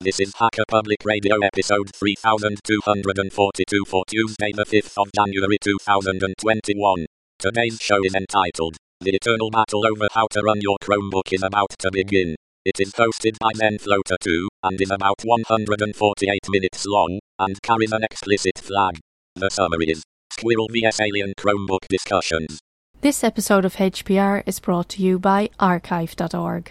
This is Hacker Public Radio episode 3242 for Tuesday the 5th of January 2021. Today's show is entitled, The Eternal Battle Over How to Run Your Chromebook is About to Begin. It is hosted by Zenfloater2, and is about 148 minutes long, and carries an explicit flag. The summary is, Squirrel vs Alien Chromebook Discussions. This episode of HPR is brought to you by Archive.org.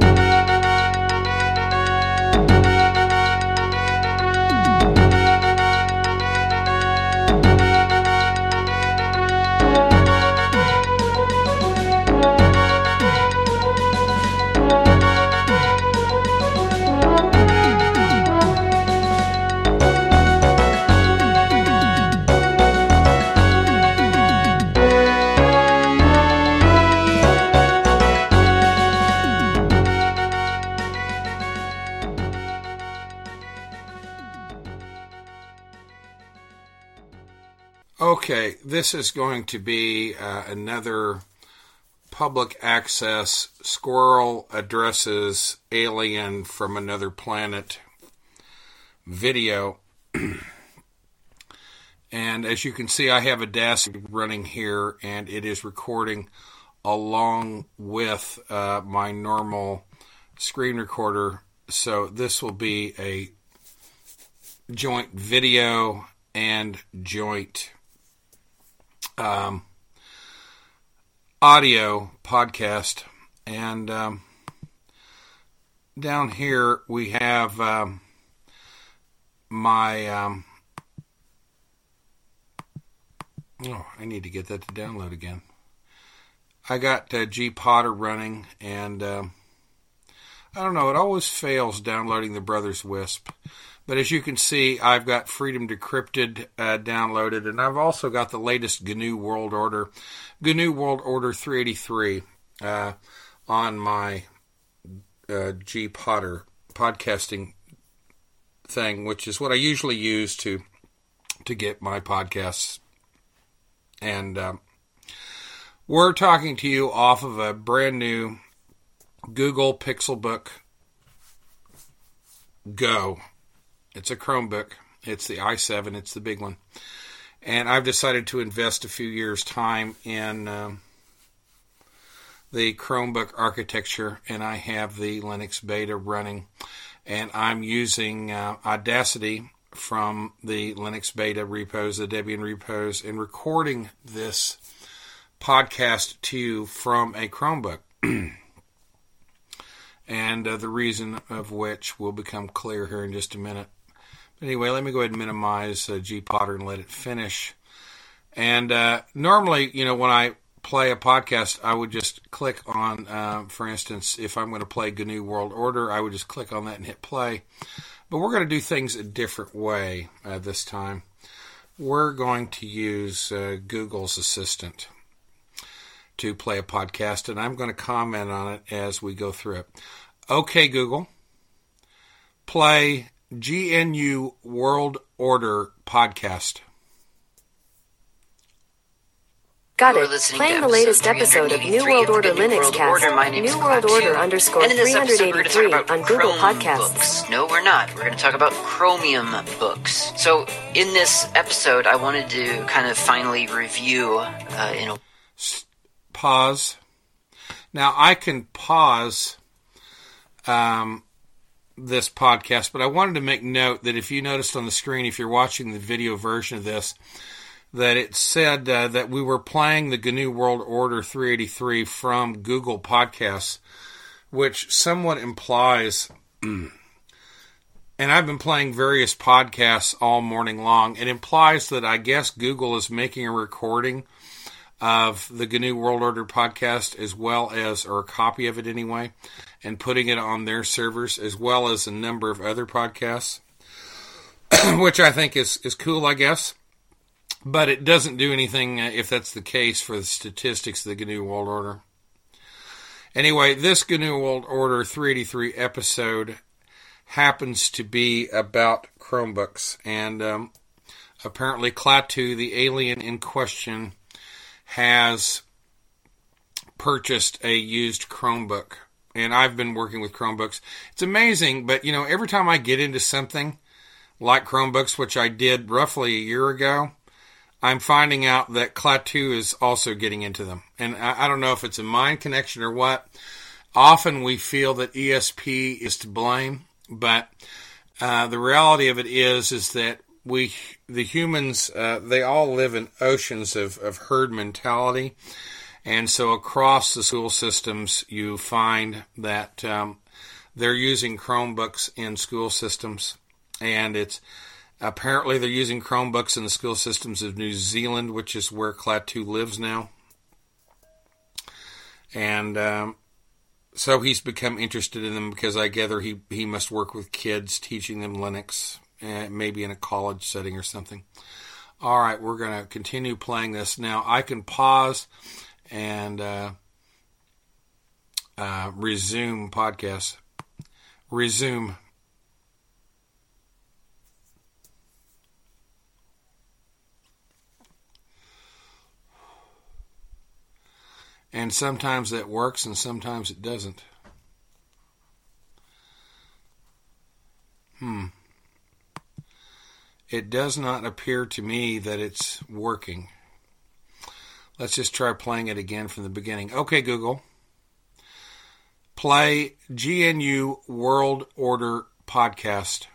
Okay, this is going to be another public access squirrel addresses alien from another planet video. And as you can see, I have Audacity running here, and it is recording along with my normal screen recorder. So this will be a joint video and joint audio podcast, and down here we have my I need to get that to download again. I got gPodder running, and I don't know, it always fails downloading the Brothers Wisp. But as you can see, I've got Freedom Decrypted downloaded, and I've also got the latest GNU World Order 383 on my gPodder podcasting thing, which is what I usually use to get my podcasts. And we're talking to you off of a brand new Google Pixelbook Go. It's a Chromebook. It's the i7. It's the big one. And I've decided to invest a few years' time in the Chromebook architecture, and I have the Linux beta running. And I'm using Audacity from the Linux beta repos, the Debian repos, and recording this podcast to you from a Chromebook. And the reason of which will become clear here in just a minute. Anyway, let me go ahead and minimize gPodder and let it finish. And normally, you know, when I play a podcast, I would just click on, for instance, if I'm going to play GNU World Order, I would just click on that and hit play. But we're going to do things a different way this time. We're going to use Google's Assistant to play a podcast, and I'm going to comment on it as we go through it. Okay, Google, play GNU World Order podcast. Got it. Playing the latest episode of New World Order Linux Cast, New World Order _383 on Google Podcasts. No, we're not. We're going to talk about Chromium books. So in this episode, I wanted to kind of finally review pause. Now, I can pause this podcast, but I wanted to make note that if you noticed on the screen, if you're watching the video version of this, that it said that we were playing the GNU World Order 383 from Google Podcasts, which somewhat implies, and I've been playing various podcasts all morning long, it implies that I guess Google is making a recording of the GNU World Order podcast, as well as, or a copy of it anyway, and putting it on their servers, as well as a number of other podcasts, which I think is cool, I guess. But it doesn't do anything, if that's the case, for the statistics of the GNU World Order. Anyway, this GNU World Order 383 episode happens to be about Chromebooks, and apparently Klaatu, the alien in question, has purchased a used Chromebook, and I've been working with Chromebooks. It's amazing, but you know, every time I get into something like Chromebooks, which I did roughly a year ago, I'm finding out that Klaatu is also getting into them. And I don't know if it's a mind connection or what. Often we feel that ESP is to blame, but the reality of it is that we, the humans, they all live in oceans of herd mentality. And so across the school systems, you find that they're using Chromebooks in school systems. And it's apparently they're using Chromebooks in the school systems of New Zealand, which is where Klaatu lives now. And so he's become interested in them because I gather he must work with kids, teaching them Linux, maybe in a college setting or something. All right, we're going to continue playing this. Now I can pause and resume podcast. Resume. And sometimes that works and sometimes it doesn't. It does not appear to me that it's working. Let's just try playing it again from the beginning. Okay, Google. Play GNU World Order podcast.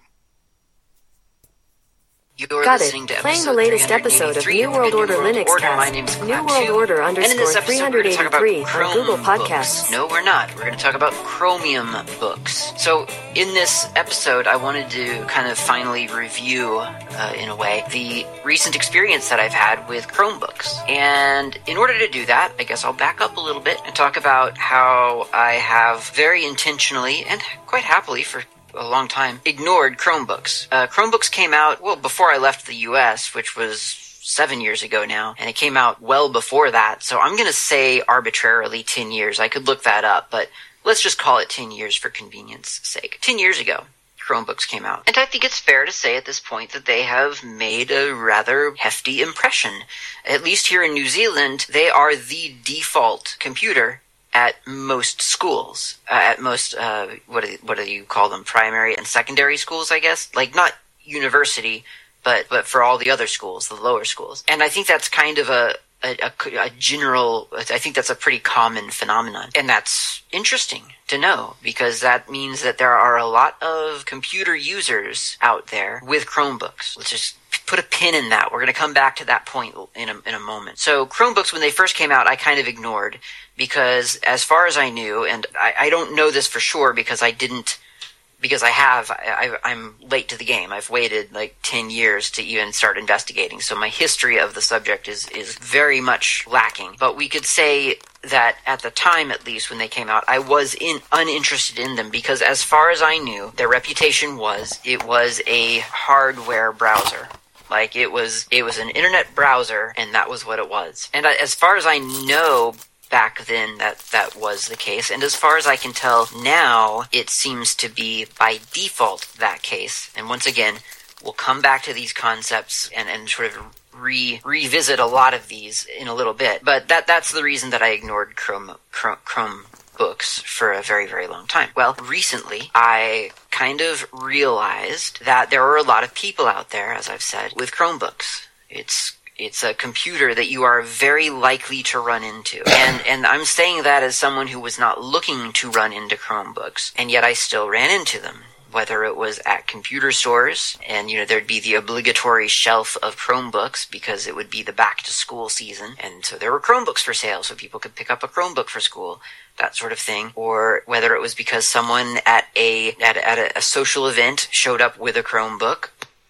You're got it. Playing the latest episode of New World Order Linux Cast. New World Order _383 on Google Podcasts. No, we're not. We're going to talk about Chromium books. So in this episode, I wanted to kind of finally review, in a way, the recent experience that I've had with Chromebooks. And in order to do that, I guess I'll back up a little bit and talk about how I have very intentionally and quite happily for a long time, ignored Chromebooks. Chromebooks came out, well, before I left the US, which was 7 years ago now, and it came out well before that, so I'm going to say arbitrarily 10 years. I could look that up, but let's just call it 10 years for convenience sake. 10 years ago, Chromebooks came out, and I think it's fair to say at this point that they have made a rather hefty impression. At least here in New Zealand, they are the default computer at most schools, at most, what do you call them, primary and secondary schools, I guess? Like, not university, but for all the other schools, the lower schools. And I think that's kind of a general, I think that's a pretty common phenomenon. And that's interesting to know, because that means that there are a lot of computer users out there with Chromebooks. Let's just put a pin in that. We're going to come back to that point in a moment. So Chromebooks, when they first came out, I kind of ignored because as far as I knew, and I don't know this for sure because I didn't, because I have, I'm late to the game. I've waited like 10 years to even start investigating. So my history of the subject is very much lacking. But we could say that at the time, at least when they came out, I was uninterested in them because as far as I knew, their reputation was it was a hardware browser. Like, it was an internet browser, and that was what it was. And as far as I know, back then, that was the case. And as far as I can tell now, it seems to be, by default, that case. And once again, we'll come back to these concepts and sort of revisit a lot of these in a little bit. But that's the reason that I ignored Chromebooks for a very, very long time. Well, recently, I kind of realized that there are a lot of people out there, as I've said, with Chromebooks. It's a computer that you are very likely to run into. And I'm saying that as someone who was not looking to run into Chromebooks, and yet I still ran into them. Whether it was at computer stores, and you know there'd be the obligatory shelf of Chromebooks because it would be the back to school season, and so there were Chromebooks for sale so people could pick up a Chromebook for school, that sort of thing. Or whether it was because someone at a social event showed up with a Chromebook,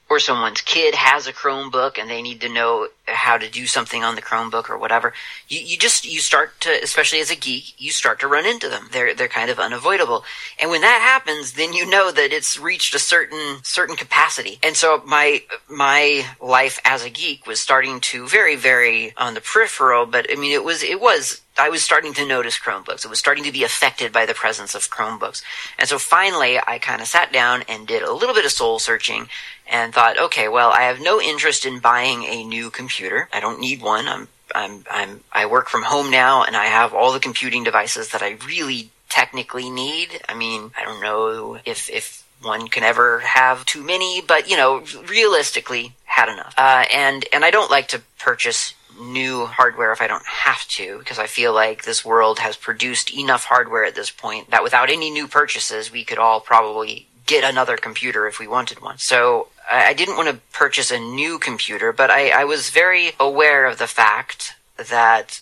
or someone's kid has a Chromebook and they need to know how to do something on the Chromebook or whatever. You start to, especially as a geek, you start to run into them. They're kind of unavoidable. And when that happens, then you know that it's reached a certain capacity. And so my life as a geek was starting to very, very on the peripheral, but I mean, I was starting to notice Chromebooks. It was starting to be affected by the presence of Chromebooks. And so finally, I kind of sat down and did a little bit of soul searching and thought, okay, well, I have no interest in buying a new computer. I don't need one. I'm I work from home now, and I have all the computing devices that I really technically need. I mean, I don't know if one can ever have too many, but you know, realistically, had enough. And I don't like to purchase new hardware if I don't have to, because I feel like this world has produced enough hardware at this point that without any new purchases, we could all probably get another computer if we wanted one. So I didn't want to purchase a new computer, but I was very aware of the fact that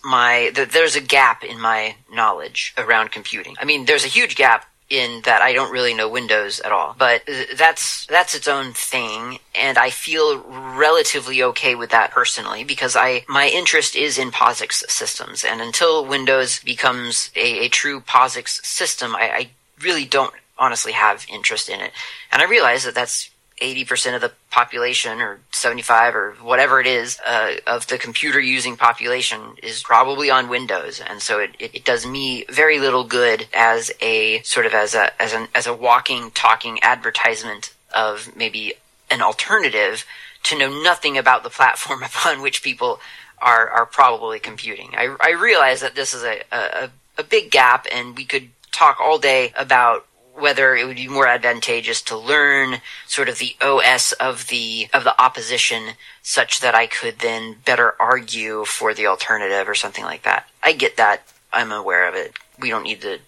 there's a gap in my knowledge around computing. I mean, there's a huge gap in that I don't really know Windows at all, but that's its own thing, and I feel relatively okay with that personally, because my interest is in POSIX systems, and until Windows becomes a true POSIX system, I really don't honestly have interest in it. And I realize that that's 80% of the population, or 75, or whatever it is, of the computer-using population is probably on Windows, and so it does me very little good as a sort of as a walking, talking advertisement of maybe an alternative, to know nothing about the platform upon which people are probably computing. I realize that this is a big gap, and we could talk all day about whether it would be more advantageous to learn sort of the OS of the opposition, such that I could then better argue for the alternative or something like that. I get that. I'm aware of it. We don't need to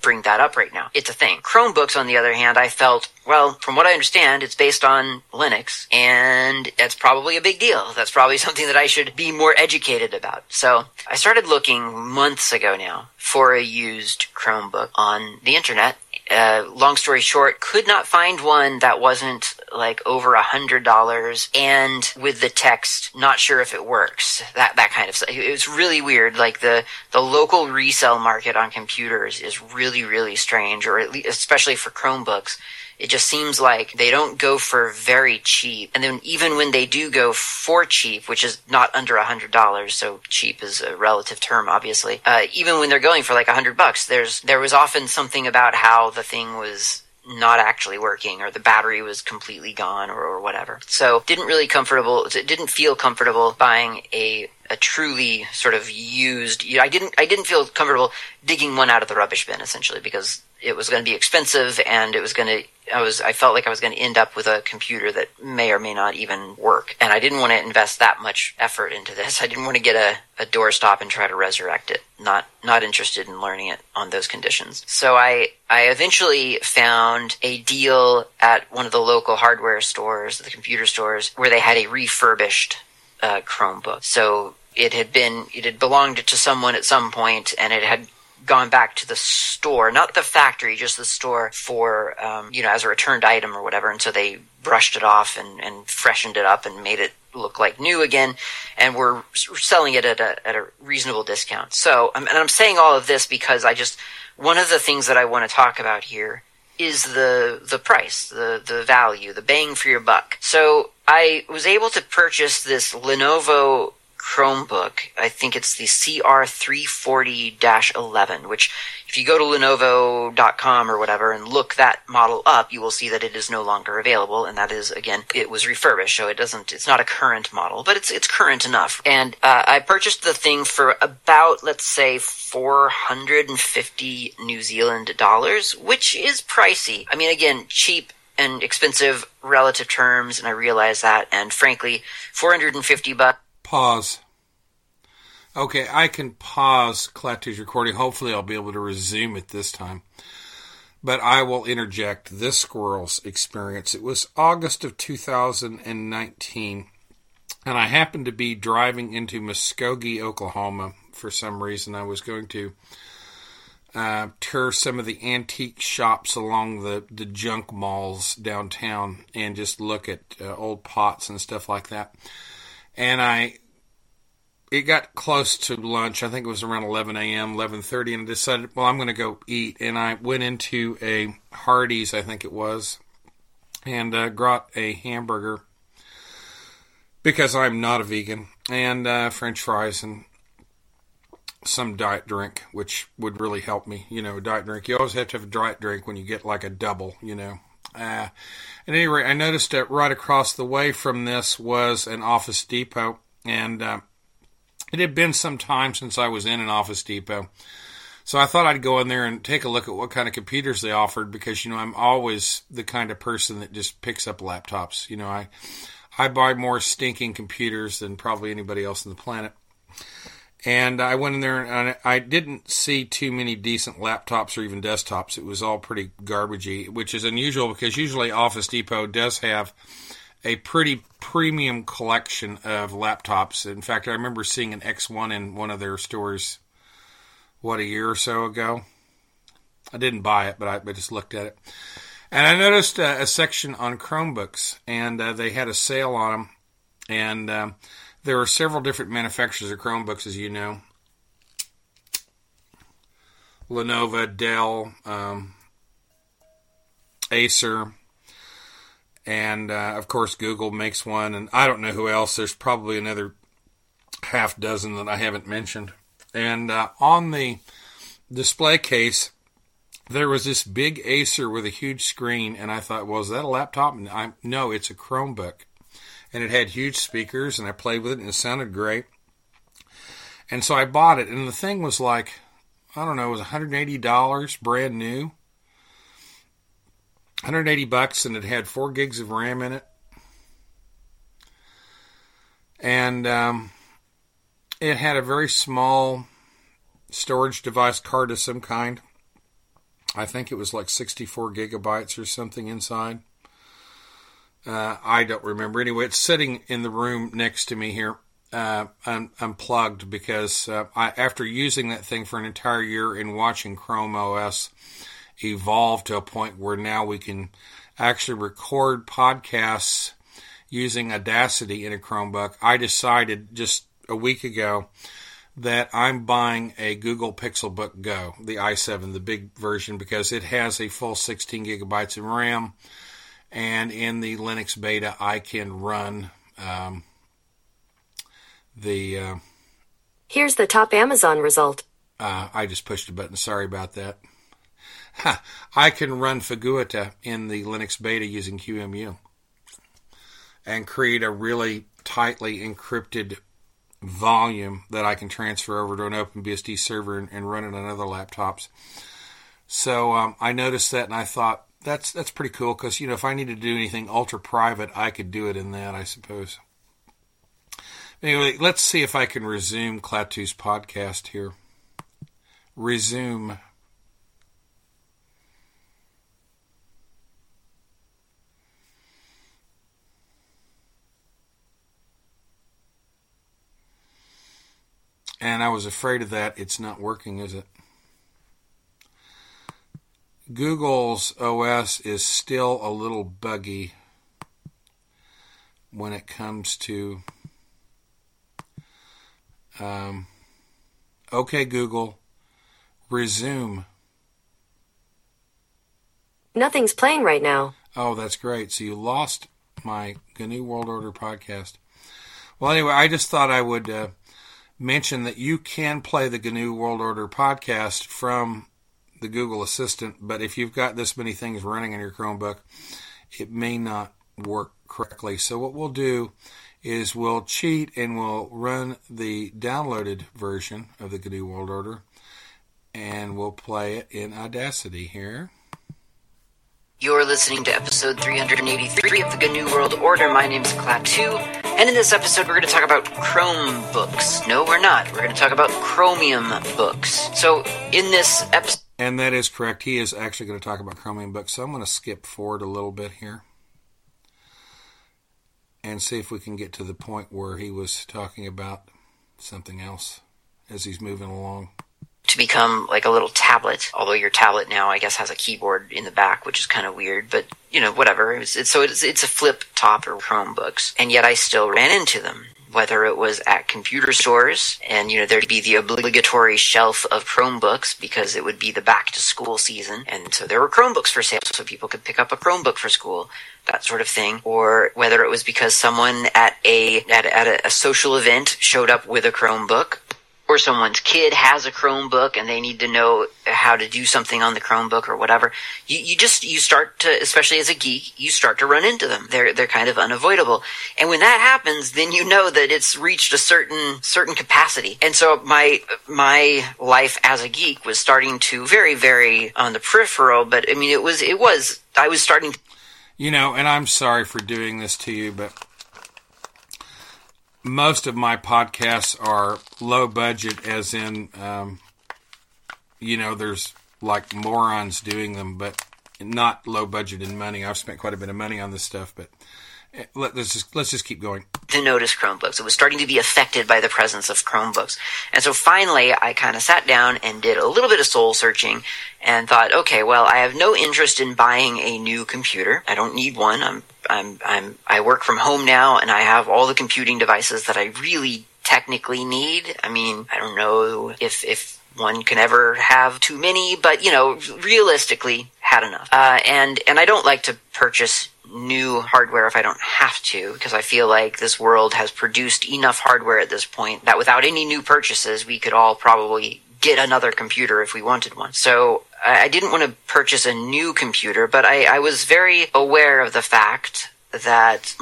bring that up right now. It's a thing. Chromebooks, on the other hand, I felt, well, from what I understand, it's based on Linux, and that's probably a big deal. That's probably something that I should be more educated about. So I started looking months ago now for a used Chromebook on the internet. Long story short, could not find one that wasn't like over $100, and with the text, not sure if it works, that kind of stuff. It was really weird. Like the local resale market on computers is really, really strange, or at least, especially for Chromebooks. It just seems like they don't go for very cheap. And then even when they do go for cheap, which is not under $100, so cheap is a relative term, obviously. Even when they're going for like $100, there was often something about how the thing was not actually working, or the battery was completely gone, or whatever. So didn't feel comfortable buying a truly sort of used. I didn't feel comfortable digging one out of the rubbish bin, essentially, because it was going to be expensive, and it was going to. I felt like I was going to end up with a computer that may or may not even work, and I didn't want to invest that much effort into this. I didn't want to get a doorstop and try to resurrect it. Not interested in learning it on those conditions. So I eventually found a deal at one of the local hardware stores, the computer stores, where they had a refurbished Chromebook. So it had belonged to someone at some point, and it had gone back to the store, not the factory, just the store, for as a returned item or whatever. And so they brushed it off and freshened it up and made it look like new again, and we're selling it at a reasonable discount. So, and I'm saying all of this because one of the things that I want to talk about here is the price, the value, the bang for your buck. So I was able to purchase this Lenovo Chromebook. I think it's the CR340-11, which if you go to Lenovo.com or whatever and look that model up, you will see that it is no longer available, and that is, again, it was refurbished, so it's not a current model, but it's current enough. And I purchased the thing for about, let's say, $450 New Zealand dollars, which is pricey. I mean, again, cheap and expensive relative terms, and I realize that, and frankly, $450 Pause. Okay, I can pause Klaatu's recording. Hopefully I'll be able to resume it this time. But I will interject this squirrel's experience. It was August of 2019, and I happened to be driving into Muskogee, Oklahoma. For some reason, I was going to tour some of the antique shops along the junk malls downtown and just look at old pots and stuff like that. And it got close to lunch. I think it was around 11 a.m., 11:30, and I decided, well, I'm going to go eat. And I went into a Hardee's, I think it was, and got a hamburger, because I'm not a vegan, and French fries and some diet drink, which would really help me. You know, a diet drink. You always have to have a diet drink when you get like a double, you know. At any rate, I noticed that right across the way from this was an Office Depot, and It had been some time since I was in an Office Depot, so I thought I'd go in there and take a look at what kind of computers they offered, because, you know, I'm always the kind of person that just picks up laptops. You know, I buy more stinking computers than probably anybody else on the planet. And I went in there and I didn't see too many decent laptops or even desktops. It was all pretty garbagey, which is unusual because usually Office Depot does have a pretty premium collection of laptops. In fact, I remember seeing an X1 in one of their stores, a year or so ago. I didn't buy it, but I just looked at it. And I noticed a section on Chromebooks, and they had a sale on them. And there are several different manufacturers of Chromebooks, as you know. Lenovo, Dell, Acer, and of course Google makes one, and I don't know who else. There's probably another half dozen that I haven't mentioned. And on the display case, there was this big Acer with a huge screen, and I thought, well, is that a laptop? And no, it's a Chromebook. And it had huge speakers, and I played with it, and it sounded great. And so I bought it, and the thing was like, I don't know, it was $180, brand new. $180, and it had 4 gigs of RAM in it. And it had a very small storage device card of some kind. I think it was like 64 gigabytes or something inside. I don't remember. Anyway, it's sitting in the room next to me here, unplugged, because after using that thing for an entire year and watching Chrome OS evolve to a point where now we can actually record podcasts using Audacity in a Chromebook, I decided just a week ago that I'm buying a Google Pixelbook Go, the i7, the big version, because it has a full 16 gigabytes of RAM, and in the Linux beta I can run the... Here's the top Amazon result. I just pushed a button, sorry about that. I can run Figuita in the Linux beta using QEMU and create a really tightly encrypted volume that I can transfer over to an OpenBSD server and run it on other laptops. So I noticed that and I thought, that's pretty cool, because, you know, if I needed to do anything ultra private, I could do it in that, I suppose. Anyway, let's see if I can resume Klaatu's podcast here. Resume. And I was afraid of that. It's not working, is it? Google's OS is still a little buggy when it comes to... okay, Google. Resume. Nothing's playing right now. Oh, that's great. So you lost my GNU World Order podcast. Well, anyway, I just thought I would... mention that you can play the GNU World Order podcast from the Google Assistant, but if you've got this many things running on your Chromebook, it may not work correctly. So what we'll do is we'll cheat and we'll run the downloaded version of the GNU World Order, and we'll play it in Audacity here. You're listening to episode 383 of the GNU World Order. My name's Klaatu, and in this episode we're going to talk about Chromebooks. No, we're not. We're going to talk about Chromium books. So, in this episode... And that is correct. He is actually going to talk about Chromium books. So I'm going to skip forward a little bit here and see if we can get to the point where he was talking about something else as he's moving along. To become like a little tablet, although your tablet now, I guess, has a keyboard in the back, which is kind of weird, but, you know, whatever. It's a flip top or Chromebooks, and yet I still ran into them, whether it was at computer stores, and, you know, there'd be the obligatory shelf of Chromebooks because it would be the back-to-school season, and so there were Chromebooks for sale, so people could pick up a Chromebook for school, that sort of thing, or whether it was because someone at a social event showed up with a Chromebook, or someone's kid has a Chromebook and they need to know how to do something on the Chromebook or whatever, you start to, especially as a geek, you start to run into them. They're kind of unavoidable. And when that happens, then you know that it's reached a certain capacity. And so my life as a geek was starting to very, very on the peripheral, but I mean, I was starting to... You know, and I'm sorry for doing this to you, but most of my podcasts are low budget, as in, there's like morons doing them, but not low budget in money. I've spent quite a bit of money on this stuff, but let's just keep going. To notice Chromebooks. It was starting to be affected by the presence of Chromebooks. And so finally, I kind of sat down and did a little bit of soul searching and thought, okay, well, I have no interest in buying a new computer. I don't need one. I work from home now, and I have all the computing devices that I really technically need. I mean, I don't know if one can ever have too many, but realistically, had enough. And I don't like to purchase new hardware if I don't have to, because I feel like this world has produced enough hardware at this point that without any new purchases, we could all probably get another computer if we wanted one. So I didn't want to purchase a new computer, but I was very aware of the fact that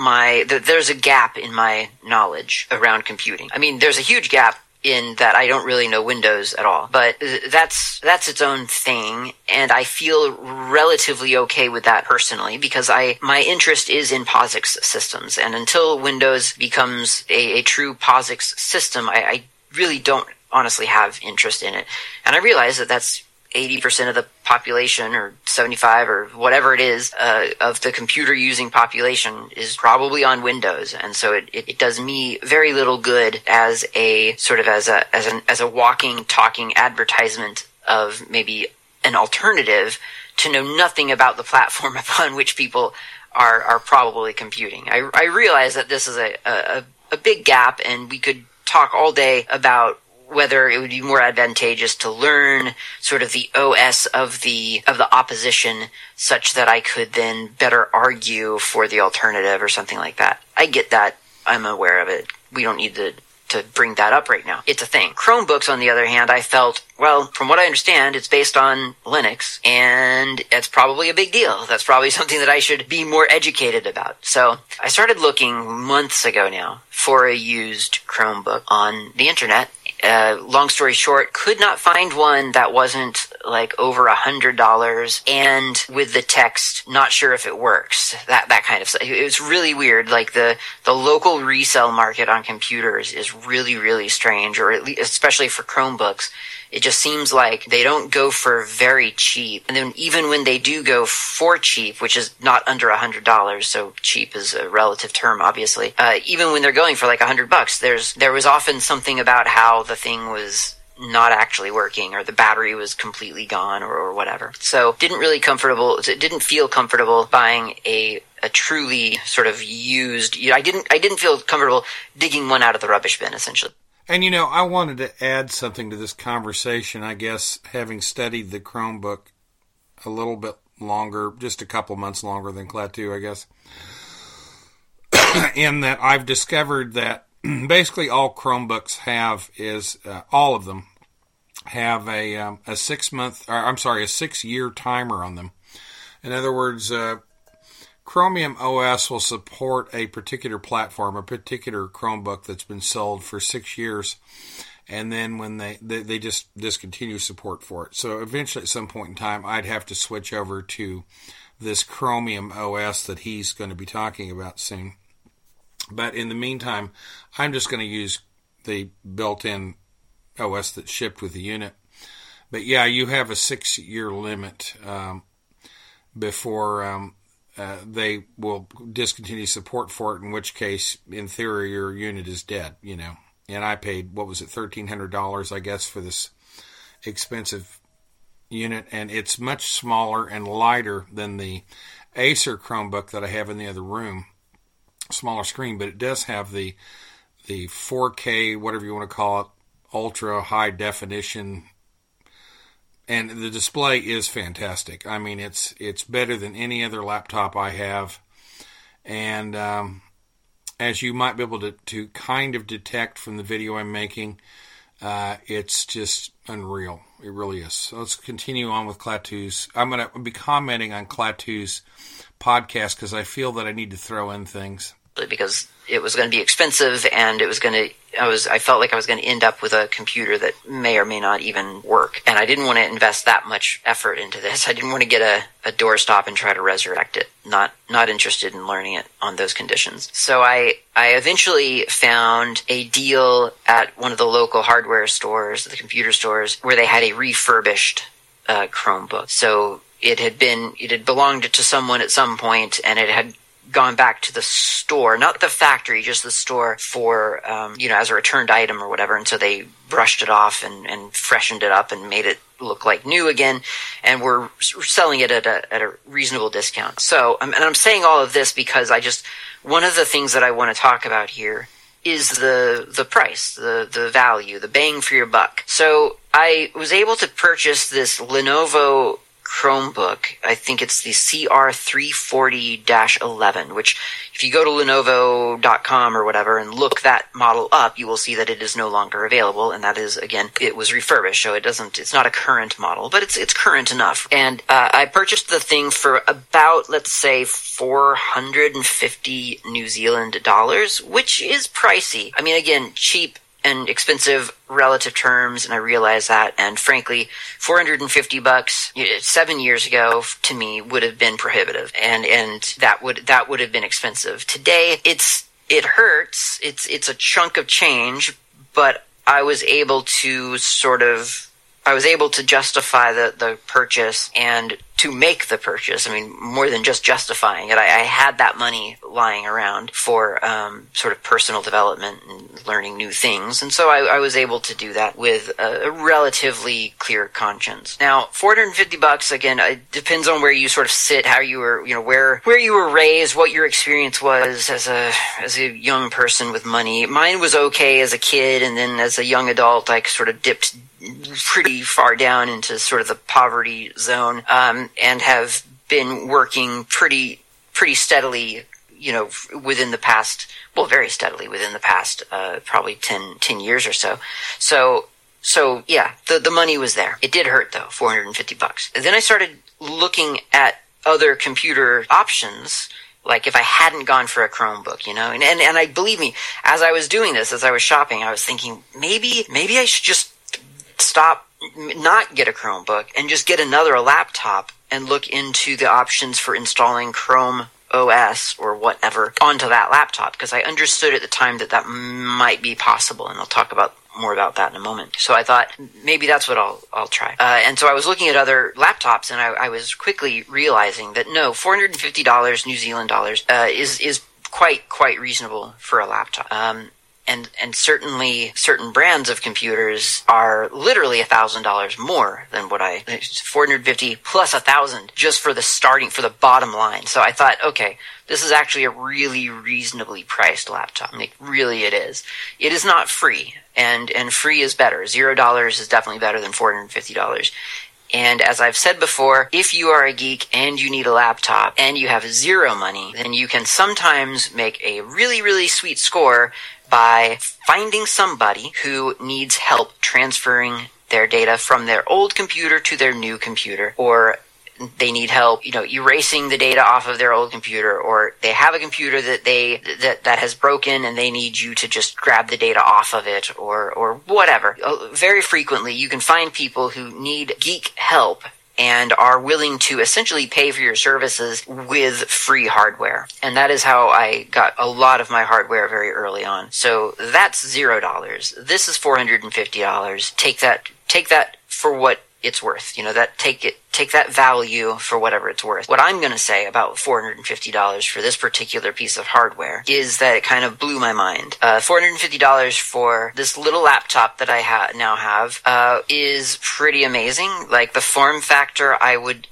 there's a gap in my knowledge around computing. I mean, there's a huge gap in that I don't really know Windows at all, but that's its own thing, and I feel relatively okay with that personally, because my interest is in POSIX systems, and until Windows becomes a true POSIX system, I really don't honestly have interest in it. And I realize that that's 80% of the population, or 75 or whatever it is, of the computer using population is probably on Windows. And so it does me very little good as a sort of as a walking, talking advertisement of maybe an alternative to know nothing about the platform upon which people are probably computing. I realize that this is a big gap, and we could talk all day about whether it would be more advantageous to learn sort of the OS of the opposition, such that I could then better argue for the alternative or something like that. I get that. I'm aware of it. We don't need to bring that up right now. It's a thing. Chromebooks, on the other hand, I felt, well, from what I understand, it's based on Linux, and that's probably a big deal. That's probably something that I should be more educated about. So I started looking months ago now for a used Chromebook on the internet. Long story short, could not find one that wasn't like over $100, and with the text, not sure if it works. That kind of stuff. It's really weird. Like the local resale market on computers is really, really strange, or at least, especially for Chromebooks. It just seems like they don't go for very cheap. And then even when they do go for cheap, which is not under $100, so cheap is a relative term, obviously. Even when they're going for like $100, there was often something about how the thing was not actually working, or the battery was completely gone, or whatever. So didn't feel comfortable buying a truly sort of used. I didn't feel comfortable digging one out of the rubbish bin, essentially. And, I wanted to add something to this conversation, I guess, having studied the Chromebook a little bit longer, just a couple months longer than Klaatu, I guess, in that I've discovered that basically all Chromebooks have is, all of them have a 6-year timer on them. In other words, Chromium OS will support a particular platform, a particular Chromebook that's been sold for 6 years, and then when they just discontinue support for it. So eventually, at some point in time, I'd have to switch over to this Chromium OS that he's going to be talking about soon. But in the meantime, I'm just going to use the built-in OS that's shipped with the unit. But yeah, you have a 6-year limit before... they will discontinue support for it, in which case, in theory, your unit is dead, And I paid, what was it, $1,300, I guess, for this expensive unit. And it's much smaller and lighter than the Acer Chromebook that I have in the other room. Smaller screen, but it does have the 4K, whatever you want to call it, ultra high definition. And the display is fantastic. I mean, it's better than any other laptop I have. And as you might be able to kind of detect from the video I'm making, It's just unreal. It really is. So let's continue on with Klaatu's. I'm going to be commenting on Klaatu's podcast because I feel that I need to throw in things. Because it was going to be expensive, and it was going to, I felt like I was going to end up with a computer that may or may not even work, and I didn't want to invest that much effort into this. I didn't want to get a doorstop and try to resurrect it. Not interested in learning it on those conditions. So I eventually found a deal at one of the local hardware stores, the computer stores, where they had a refurbished Chromebook. So it had belonged to someone at some point, and it had gone back to the store, not the factory, just the store for, as a returned item or whatever. And so they brushed it off and freshened it up and made it look like new again. And we're selling it at a reasonable discount. So, and I'm saying all of this because one of the things that I want to talk about here is the price, the value, the bang for your buck. So I was able to purchase this Lenovo Chromebook. I think it's the CR340-11, which if you go to Lenovo.com or whatever and look that model up, you will see that it is no longer available, and that is, again, it was refurbished, so it's not a current model, but it's current enough. And I purchased the thing for about, let's say, 450 New Zealand dollars, which is pricey. I mean, again, cheap and expensive relative terms, and I realize that. And frankly, $450 7 years ago to me would have been prohibitive, and that would have been expensive. Today, it hurts. It's a chunk of change, but I was able to justify the purchase and to make the purchase. I mean, more than just justifying it. I had that money lying around for sort of personal development and learning new things. And so I was able to do that with a relatively clear conscience. Now, $450, again, it depends on where you sort of sit, how you were, where you were raised, what your experience was as a young person with money. Mine was okay as a kid, and then as a young adult, I sort of dipped pretty far down into sort of the poverty zone, and have been working pretty steadily, very steadily within the past, probably 10 years or so. So yeah, the money was there. It did hurt though, $450. And then I started looking at other computer options. Like if I hadn't gone for a Chromebook, and I, believe me, as I was doing this, as I was shopping, I was thinking maybe I should just stop, not get a Chromebook, and just get another laptop and look into the options for installing Chrome OS or whatever onto that laptop, because I understood at the time that might be possible, and I'll talk about more about that in a moment. So I thought maybe that's what I'll try. And so I was looking at other laptops, and I was quickly realizing that no, $450 New Zealand dollars is quite reasonable for a laptop. And certainly certain brands of computers are literally $1,000 more than what $450 plus $1,000 just for the bottom line. So I thought, okay, this is actually a really reasonably priced laptop. Like, really it is. It is not free, and free is better. $0 is definitely better than $450. And as I've said before, if you are a geek and you need a laptop and you have zero money, then you can sometimes make a really, really sweet score by finding somebody who needs help transferring their data from their old computer to their new computer, or they need help, erasing the data off of their old computer, or they have a computer that has broken and they need you to just grab the data off of it, or whatever. Very frequently, you can find people who need geek help and are willing to essentially pay for your services with free hardware. And that is how I got a lot of my hardware very early on. So that's $0. This is $450. Take that for what it's worth. Take that value for whatever it's worth. What I'm going to say about $450 for this particular piece of hardware is that it kind of blew my mind. $450 for this little laptop that I now have is pretty amazing. Like, the form factor, I would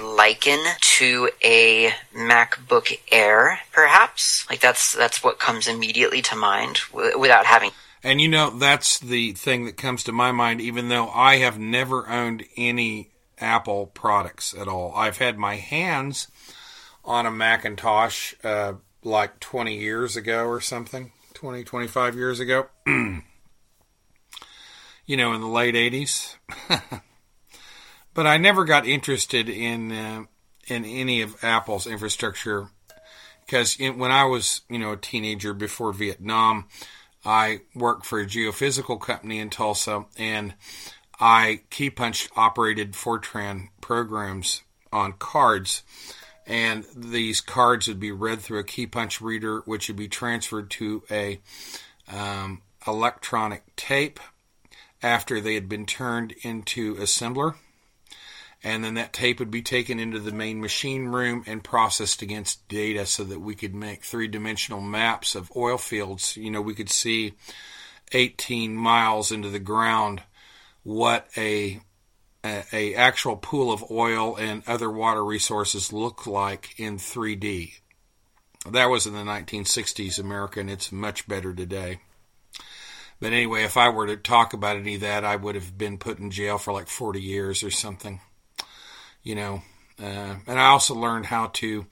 liken to a MacBook Air, perhaps. Like, that's what comes immediately to mind without having. And that's the thing that comes to my mind, even though I have never owned any Apple products at all. I've had my hands on a Macintosh 20 years ago or something, 20, 25 years ago. you know, in the late 80s. But I never got interested in any of Apple's infrastructure because when I was, you know, a teenager before Vietnam, I worked for a geophysical company in Tulsa, and I key-punched operated Fortran programs on cards, and these cards would be read through a key-punch reader, which would be transferred to a electronic tape after they had been turned into assembler, and then that tape would be taken into the main machine room and processed against data so that we could make three-dimensional maps of oil fields. You know, we could see 18 miles into the ground what a actual pool of oil and other water resources look like in 3D. That was in the 1960s America, and it's much better today. But anyway, if I were to talk about any of that, I would have been put in jail for like 40 years or something. You know, and I also learned how to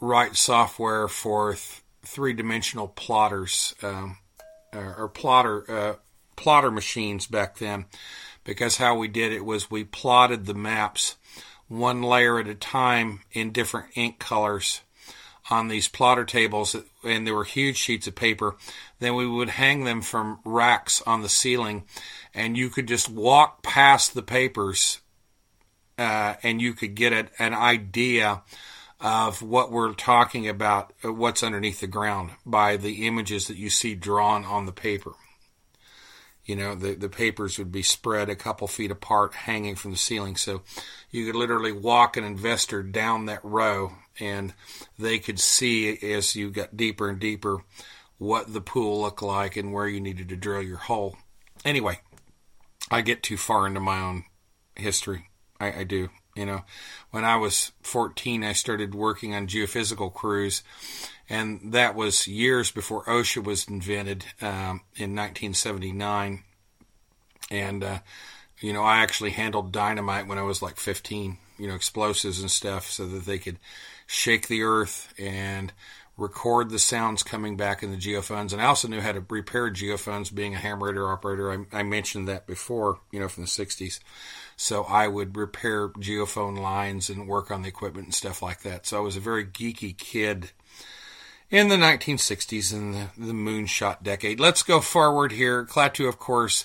write software for three-dimensional plotters or plotter machines back then, because how we did it was we plotted the maps one layer at a time in different ink colors on these plotter tables, and there were huge sheets of paper. Then we would hang them from racks on the ceiling, and you could just walk past the papers and you could get an idea of what we're talking about, what's underneath the ground, by the images that you see drawn on the paper. You know, the papers would be spread a couple feet apart, hanging from the ceiling. So you could literally walk an investor down that row, and they could see, as you got deeper and deeper, what the pool looked like and where you needed to drill your hole. Anyway, I get too far into my own history. I do. You know, when I was 14, I started working on geophysical crews, and that was years before OSHA was invented in 1979. And, you know, I actually handled dynamite when I was like 15, you know, explosives and stuff, so that they could shake the earth and record the sounds coming back in the geophones. And I also knew how to repair geophones, being a ham radio operator. I mentioned that before, you know, from the 60s. So I would repair geophone lines and work on the equipment and stuff like that. So I was a very geeky kid in the 1960s and the moonshot decade. Let's go forward here. Klaatu, of course,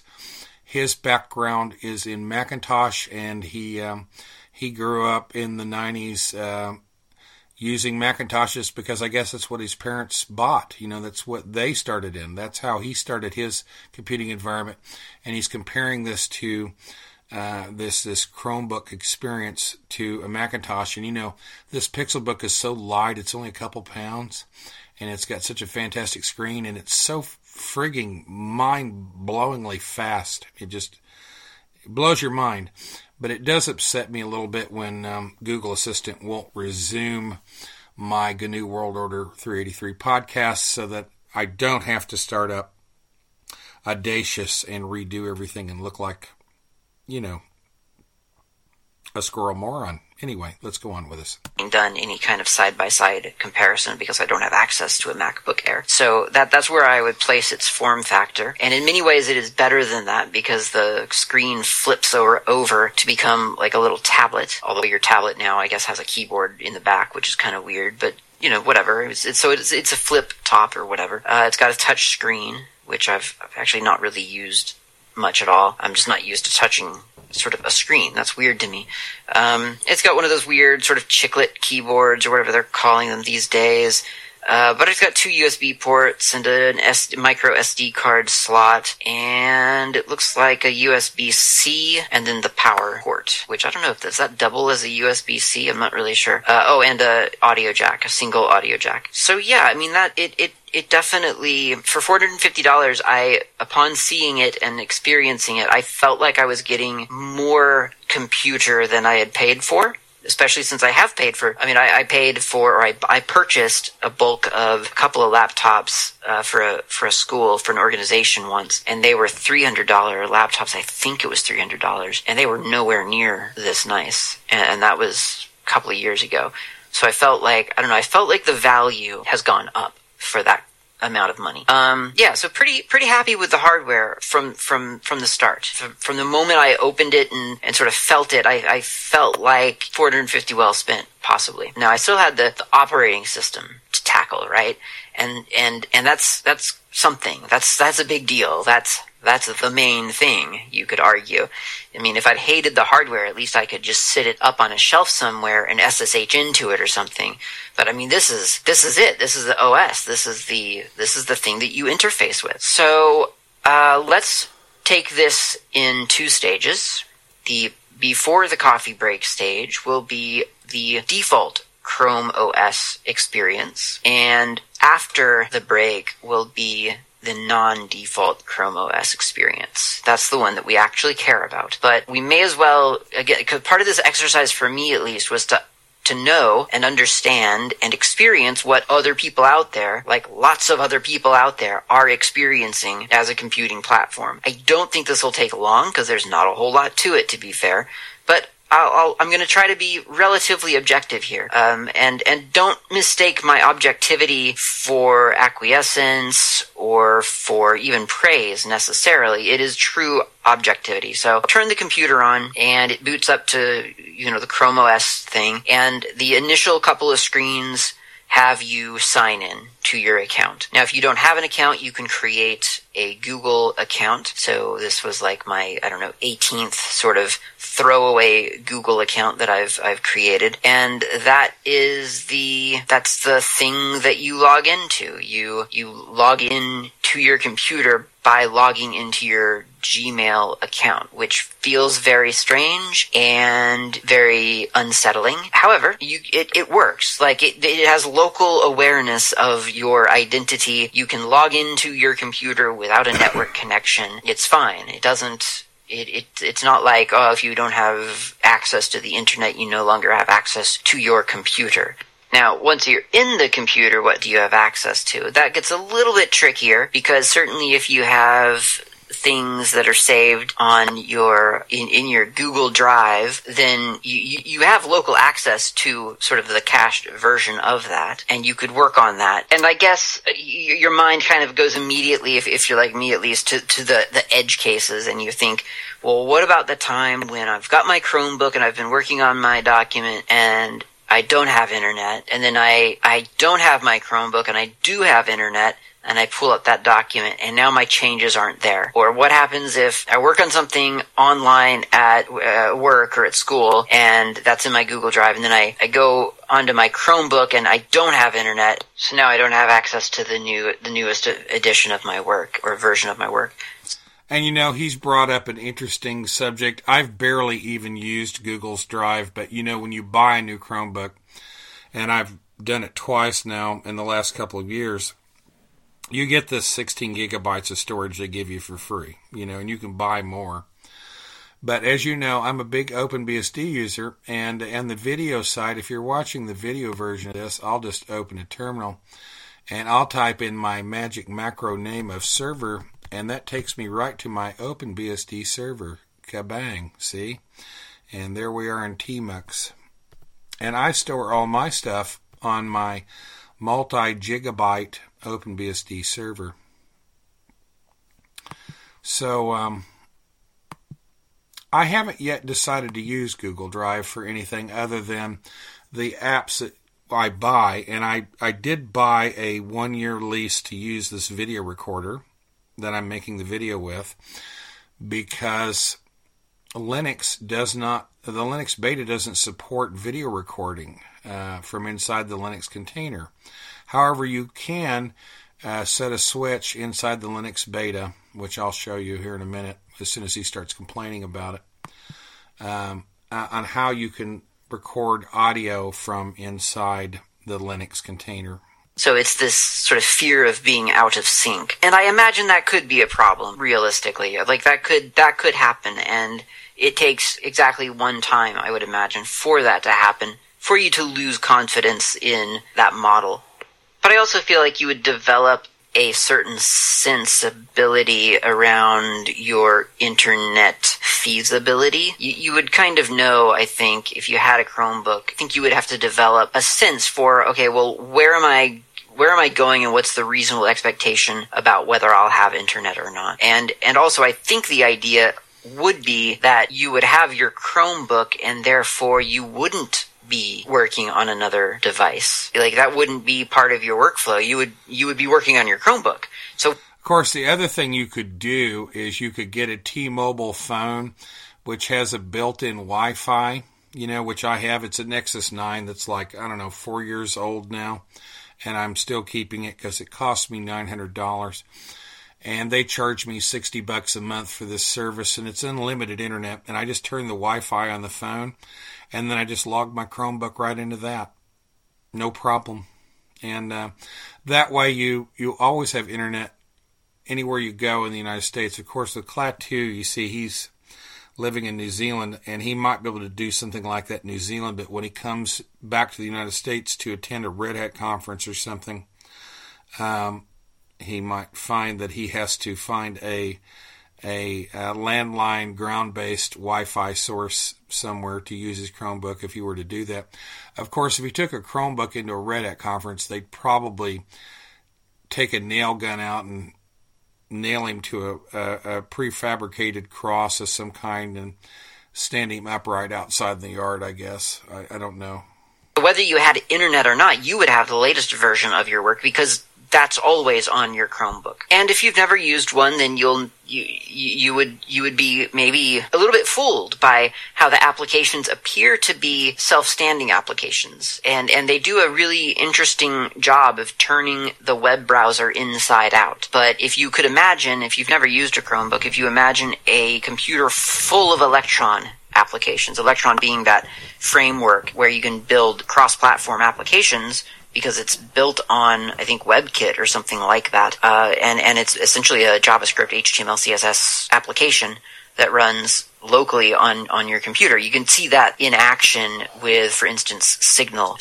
his background is in Macintosh, and he grew up in the 90s using Macintoshes because I guess that's what his parents bought. You know, that's what they started in. That's how he started his computing environment. And he's comparing this to this Chromebook experience to a Macintosh. And you know, this Pixelbook is so light, it's only a couple pounds, and it's got such a fantastic screen, and it's so frigging mind-blowingly fast. It just blows your mind. But it does upset me a little bit when Google Assistant won't resume my GNU World Order 383 podcast, so that I don't have to start up Audacious and redo everything and look like, you know, a squirrel moron. Anyway, let's go on with this. Done any kind of side-by-side comparison because I don't have access to a MacBook Air. So that's where I would place its form factor. And in many ways, it is better than that because the screen flips over to become like a little tablet. Although your tablet now, I guess, has a keyboard in the back, which is kind of weird, but, you know, whatever. It's a flip top or whatever. It's got a touch screen, which I've actually not really used much at all. I'm just not used to touching sort of a screen. That's weird to me. It's got one of those weird sort of chiclet keyboards or whatever they're calling them these days. But it's got two USB ports and an micro SD card slot, and it looks like a USB-C and then the power port, which I don't know if does that double as a USB-C. I'm not really sure. And a audio jack, a single audio jack. So yeah, I mean that it definitely, for $450, upon seeing it and experiencing it, I felt like I was getting more computer than I had paid for. Especially since I have paid for, I purchased a bulk of a couple of laptops for a school, for an organization once, and they were $300 laptops. I think it was $300, and they were nowhere near this nice, and that was a couple of years ago. So I felt like the value has gone up for that amount of money. Yeah, so pretty happy with the hardware from the start. From the moment I opened it and sort of felt it, I felt like $450 well spent, possibly. Now I still had the operating system to tackle, right? And that's something. That's a big deal. That's the main thing, you could argue. I mean, if I'd hated the hardware, at least I could just sit it up on a shelf somewhere and SSH into it or something. But I mean, this is it. This is the OS. This is the thing that you interface with. So, let's take this in two stages. The before the coffee break stage will be the default Chrome OS experience, and after the break will be the non-default Chrome OS experience. That's the one that we actually care about. But we may as well, again, because part of this exercise for me at least was to know and understand and experience what other people out there, like lots of other people out there, are experiencing as a computing platform. I don't think this will take long because there's not a whole lot to it, to be fair. But I'm going to try to be relatively objective here, and don't mistake my objectivity for acquiescence or for even praise necessarily. It is true objectivity. So I'll turn the computer on, and it boots up to the Chrome OS thing, and the initial couple of screens have you sign in to your account. Now, if you don't have an account, you can create a Google account. So this was like my, 18th sort of throwaway Google account that I've created. And that's the thing that you log into. You log in to your computer by logging into your Gmail account, which feels very strange and very unsettling. However, it works. Like it has local awareness of your identity. You can log into your computer without a network connection. It's fine. It's not like, oh, if you don't have access to the internet, you no longer have access to your computer. Now, once you're in the computer, what do you have access to? That gets a little bit trickier, because certainly if you have things that are saved on your in your Google Drive, then you have local access to sort of the cached version of that, and you could work on that. And I guess your mind kind of goes immediately, if you're like me at least, to the edge cases, and you think, well, what about the time when I've got my Chromebook and I've been working on my document and I don't have internet, and then I don't have my Chromebook and I do have internet, and I pull up that document, and now my changes aren't there. Or what happens if I work on something online at work or at school, and that's in my Google Drive, and then I go onto my Chromebook, and I don't have internet, so now I don't have access to the newest edition of my work, or version of my work. And he's brought up an interesting subject. I've barely even used Google's Drive, but when you buy a new Chromebook, and I've done it twice now in the last couple of years, you get this 16 gigabytes of storage they give you for free, and you can buy more. But as you know, I'm a big OpenBSD user, and the video side, if you're watching the video version of this, I'll just open a terminal, and I'll type in my magic macro name of server, and that takes me right to my OpenBSD server. Kabang, see? And there we are in tmux. And I store all my stuff on my multi-gigabyte OpenBSD server. So I haven't yet decided to use Google Drive for anything other than the apps that I buy. And I did buy a 1-year lease to use this video recorder that I'm making the video with, because the Linux beta doesn't support video recording from inside the Linux container. However, you can set a switch inside the Linux beta, which I'll show you here in a minute, as soon as he starts complaining about it, on how you can record audio from inside the Linux container. So it's this sort of fear of being out of sync. And I imagine that could be a problem, realistically. Like, that could happen, and it takes exactly one time, I would imagine, for that to happen, for you to lose confidence in that model. But I also feel like you would develop a certain sensibility around your internet feasibility. You would kind of know, I think, if you had a Chromebook, I think you would have to develop a sense for, okay, well, where am I where am I going and what's the reasonable expectation about whether I'll have internet or not? And also, I think the idea would be that you would have your Chromebook and therefore you wouldn't be working on another device. Like, that wouldn't be part of your workflow. You would be working on your Chromebook. So, of course, the other thing you could do is you could get a T-Mobile phone which has a built-in Wi-Fi, you know, which I have. It's a Nexus 9 that's like, I don't know, 4 years old now, and I'm still keeping it because it cost me $900. And they charge me $60 a month for this service, and it's unlimited internet. And I just turn the Wi-Fi on the phone, and then I just log my Chromebook right into that. No problem. And that way you always have internet anywhere you go in the United States. Of course, with Klaatu, you see he's living in New Zealand, and he might be able to do something like that in New Zealand. But when he comes back to the United States to attend a Red Hat conference or something, he might find that he has to find a landline ground-based Wi-Fi source somewhere to use his Chromebook if he were to do that. Of course, if he took a Chromebook into a Red Hat conference, they'd probably take a nail gun out and nail him to a prefabricated cross of some kind and stand him upright outside in the yard, I guess. I don't know. Whether you had internet or not, you would have the latest version of your work because that's always on your Chromebook. And if you've never used one, then you would be maybe a little bit fooled by how the applications appear to be self-standing applications. And they do a really interesting job of turning the web browser inside out. But if you could imagine, if you've never used a Chromebook, if you imagine a computer full of Electron applications, Electron being that framework where you can build cross-platform applications, because it's built on, I think, WebKit or something like that. And it's essentially a JavaScript, HTML, CSS application that runs locally on your computer. You can see that in action with, for instance, Signal,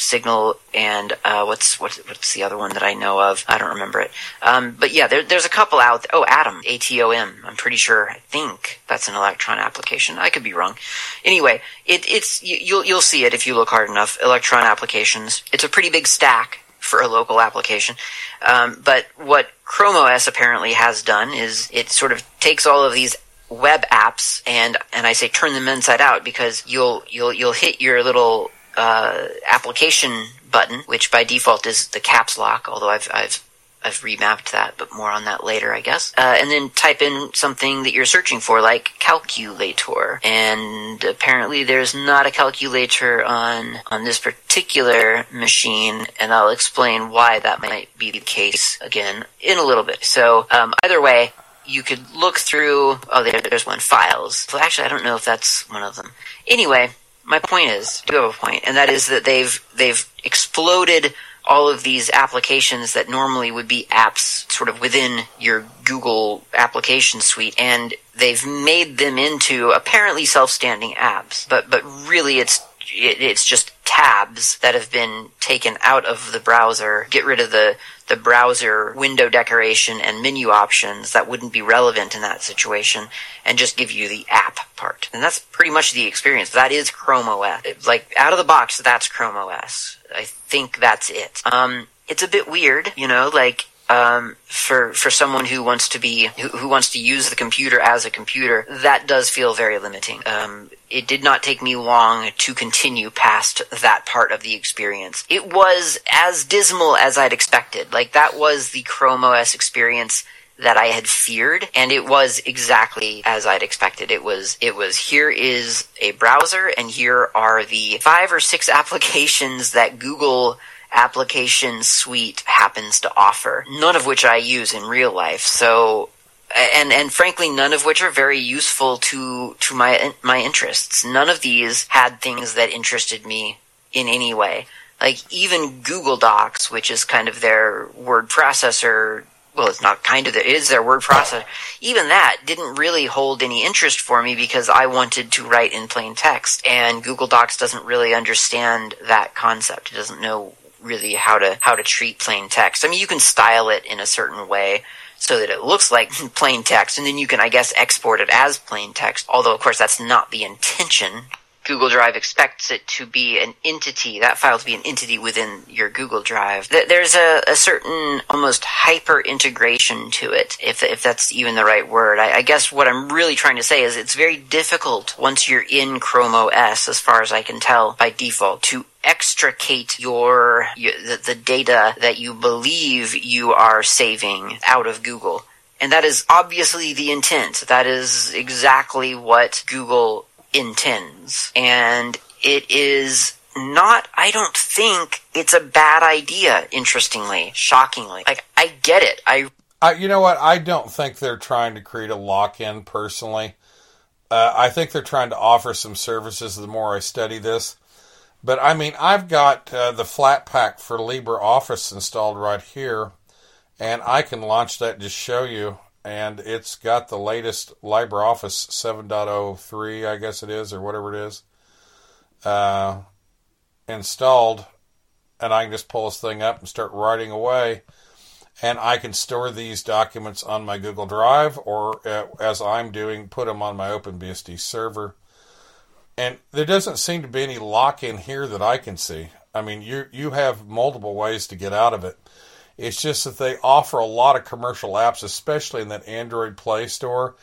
and what's the other one that I know of? I don't remember it. But yeah, there's a couple out there. Oh, Atom, ATOM. I'm pretty sure. I think that's an Electron application. I could be wrong. Anyway, you'll see it if you look hard enough. Electron applications. It's a pretty big stack for a local application. But what Chrome OS apparently has done is it sort of takes all of these web apps and I say turn them inside out because you'll hit your little application button, which by default is the caps lock, although I've remapped that, but more on that later, I guess. And then type in something that you're searching for, like calculator. And apparently there's not a calculator on this particular machine, and I'll explain why that might be the case again in a little bit. So either way, you could look through... Oh, there's one. Files. Well, actually, I don't know if that's one of them. Anyway, my point is... I do have a point, and that is that they've exploded all of these applications that normally would be apps sort of within your Google application suite, and they've made them into apparently self-standing apps. But really, it's just tabs that have been taken out of the browser. Get rid of the browser window decoration and menu options that wouldn't be relevant in that situation, and just give you the app part. And that's pretty much the experience. That is Chrome OS. Like, out of the box, that's Chrome OS. I think that's it. It's a bit weird, you know, like, for someone who wants to use the computer as a computer, that does feel very limiting. It did not take me long to continue past that part of the experience. It was as dismal as I'd expected. Like, that was the Chrome OS experience that I had feared, and it was exactly as I'd expected. It was here is a browser, and here are the 5 or 6 applications that Google application suite happens to offer, none of which I use in real life. So, and frankly, none of which are very useful to my interests. None of these had things that interested me in any way. Like, even Google Docs, which is kind of their word processor. Well, it's not kind of, it is their word processor. Even that didn't really hold any interest for me because I wanted to write in plain text, and Google Docs doesn't really understand that concept. It doesn't know really how to treat plain text. I mean, you can style it in a certain way so that it looks like plain text, and then you can, I guess, export it as plain text, although, of course, that's not the intention. Google Drive expects it to be an entity, that file to be an entity within your Google Drive. There's a certain almost hyper integration to it, if that's even the right word. I guess what I'm really trying to say is it's very difficult once you're in Chrome OS, as far as I can tell by default, to extricate the data that you believe you are saving out of Google. And that is obviously the intent. That is exactly what Google intends. And it is not, I don't think it's a bad idea, interestingly, shockingly. Like, I get it. You know what? I don't think they're trying to create a lock-in, personally. I think they're trying to offer some services the more I study this. But, I mean, I've got the Flatpak for LibreOffice installed right here. And I can launch that and just show you. And it's got the latest LibreOffice 7.03, I guess it is, or whatever it is, installed. And I can just pull this thing up and start writing away. And I can store these documents on my Google Drive or, as I'm doing, put them on my OpenBSD server. And there doesn't seem to be any lock-in here that I can see. I mean, you have multiple ways to get out of it. It's just that they offer a lot of commercial apps, especially in that Android Play Store,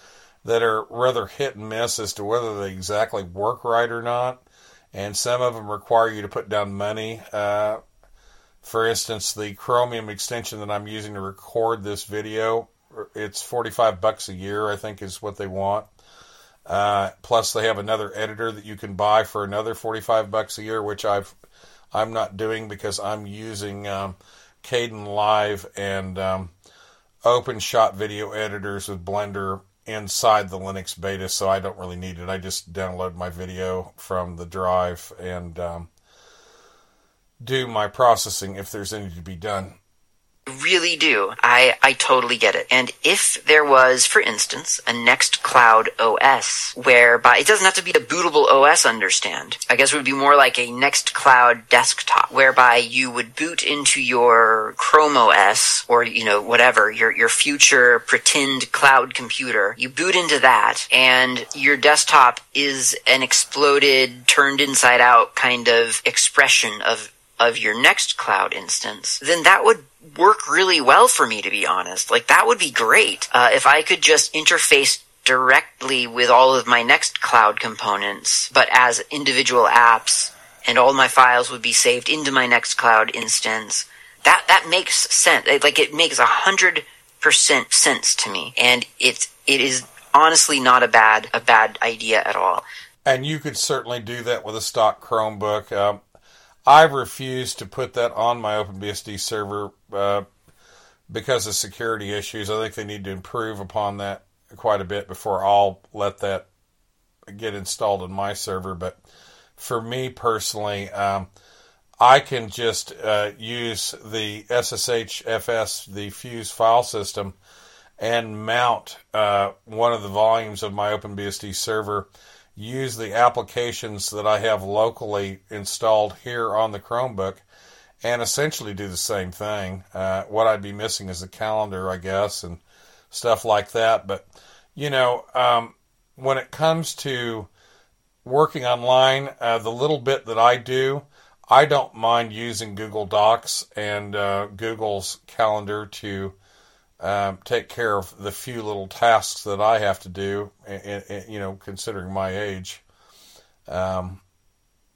that are rather hit and miss as to whether they exactly work right or not. And some of them require you to put down money. For instance, the Chromium extension that I'm using to record this video, it's $45 a year, I think, is what they want. Plus, they have another editor that you can buy for another $45 a year, which I'm not doing because I'm using Kden Live and OpenShot video editors with Blender inside the Linux beta, so I don't really need it. I just download my video from the drive and do my processing if there's any to be done. Really do. I totally get it. And if there was, for instance, a Nextcloud OS, whereby it doesn't have to be a bootable OS, understand. I guess it would be more like a Nextcloud desktop, whereby you would boot into your Chrome OS or, you know, whatever, your future pretend cloud computer. You boot into that, and your desktop is an exploded, turned inside out kind of expression of your Nextcloud instance. Then that would work really well for me, to be honest. Like, that would be great if I could just interface directly with all of my Nextcloud components, but as individual apps, and all my files would be saved into my Nextcloud instance. That makes sense. It makes 100% sense to me, and it is honestly not a bad idea at all. And you could certainly do that with a stock Chromebook. I refuse to put that on my OpenBSD server because of security issues. I think they need to improve upon that quite a bit before I'll let that get installed on my server. But for me personally, I can just use the SSHFS, the Fuse file system, and mount one of the volumes of my OpenBSD server, use the applications that I have locally installed here on the Chromebook, and essentially do the same thing. What I'd be missing is the calendar, I guess, and stuff like that. But, you know, when it comes to working online, the little bit that I do, I don't mind using Google Docs and Google's calendar to take care of the few little tasks that I have to do, and, you know, considering my age.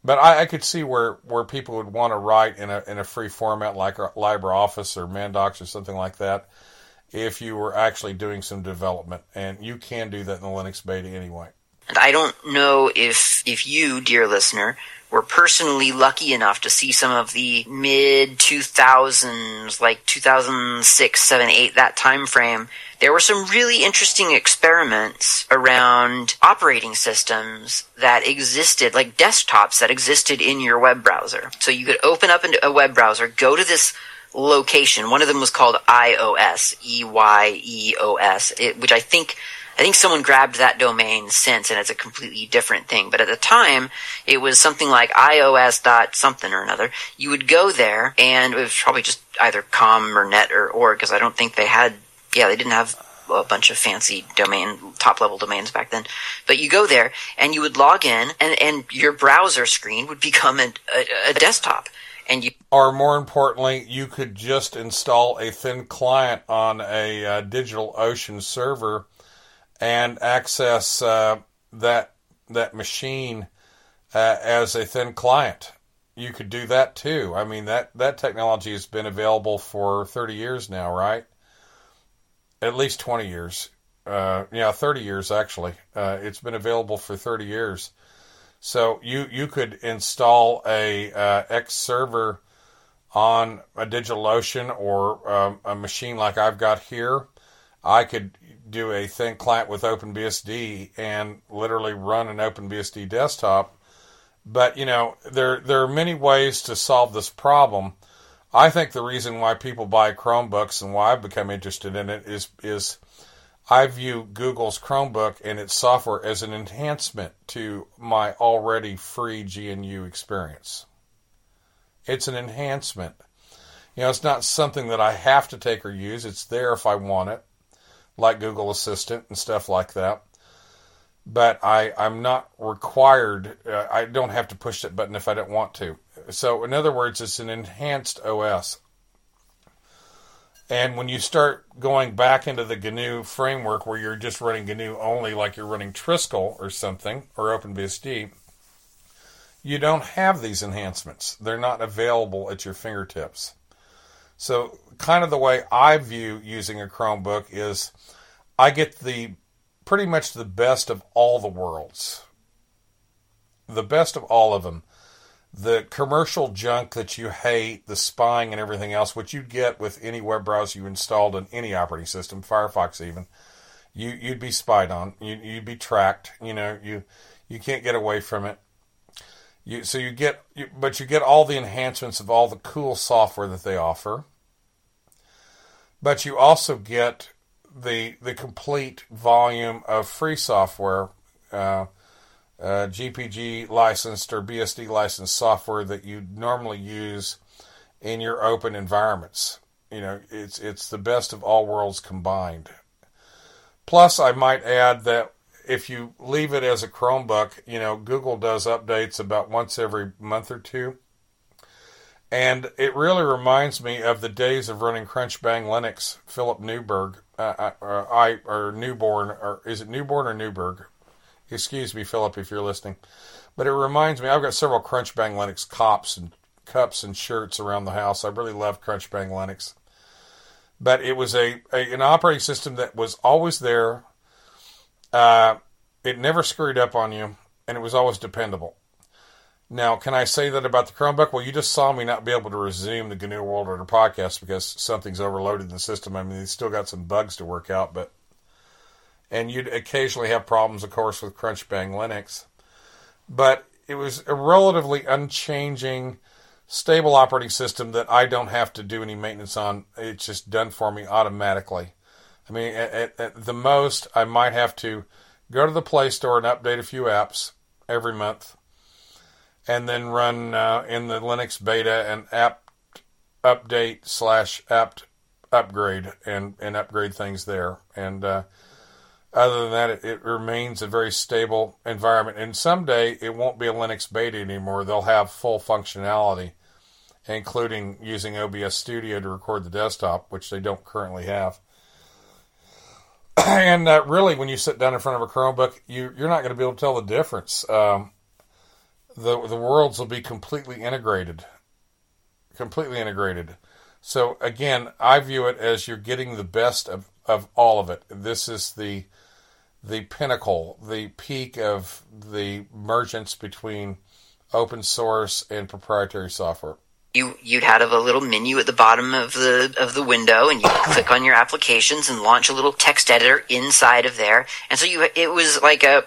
But I could see where people would want to write in a free format like LibreOffice or Mandox or something like that if you were actually doing some development. And you can do that in the Linux beta anyway. And I don't know if you, dear listener, were personally lucky enough to see some of the mid-2000s, like 2006, 7, 8, that time frame. There were some really interesting experiments around operating systems that existed, like desktops that existed in your web browser. So you could open up a web browser, go to this location. One of them was called iOS, E-Y-E-O-S, which I think someone grabbed that domain since, and it's a completely different thing. But at the time, it was something like ios.something or another. You would go there, and it was probably just either com or net or org, because I don't think they didn't have a bunch of fancy domain, top-level domains back then. But you go there, and you would log in, and your browser screen would become a desktop. And you, or more importantly, you could just install a thin client on a DigitalOcean server and access that machine as a thin client. You could do that too. I mean, that technology has been available for 30 years now, right? At least 20 years. 30 years actually. It's been available for 30 years. So you could install a X server on a DigitalOcean or a machine like I've got here. I could do a thin client with OpenBSD and literally run an OpenBSD desktop. But, there are many ways to solve this problem. I think the reason why people buy Chromebooks and why I've become interested in it is I view Google's Chromebook and its software as an enhancement to my already free GNU experience. It's an enhancement. It's not something that I have to take or use. It's there if I want it, like Google Assistant and stuff like that. But I'm not required, I don't have to push that button if I don't want to. So in other words, it's an enhanced OS. And when you start going back into the GNU framework where you're just running GNU only, like you're running Triskel or something, or OpenBSD, you don't have these enhancements. They're not available at your fingertips. So kind of the way I view using a Chromebook is I get pretty much the best of all the worlds. The best of all of them. The commercial junk that you hate, the spying and everything else, which you get with any web browser you installed in any operating system, Firefox even, you'd be spied on. You'd be tracked. You can't get away from it. You get all the enhancements of all the cool software that they offer. But you also get the complete volume of free software, GPG licensed or BSD licensed software that you normally use in your open environments. It's the best of all worlds combined. Plus, I might add that if you leave it as a Chromebook, Google does updates about once every month or two. And it really reminds me of the days of running Crunchbang Linux, Philip Newberg, is it Newborn or Newberg? Excuse me, Philip, if you're listening. But it reminds me, I've got several Crunchbang Linux cups and shirts around the house. I really love Crunchbang Linux. But it was an operating system that was always there. It never screwed up on you, and it was always dependable. Now, can I say that about the Chromebook? Well, you just saw me not be able to resume the GNU World Order podcast because something's overloaded in the system. I mean, they still got some bugs to work out, and you'd occasionally have problems, of course, with Crunchbang Linux. But it was a relatively unchanging, stable operating system that I don't have to do any maintenance on. It's just done for me automatically. I mean, at the most, I might have to go to the Play Store and update a few apps every month, and then run in the Linux beta an apt update /apt upgrade and upgrade things there. And other than that, it remains a very stable environment. And someday it won't be a Linux beta anymore. They'll have full functionality, including using OBS Studio to record the desktop, which they don't currently have. And really, when you sit down in front of a Chromebook, you're not going to be able to tell the difference. The worlds will be completely integrated. So again, I view it as you're getting the best of all of it. This is the pinnacle, the peak of the mergence between open source and proprietary software. You'd have a little menu at the bottom of the window, and you click on your applications and launch a little text editor inside of there. And so it was a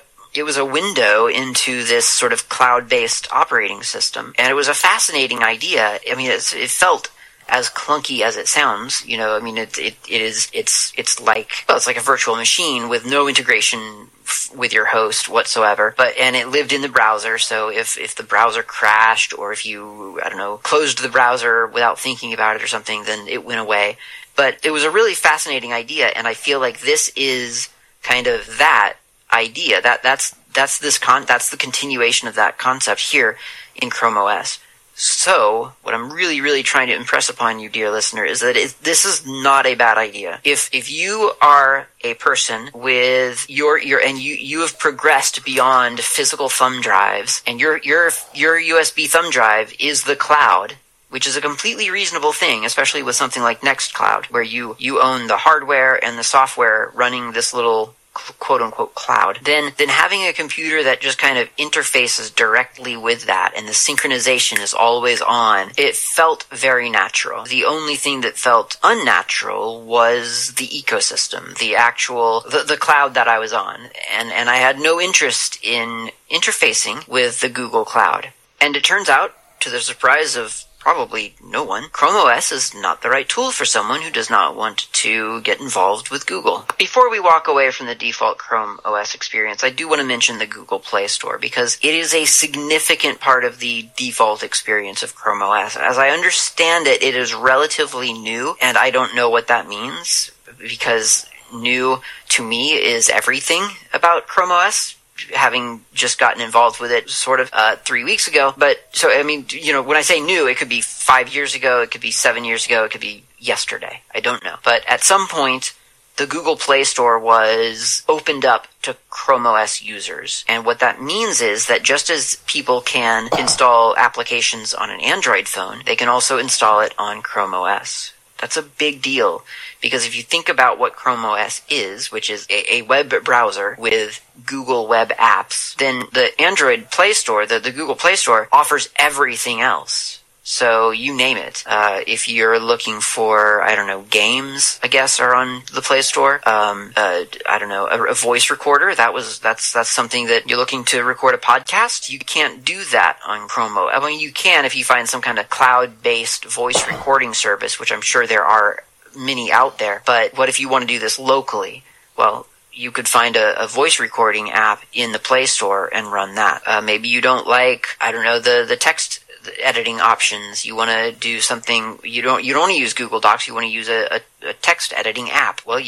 window into this sort of cloud-based operating system. And it was a fascinating idea. I mean, it felt as clunky as it sounds. It's like a virtual machine with no integration with your host whatsoever. And it lived in the browser. So if the browser crashed, or if you closed the browser without thinking about it or something, then it went away. But it was a really fascinating idea, and I feel like this is kind of that idea. That's the continuation of that concept here in Chrome OS. So what I'm really, really trying to impress upon you, dear listener, is that this is not a bad idea. If you are a person with you have progressed beyond physical thumb drives, and your USB thumb drive is the cloud, which is a completely reasonable thing, especially with something like Nextcloud, where you own the hardware and the software running this little quote-unquote cloud, then having a computer that just kind of interfaces directly with that and the synchronization is always on, it felt very natural. The only thing that felt unnatural was the ecosystem, the cloud that I was on. And I had no interest in interfacing with the Google Cloud. And it turns out, to the surprise of probably no one, Chrome OS is not the right tool for someone who does not want to get involved with Google. Before we walk away from the default Chrome OS experience, I do want to mention the Google Play Store, because it is a significant part of the default experience of Chrome OS. As I understand it, it is relatively new, and I don't know what that means, because new to me is everything about Chrome OS, having just gotten involved with it sort of 3 weeks ago. But so, I mean, you know, when I say new, it could be 5 years ago, it could be 7 years ago, it could be yesterday. I don't know. But at some point, the Google Play Store was opened up to Chrome OS users. And what that means is that just as people can install applications on an Android phone, they can also install it on Chrome OS. That's a big deal, because if you think about what Chrome OS is, which is a web browser with Google web apps, then the Android Play Store, the Google Play Store, offers everything else. So you name it. If you're looking for, I don't know, games, I guess, are on the Play Store. I don't know, a voice recorder. That's something that you're looking to record a podcast. You can't do that on Chrome OS. I mean, you can if you find some kind of cloud-based voice recording service, which I'm sure there are many out there. But what if you want to do this locally? Well, you could find a voice recording app in the Play Store and run that. Maybe you don't like, I don't know, the text editing options. You want to do something, you don't want to use Google Docs, you want to use a text editing app. Well,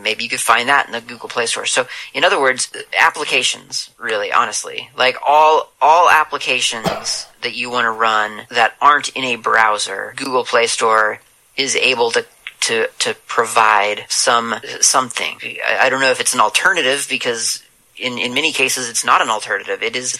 maybe you could find that in the Google Play Store. So in other words, applications, really, honestly, like all applications that you want to run that aren't in a browser, Google Play Store is able to provide something. I don't know if it's an alternative, because in many cases, it's not an alternative. It is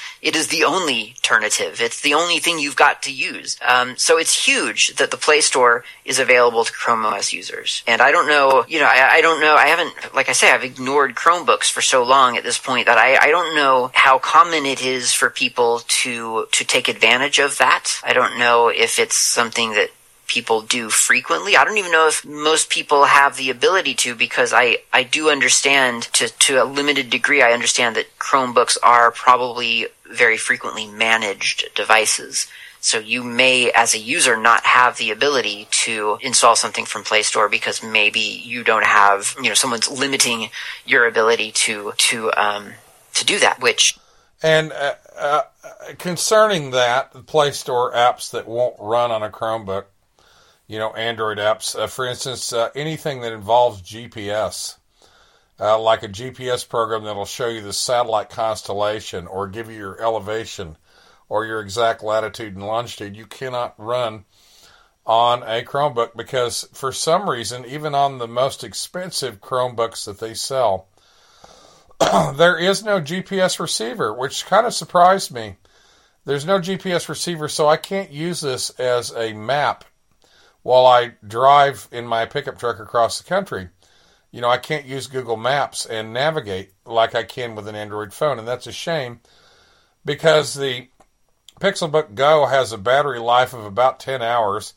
the only alternative. It's the only thing you've got to use. So it's huge that the Play Store is available to Chrome OS users. And I don't know, you know, I don't know. I haven't, like I say, I've ignored Chromebooks for so long at this point that I don't know how common it is for people to take advantage of that. I don't know if it's something that people do frequently. I don't even know if most people have the ability to, because I do understand to a limited degree, I understand that Chromebooks are probably very frequently managed devices. So you may, as a user, not have the ability to install something from Play Store, because maybe you don't have, you know, someone's limiting your ability to do that, which... And concerning that, the Play Store apps that won't run on a Chromebook, you know, Android apps, for instance, anything that involves GPS, like a GPS program that'll show you the satellite constellation or give you your elevation or your exact latitude and longitude, you cannot run on a Chromebook, because for some reason, even on the most expensive Chromebooks that they sell, there is no GPS receiver, which kind of surprised me. There's no GPS receiver, so I can't use this as a map while I drive in my pickup truck across the country. You know, I can't use Google Maps and navigate like I can with an Android phone, and that's a shame, because the Pixelbook Go has a battery life of about 10 hours.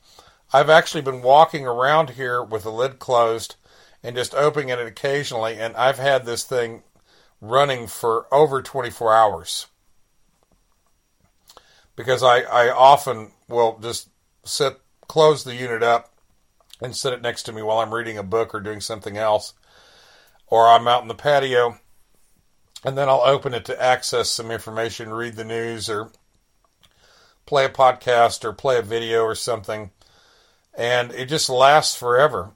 I've actually been walking around here with the lid closed and just opening it occasionally, and I've had this thing running for over 24 hours, because I often will just close the unit up and set it next to me while I'm reading a book or doing something else, or I'm out in the patio, and then I'll open it to access some information, read the news or play a podcast or play a video or something, and it just lasts forever.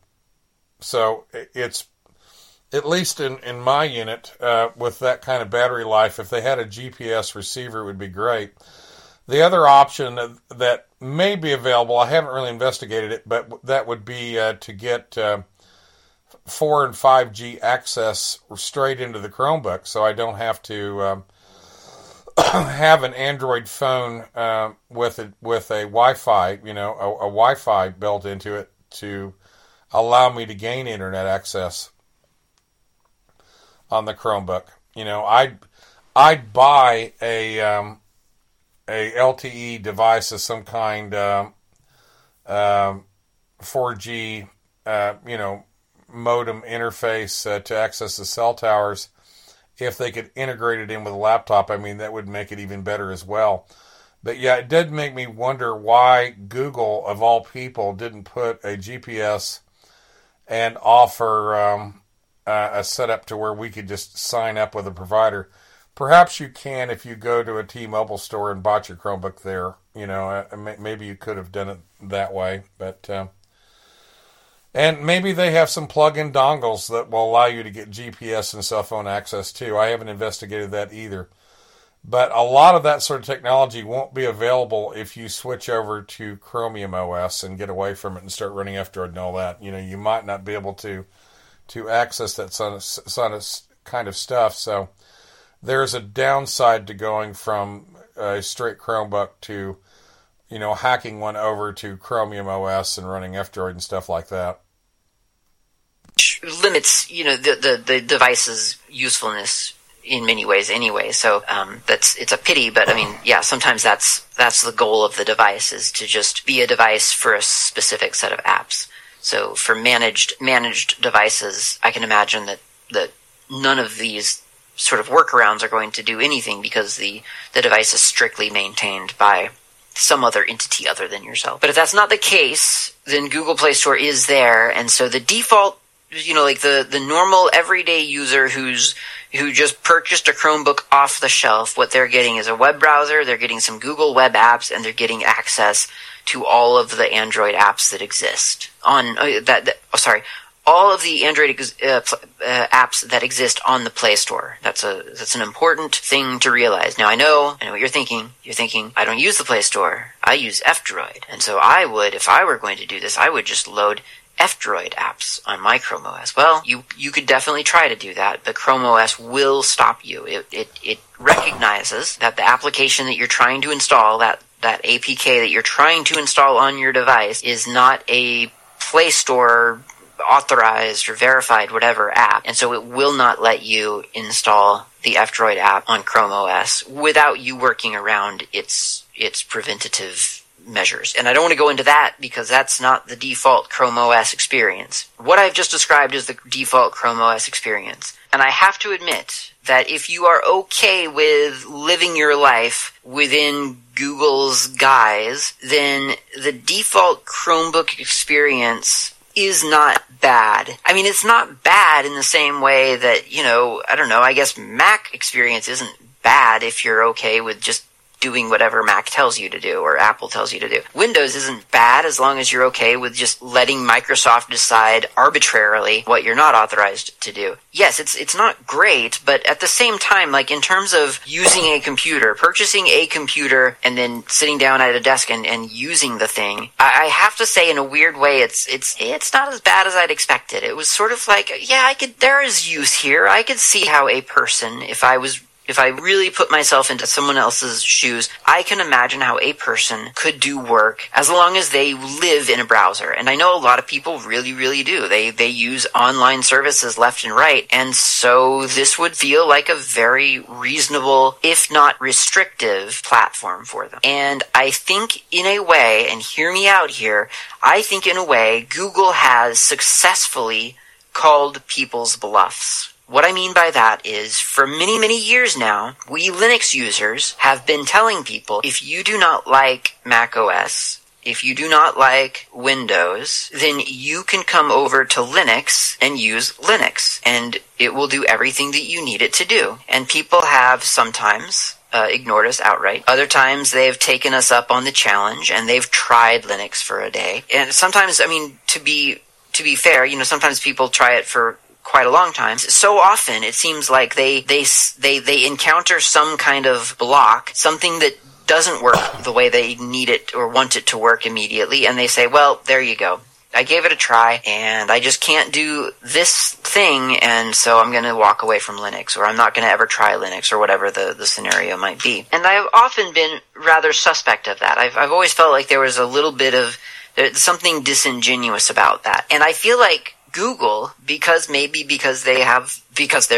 So it's, at least in my unit, with that kind of battery life, if they had a GPS receiver, it would be great. The other option that may be available, I haven't really investigated it, but that would be to get 4 and 5G access straight into the Chromebook, so I don't have to have an Android phone with a Wi-Fi, a Wi-Fi built into it to allow me to gain internet access on the Chromebook. I'd buy a LTE device of some kind, 4G, modem interface to access the cell towers. If they could integrate it in with a laptop, that would make it even better as well. But yeah, it did make me wonder why Google, of all people, didn't put a GPS and offer a setup to where we could just sign up with a provider. Perhaps you can if you go to a T-Mobile store and bought your Chromebook there. Maybe you could have done it that way. But and maybe they have some plug-in dongles that will allow you to get GPS and cell phone access too. I haven't investigated that either. But a lot of that sort of technology won't be available if you switch over to Chromium OS and get away from it and start running F-Droid and all that. You might not be able to access that kind of stuff. So there's a downside to going from a straight Chromebook to, hacking one over to Chromium OS and running F-Droid and stuff like that. Limits, the device's usefulness in many ways anyway. So it's a pity, but sometimes that's the goal of the device, is to just be a device for a specific set of apps. So for managed devices, I can imagine that none of these sort of workarounds are going to do anything, because the device is strictly maintained by some other entity other than yourself. But if that's not the case, then Google Play Store is there, and so the default, the normal everyday user who just purchased a Chromebook off the shelf, what they're getting is a web browser, they're getting some Google web apps, and they're getting access to all of the Android apps that exist on all of the Android apps that exist on the Play Store. That's an important thing to realize. Now, I know what you're thinking. You're thinking, I don't use the Play Store. I use F-Droid. And so I would, if I were going to do this, I would just load F-Droid apps on my Chrome OS. Well, you could definitely try to do that, but Chrome OS will stop you. It recognizes that the application that you're trying to install, that APK that you're trying to install on your device, is not a Play Store authorized or verified whatever app, and so it will not let you install the F-Droid app on Chrome OS without you working around its preventative measures. And I don't want to go into that, because that's not the default Chrome OS experience. What I've just described is the default Chrome OS experience. And I have to admit that if you are okay with living your life within Google's guise, then the default Chromebook experience is not bad. It's not bad in the same way that, Mac experience isn't bad if you're okay with just doing whatever Mac tells you to do or Apple tells you to do. Windows isn't bad as long as you're okay with just letting Microsoft decide arbitrarily what you're not authorized to do. Yes, it's not great, but at the same time, in terms of using a computer, purchasing a computer and then sitting down at a desk and using the thing, I have to say, in a weird way, it's not as bad as I'd expected. It was sort of there is use here. I could see how a person, if I really put myself into someone else's shoes, I can imagine how a person could do work as long as they live in a browser. And I know a lot of people really, really do. They use online services left and right. And so this would feel like a very reasonable, if not restrictive, platform for them. And I think in a way, and hear me out here, I think in a way Google has successfully called people's bluffs. What I mean by that is, for many, many years now, we Linux users have been telling people, if you do not like Mac OS, if you do not like Windows, then you can come over to Linux and use Linux, and it will do everything that you need it to do. And people have sometimes ignored us outright. Other times they've taken us up on the challenge, and they've tried Linux for a day. And sometimes, to be to be fair, you know, sometimes people try it for quite a long time. So often it seems like they encounter some kind of block, something that doesn't work the way they need it or want it to work immediately, and they say, well, there you go. I gave it a try, and I just can't do this thing, and so I'm going to walk away from Linux, or I'm not going to ever try Linux, or whatever the scenario might be. And I've often been rather suspect of that. I've always felt like there was a little bit of something disingenuous about that. And I feel like Google, because they're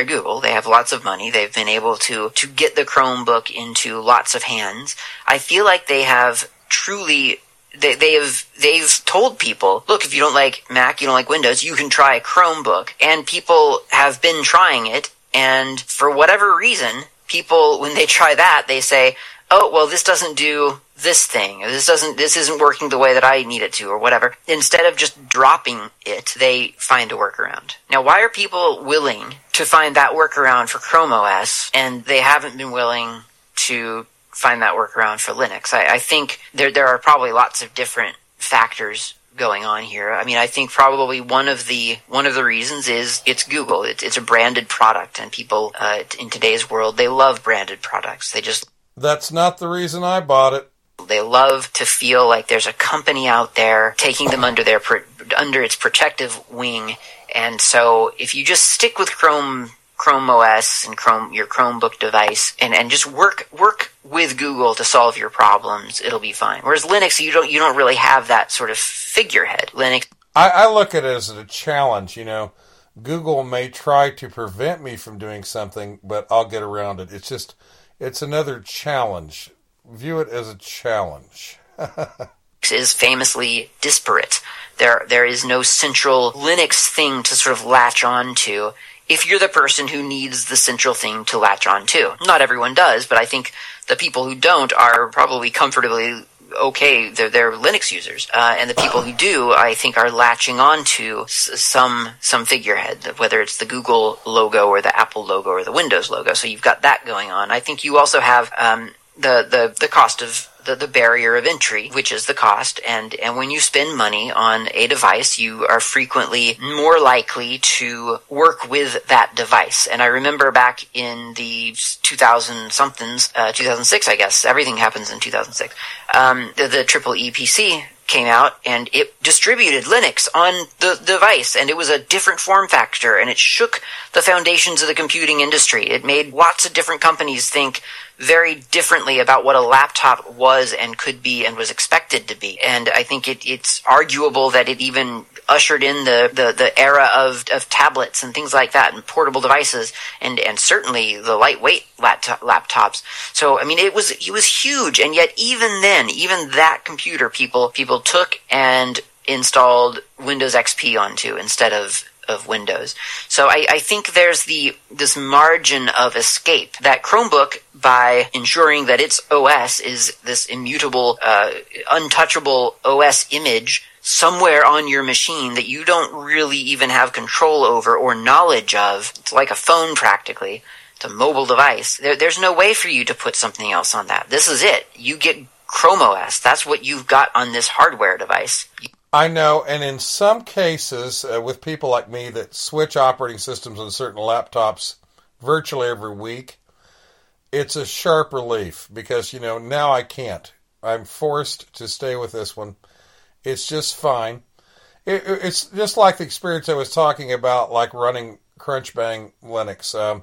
Google, they have lots of money, they've been able to get the Chromebook into lots of hands. I feel like they have truly... They've told people, look, if you don't like Mac, you don't like Windows, you can try a Chromebook. And people have been trying it, and for whatever reason, people, when they try that, they say, oh, well, this doesn't do this thing, or this isn't working the way that I need it to, or whatever. Instead of just dropping it, they find a workaround. Now, why are people willing to find that workaround for Chrome OS, and they haven't been willing to find that workaround for Linux? I think there are probably lots of different factors going on here. I mean, I think probably one of the reasons is it's Google. It's a branded product, and people in today's world, they love branded products. That's not the reason I bought it. They love to feel like there's a company out there taking them under its protective wing, and so if you just stick with Chrome OS and your Chromebook device, and just work with Google to solve your problems, it'll be fine. Whereas Linux, you don't really have that sort of figurehead. Linux, I look at it as a challenge. You know, Google may try to prevent me from doing something, but I'll get around it. It's another challenge. View it as a challenge. Is famously disparate. There is no central Linux thing to sort of latch on to. If you're the person who needs the central thing to latch on to. Not everyone does, but I think the people who don't are probably comfortably okay. They're Linux users. And the people who do, I think, are latching on to some figurehead, whether it's the Google logo or the Apple logo or the Windows logo. So you've got that going on. I think you also have the cost of the barrier of entry, which is the cost, and when you spend money on a device, you are frequently more likely to work with that device. And I remember back in the 2000-somethings, 2006, I guess, everything happens in 2006, the EEE PC came out, and it distributed Linux on the device, and it was a different form factor, and it shook the foundations of the computing industry. It made lots of different companies think very differently about what a laptop was and could be and was expected to be. And I think it's arguable that it even ushered in the era of tablets and things like that, and portable devices, and certainly the lightweight laptops. So, I mean, it was huge. And yet even then, even that computer people took and installed Windows XP onto instead of Windows. So I think there's this margin of escape that Chromebook, by ensuring that its OS is this immutable, untouchable OS image somewhere on your machine that you don't really even have control over or knowledge of. It's like a phone practically. It's a mobile device. There's no way for you to put something else on that. This is it. You get Chrome OS. That's what you've got on this hardware device. I know, and in some cases, with people like me that switch operating systems on certain laptops virtually every week, it's a sharp relief because, you know, now I can't. I'm forced to stay with this one. It's just fine. It's just like the experience I was talking about, like running Crunchbang Linux.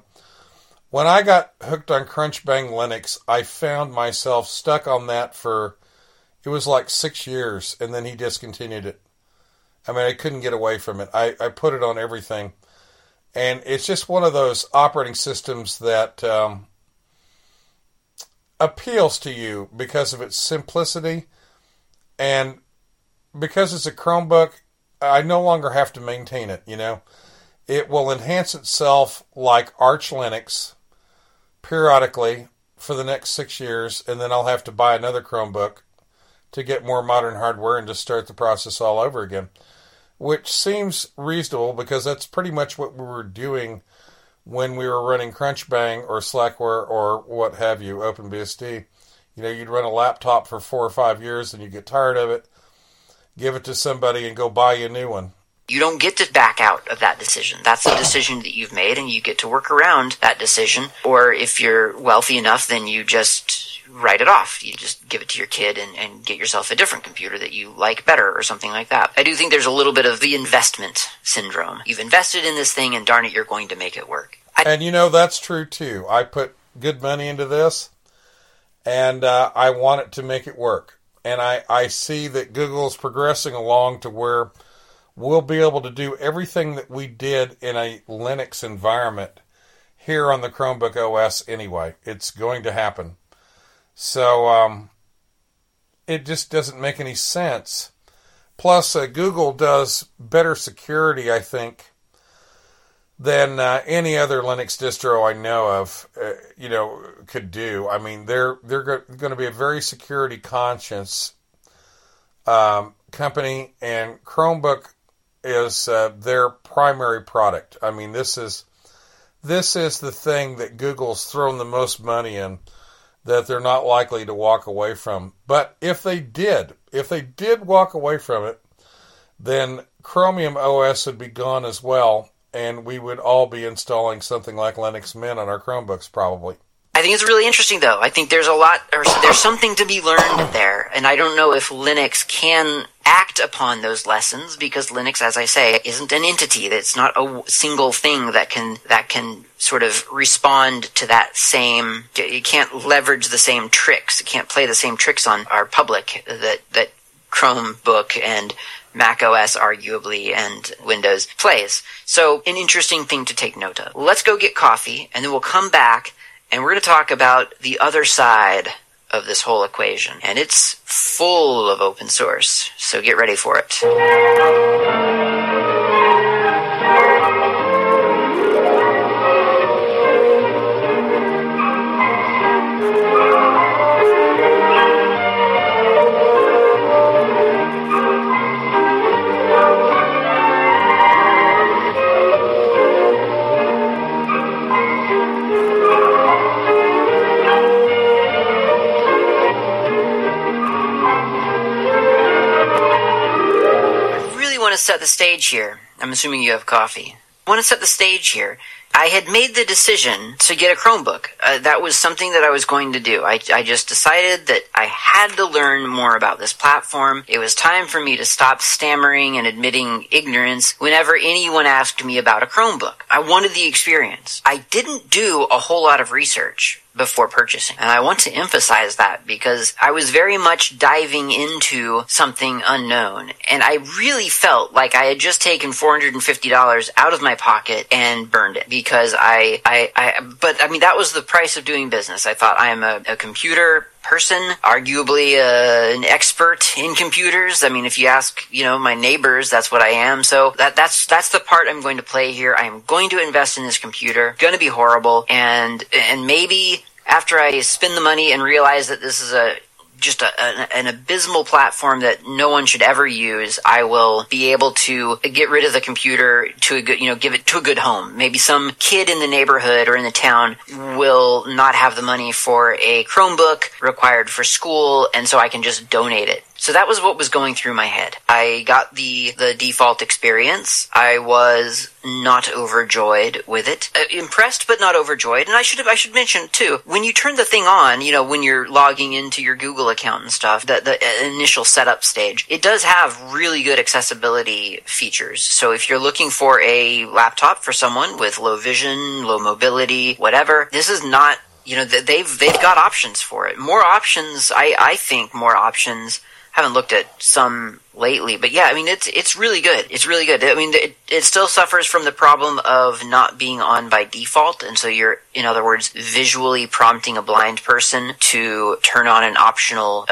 When I got hooked on Crunchbang Linux, I found myself stuck on that for, it was like 6 years, and then he discontinued it. I mean, I couldn't get away from it. I put it on everything. And it's just one of those operating systems that appeals to you because of its simplicity. And because it's a Chromebook, I no longer have to maintain it, you know. It will enhance itself like Arch Linux periodically for the next 6 years, and then I'll have to buy another Chromebook to get more modern hardware and just start the process all over again, which seems reasonable because that's pretty much what we were doing when we were running Crunchbang or Slackware or what have you, OpenBSD. You know, you'd run a laptop for 4 or 5 years and you get tired of it, give it to somebody and go buy you a new one. You don't get to back out of that decision. That's a decision that you've made, and you get to work around that decision. Or if you're wealthy enough, then you just write it off. You just give it to your kid and get yourself a different computer that you like better or something like that. I do think there's a little bit of the investment syndrome. You've invested in this thing, and darn it, you're going to make it work. And you know, that's true, too. I put good money into this, and I want it to make it work. And I see that Google's progressing along to where we'll be able to do everything that we did in a Linux environment here on the Chromebook OS anyway. It's going to happen. So it just doesn't make any sense. Plus, Google does better security, I think, than any other Linux distro I know of, you know, could do. I mean, they're going to be a very security conscious company, and Chromebook is their primary product. I mean, this is the thing that Google's thrown the most money in that they're not likely to walk away from. But if they did walk away from it, then Chromium OS would be gone as well, and we would all be installing something like Linux Mint on our Chromebooks probably. I think it's really interesting, though. I think there's a lot, or there's something to be learned there, and I don't know if Linux can act upon those lessons, because Linux, as I say, isn't an entity. It's not a single thing that can sort of respond to that same. It can't leverage the same tricks. It can't play the same tricks on our public that Chromebook and Mac OS, arguably, and Windows plays. So, an interesting thing to take note of. Let's go get coffee, and then we'll come back. And we're going to talk about the other side of this whole equation. And it's full of open source, so get ready for it. Set the stage here. I'm assuming you have coffee. I want to set the stage here. I had made the decision to get a Chromebook. That was something that I was going to do. I just decided that I had to learn more about this platform. It was time for me to stop stammering and admitting ignorance whenever anyone asked me about a Chromebook. I wanted the experience. I didn't do a whole lot of research before purchasing. And I want to emphasize that because I was very much diving into something unknown. And I really felt like I had just taken $450 out of my pocket and burned it because I mean, that was the price of doing business. I thought I am a computer person, arguably an expert in computers. I mean, if you ask, you know, my neighbors, that's what I am. So that's the part I'm going to play here. I'm going to invest in this computer. Going to be horrible, and maybe after I spend the money and realize that this is an abysmal platform that no one should ever use, I will be able to get rid of the computer to a good, you know, give it to a good home. Maybe some kid in the neighborhood or in the town will not have the money for a Chromebook required for school, and so I can just donate it. So that was what was going through my head. I got the default experience. I was not overjoyed with it. Impressed, but not overjoyed. And I should mention, too, when you turn the thing on, you know, when you're logging into your Google account and stuff, the initial setup stage, it does have really good accessibility features. So if you're looking for a laptop for someone with low vision, low mobility, whatever, this is not, you know, they've got options for it. More options, I think more options. I haven't looked at some lately, but yeah, I mean, it's really good. It's really good. I mean, it still suffers from the problem of not being on by default, and so you're, in other words, visually prompting a blind person to turn on an optional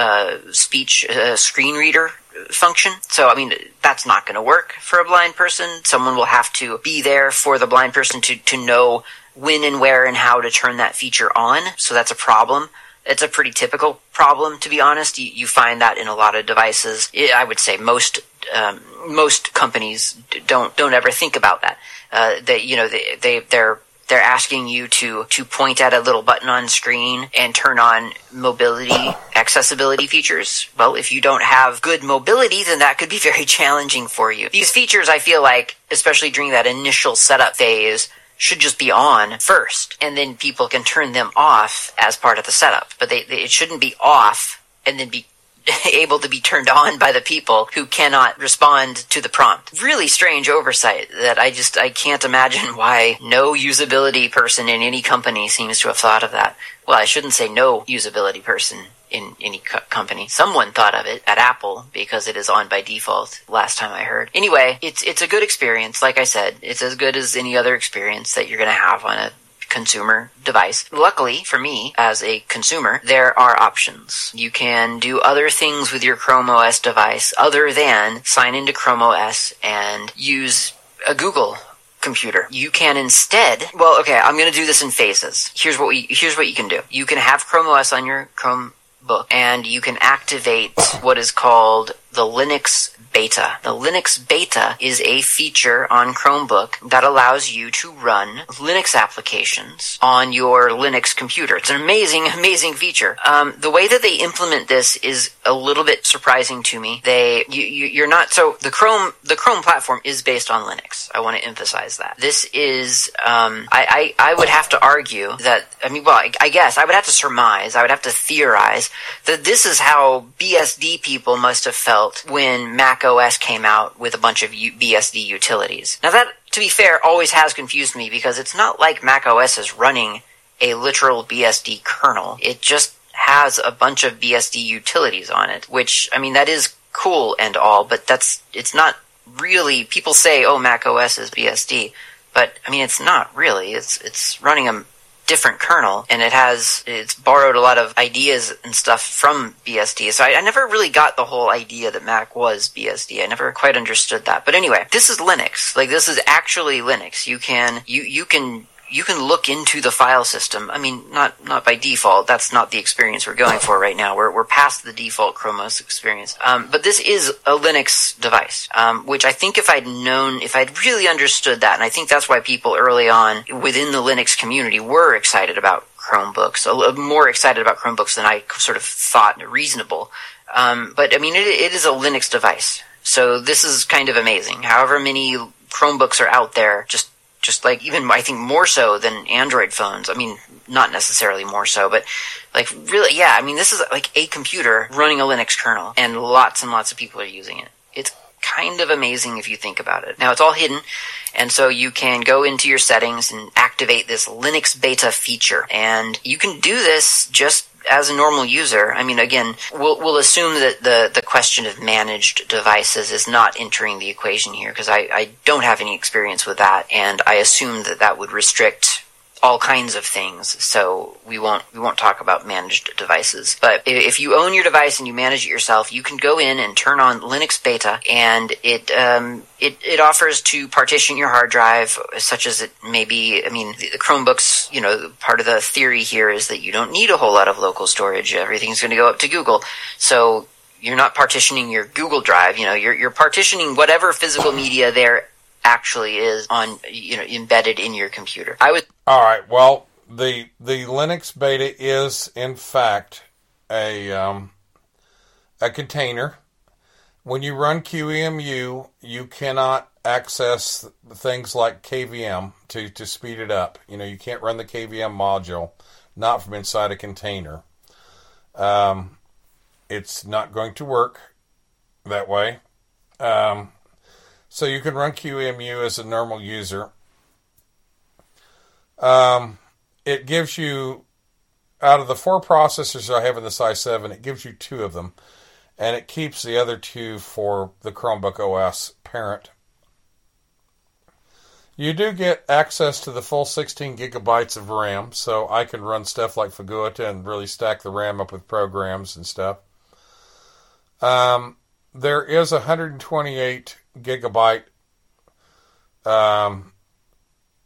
speech screen reader function. So, I mean, that's not going to work for a blind person. Someone will have to be there for the blind person to know when and where and how to turn that feature on, so that's a problem. It's a pretty typical problem, to be honest. You find that in a lot of devices. I would say most companies don't ever think about that. They, you know, they're they're asking you to point at a little button on screen and turn on mobility accessibility features. Well, if you don't have good mobility, then that could be very challenging for you. These features, I feel like, especially during that initial setup phase, should just be on first, and then people can turn them off as part of the setup. But it shouldn't be off and then be able to be turned on by the people who cannot respond to the prompt. Really strange oversight that I can't imagine why no usability person in any company seems to have thought of that. Well, I shouldn't say no usability person in any company. Someone thought of it at Apple, because it is on by default, last time I heard. Anyway, it's a good experience. Like I said, it's as good as any other experience that you're going to have on a consumer device. Luckily for me, as a consumer, there are options. You can do other things with your Chrome OS device other than sign into Chrome OS and use a Google computer. You can instead, well, okay, I'm going to do this in phases. Here's what you can do. You can have Chrome OS on your Chromebook, and you can activate what is called the Linux Beta. The Linux Beta is a feature on Chromebook that allows you to run Linux applications on your Linux computer. It's an amazing, amazing feature. The way that they implement this is a little bit surprising to me. The Chrome platform is based on Linux. I want to emphasize that. This is, I would have to argue that, I would have to surmise, I would have to theorize that this is how BSD people must have felt when Mac OS came out with a bunch of BSD utilities. Now that, to be fair, always has confused me, because it's not like Mac OS is running a literal BSD kernel. It just has a bunch of BSD utilities on it, which, I mean, that is cool and all, but it's not really, people say, oh, Mac OS is BSD, but, I mean, it's not really. It's running a different kernel, and it's borrowed a lot of ideas and stuff from BSD. So I never really got the whole idea that Mac was BSD. I never quite understood that. But anyway, this is Linux. Like, this is actually Linux. You can look into the file system. I mean, not by default. That's not the experience we're going for right now. We're past the default Chrome OS experience. But this is a Linux device, which I think if I'd really understood that, and I think that's why people early on within the Linux community were excited about Chromebooks, more excited about Chromebooks than I sort of thought reasonable. But I mean, it is a Linux device. So this is kind of amazing. However many Chromebooks are out there, just like, even I think more so than Android phones. I mean, not necessarily more so, but like, really, yeah, I mean, this is like a computer running a Linux kernel, and lots of people are using it. It's kind of amazing if you think about it. Now, it's all hidden, and so you can go into your settings and activate this Linux Beta feature, and you can do this just as a normal user. I mean, again, we'll assume that the question of managed devices is not entering the equation here, because I don't have any experience with that, and I assume that would restrict all kinds of things, so we won't talk about managed devices. But if you own your device and you manage it yourself, you can go in and turn on Linux Beta, and it offers to partition your hard drive, such as it may be. I mean, the Chromebooks, you know, part of the theory here is that you don't need a whole lot of local storage. Everything's going to go up to Google, so you're not partitioning your Google Drive. You know, you're partitioning whatever physical media there actually is on, you know, embedded in your computer. All right. Well, the Linux Beta is in fact a container. When you run QEMU, you cannot access things like KVM to speed it up. You know, you can't run the KVM module, not from inside a container. It's not going to work that way. So you can run QEMU as a normal user. It gives you, out of the four processors I have in this i7, it gives you two of them. And it keeps the other two for the Chromebook OS parent. You do get access to the full 16 gigabytes of RAM. So I can run stuff like Fagota and really stack the RAM up with programs and stuff. There is 128 gigabyte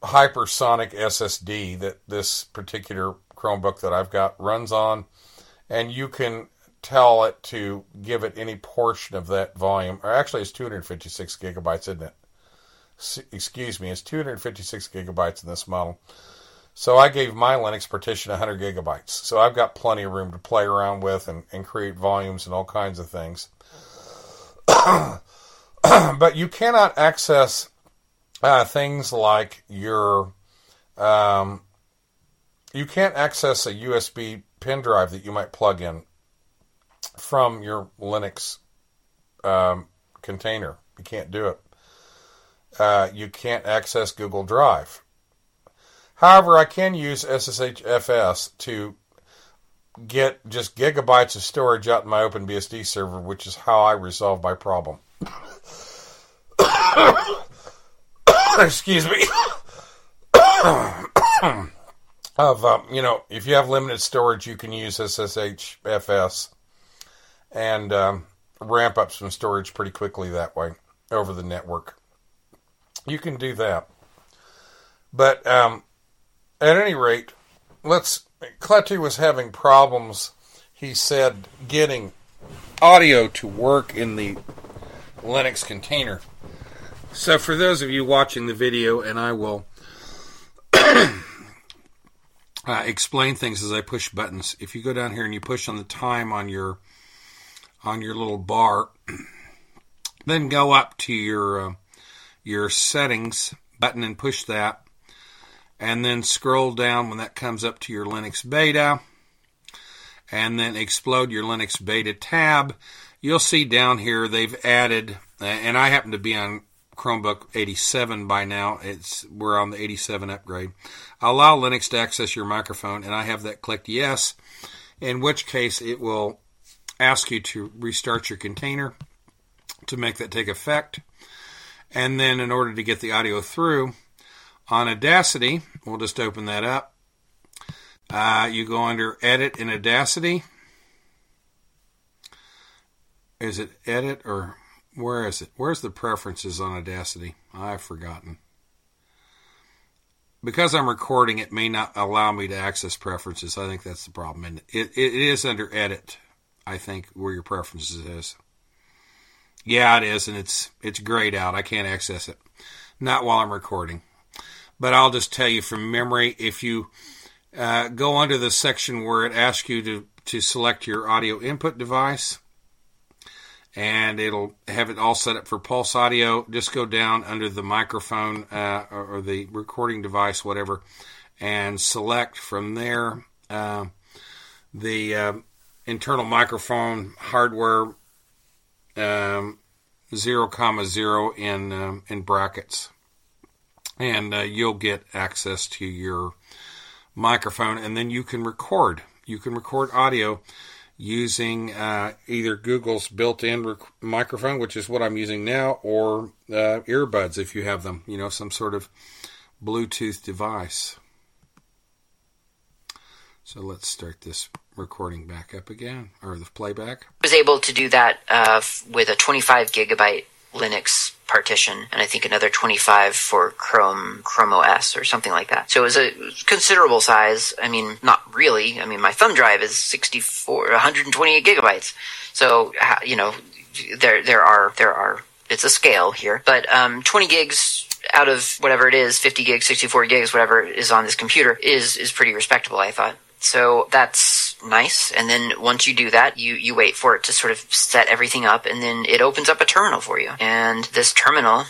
hypersonic SSD that this particular Chromebook that I've got runs on, and you can tell it to give it any portion of that volume. Or actually, it's 256 gigabytes, isn't it? is 256 gigabytes in this model. So I gave my Linux partition 100 gigabytes. So I've got plenty of room to play around with and create volumes and all kinds of things. But you cannot access things like your... you can't access a USB pen drive that you might plug in from your Linux container. You can't do it. You can't access Google Drive. However, I can use SSHFS to get just gigabytes of storage out in my OpenBSD server, which is how I resolve my problem. Excuse me. Of if you have limited storage, you can use SSHFS and ramp up some storage pretty quickly that way over the network. You can do that. But at any rate, Klaatu was having problems, he said, getting audio to work in the Linux container. So for those of you watching the video, and I will explain things as I push buttons. If you go down here and you push on the time on your little bar, then go up to your settings button and push that, and then scroll down when that comes up to your Linux beta, and then explode your Linux beta tab. You'll see down here they've added, and I happen to be on Chromebook 87 by now. We're on the 87 upgrade. Allow Linux to access your microphone, and I have that clicked yes, in which case it will ask you to restart your container to make that take effect. And then in order to get the audio through, on Audacity, we'll just open that up. You go under Edit in Audacity. Is it Edit or... where is it? Where's the preferences on Audacity? I've forgotten. Because I'm recording, it may not allow me to access preferences. I think that's the problem. And it is under Edit, I think, where your preferences is. Yeah, it is, and it's grayed out. I can't access it. Not while I'm recording. But I'll just tell you from memory, if you go under the section where it asks you to select your audio input device, and it'll have it all set up for PulseAudio. Just go down under the microphone or the recording device, whatever, and select from there the internal microphone hardware 0,0 in brackets, and you'll get access to your microphone, and then you can record. You can record audio using either Google's built-in microphone, which is what I'm using now, or earbuds if you have them, some sort of Bluetooth device. So let's start this recording back up again, or the playback. I was able to do that with a 25 gigabyte Linux partition, and I think another 25 for Chrome OS or something like that. So it was a considerable size. I mean, not really. I mean, my thumb drive is 128 gigabytes. So, there are, it's a scale here, but 20 gigs out of whatever it is, 50 gigs, 64 gigs, whatever is on this computer is pretty respectable, I thought. So that's nice. And then once you do that, you wait for it to sort of set everything up, and then it opens up a terminal for you. And this terminal,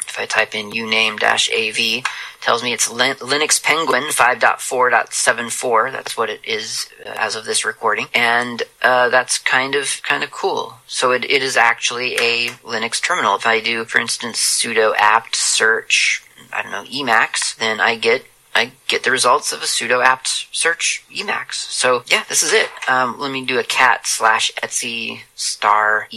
if I type in uname-av, tells me it's Linux Penguin 5.4.74. That's what it is as of this recording. And that's kind of cool. So it is actually a Linux terminal. If I do, for instance, sudo apt search, I don't know, Emacs, then I get the results of a sudo apt search Emacs. So, yeah, this is it. Let me do a cat /etsy*eleas.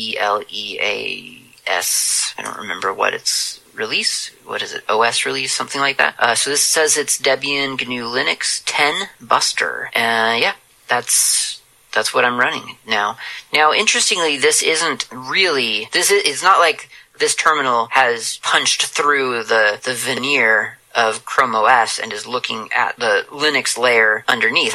I don't remember what its release. What is it? OS release, something like that. So this says it's Debian GNU Linux 10 Buster. That's what I'm running now. Now, interestingly, it's not like this terminal has punched through the veneer of Chrome OS and is looking at the Linux layer underneath.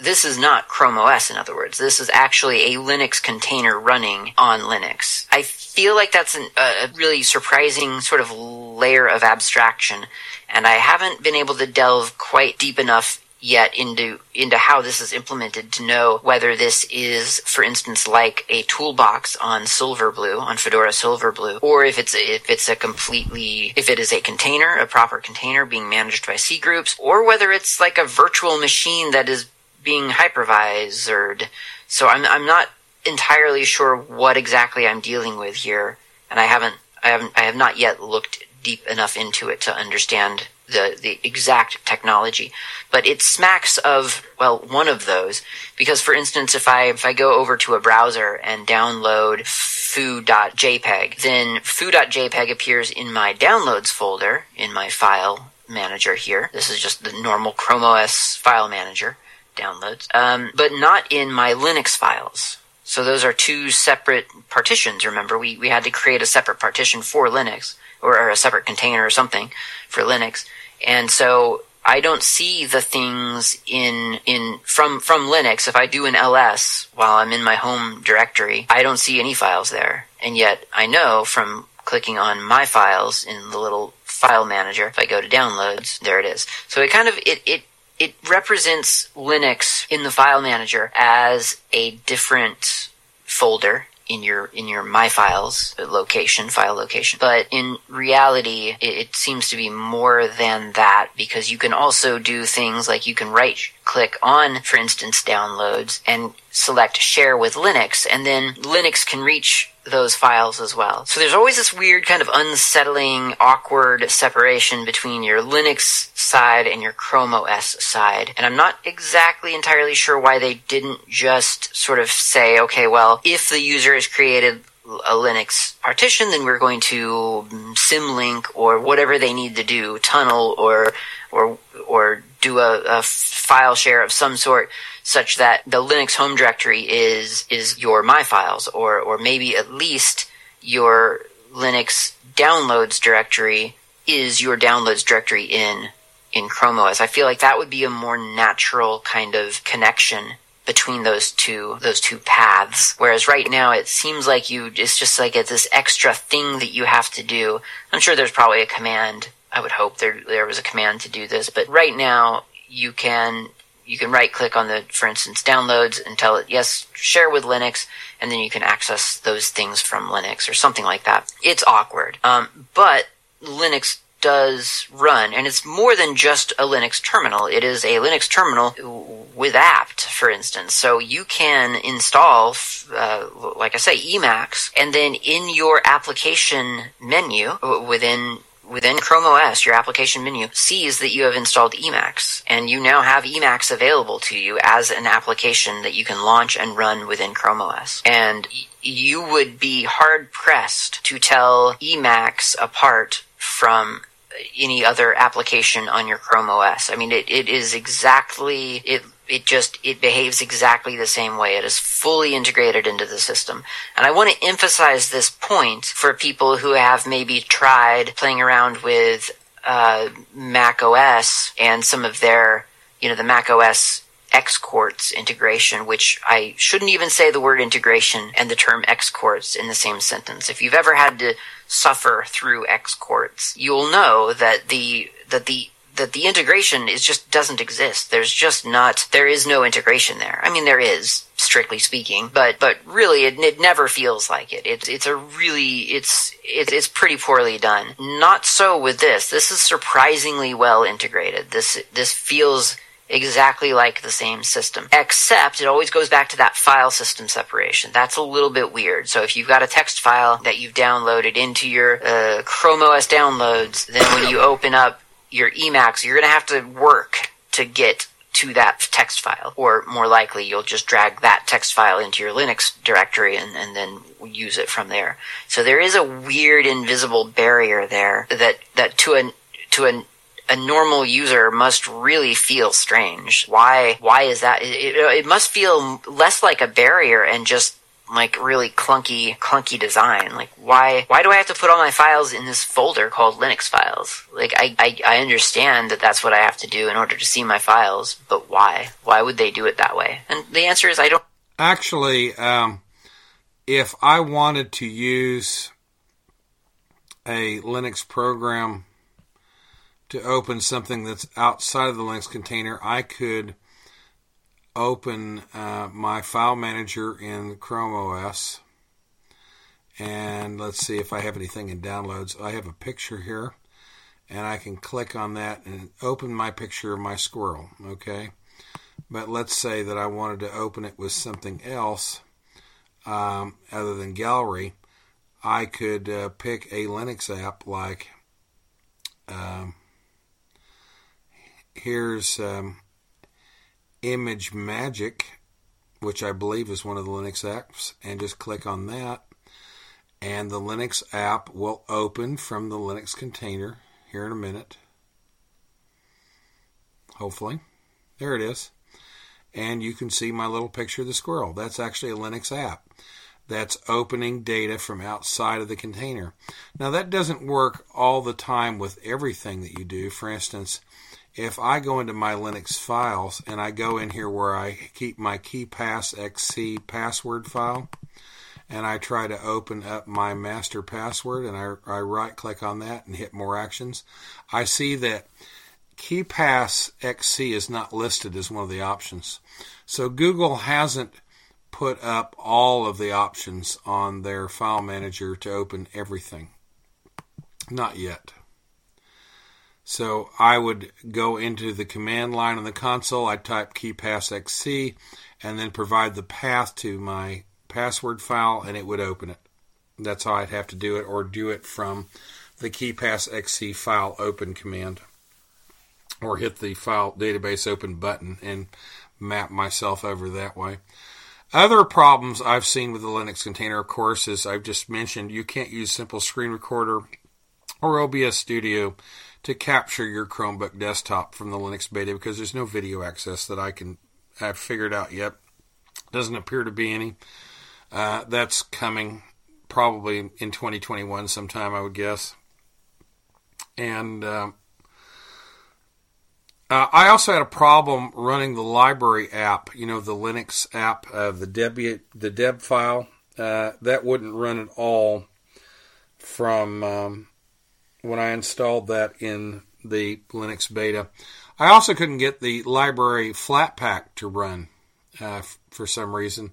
This is not Chrome OS, in other words. This is actually a Linux container running on Linux. I feel like that's a really surprising sort of layer of abstraction, and I haven't been able to delve quite deep enough yet into how this is implemented to know whether this is, for instance, like a toolbox on Silverblue, on Fedora Silverblue, or if it is a container, a proper container being managed by C groups, or whether it's like a virtual machine that is being hypervisored. So I'm not entirely sure what exactly I'm dealing with here, and I have not yet looked deep enough into it to understand the exact technology, but it smacks of, well, one of those, because, for instance, if I go over to a browser and download foo.jpg, then foo.jpg appears in my downloads folder in my file manager here. This is just the normal Chrome OS file manager downloads, but not in my Linux files. So those are two separate partitions. Remember, we had to create a separate partition for Linux, or a separate container or something for Linux. And so I don't see the things from Linux. If I do an ls while I'm in my home directory, I don't see any files there. And yet I know from clicking on my files in the little file manager, if I go to downloads, there it is. So it kind of, it represents Linux in the file manager as a different folder in your My Files location, file location. But in reality, it seems to be more than that, because you can also do things like you can right-click on, for instance, downloads and select Share with Linux, and then Linux can reach those files as well. So there's always this weird kind of unsettling, awkward separation between your Linux side and your Chrome OS side. And I'm not exactly entirely sure why they didn't just sort of say, okay, well, if the user has created a Linux partition, then we're going to symlink or whatever they need to do, tunnel or do a file share of some sort, such that the Linux home directory is your My Files, or maybe at least your Linux downloads directory is your downloads directory in Chrome OS. I feel like that would be a more natural kind of connection between those two paths. Whereas right now it seems like it's just like it's this extra thing that you have to do. I'm sure there's probably a command. I would hope there was a command to do this, but right now you can right click on the, for instance, downloads and tell it, yes, share with Linux, and then you can access those things from Linux or something like that. It's awkward. But Linux does run, and it's more than just a Linux terminal. It is a Linux terminal with apt, for instance. So you can install, like I say, Emacs, and then in your application menu within Chrome OS, your application menu sees that you have installed Emacs, and you now have Emacs available to you as an application that you can launch and run within Chrome OS. And you would be hard-pressed to tell Emacs apart from any other application on your Chrome OS. I mean, it behaves exactly the same way. It is fully integrated into the system. And I want to emphasize this point for people who have maybe tried playing around with Mac OS and some of their, the Mac OS Xports integration, which I shouldn't even say the word integration and the term Xports in the same sentence. If you've ever had to suffer through Xports, you'll know that the integration is just doesn't exist. There is no integration there. I mean, there is, strictly speaking, but really it never feels like it. It's pretty poorly done. Not so with this. This is surprisingly well integrated. This feels exactly like the same system, except it always goes back to that file system separation. That's a little bit weird. So if you've got a text file that you've downloaded into your Chrome OS downloads, then when you open up your Emacs, you're going to have to work to get to that text file, or more likely you'll just drag that text file into your Linux directory and then use it from there. So there is a weird invisible barrier there that to a normal user must really feel strange. Why is that? It must feel less like a barrier and just like really clunky design. Like why do I have to put all my files in this folder called Linux files? Like I understand that that's what I have to do in order to see my files, but why? Why would they do it that way? And the answer is I don't. Actually, if I wanted to use a Linux program to open something that's outside of the Linux container, I could open my file manager in Chrome OS. And let's see if I have anything in downloads. I have a picture here, and I can click on that and open my picture of my squirrel, okay? But let's say that I wanted to open it with something else other than gallery. I could pick a Linux app like here's Image Magic, which I believe is one of the Linux apps, and just click on that, and the Linux app will open from the Linux container here in a minute. Hopefully. There it is. And you can see my little picture of the squirrel. That's actually a Linux app. That's opening data from outside of the container. Now, that doesn't work all the time with everything that you do. For instance, if I go into my Linux files and I go in here where I keep my KeePassXC password file, and I try to open up my master password, and I right-click on that and hit More Actions, I see that KeePassXC is not listed as one of the options. So Google hasn't put up all of the options on their file manager to open everything. Not yet. So I would go into the command line on the console, I type KeePassXC, and then provide the path to my password file, and it would open it. That's how I'd have to do it, or do it from the KeePassXC file open command, or hit the file database open button and map myself over that way. Other problems I've seen with the Linux container, of course, as I've just mentioned, you can't use Simple Screen Recorder or OBS Studio to capture your Chromebook desktop from the Linux beta because there's no video access that I've figured out yet. Doesn't appear to be any. That's coming probably in 2021 sometime, I would guess. And I also had a problem running the library app, you know, the Linux app, the deb file. That wouldn't run at all from when I installed that in the Linux beta. I also couldn't get the library Flatpak to run for some reason.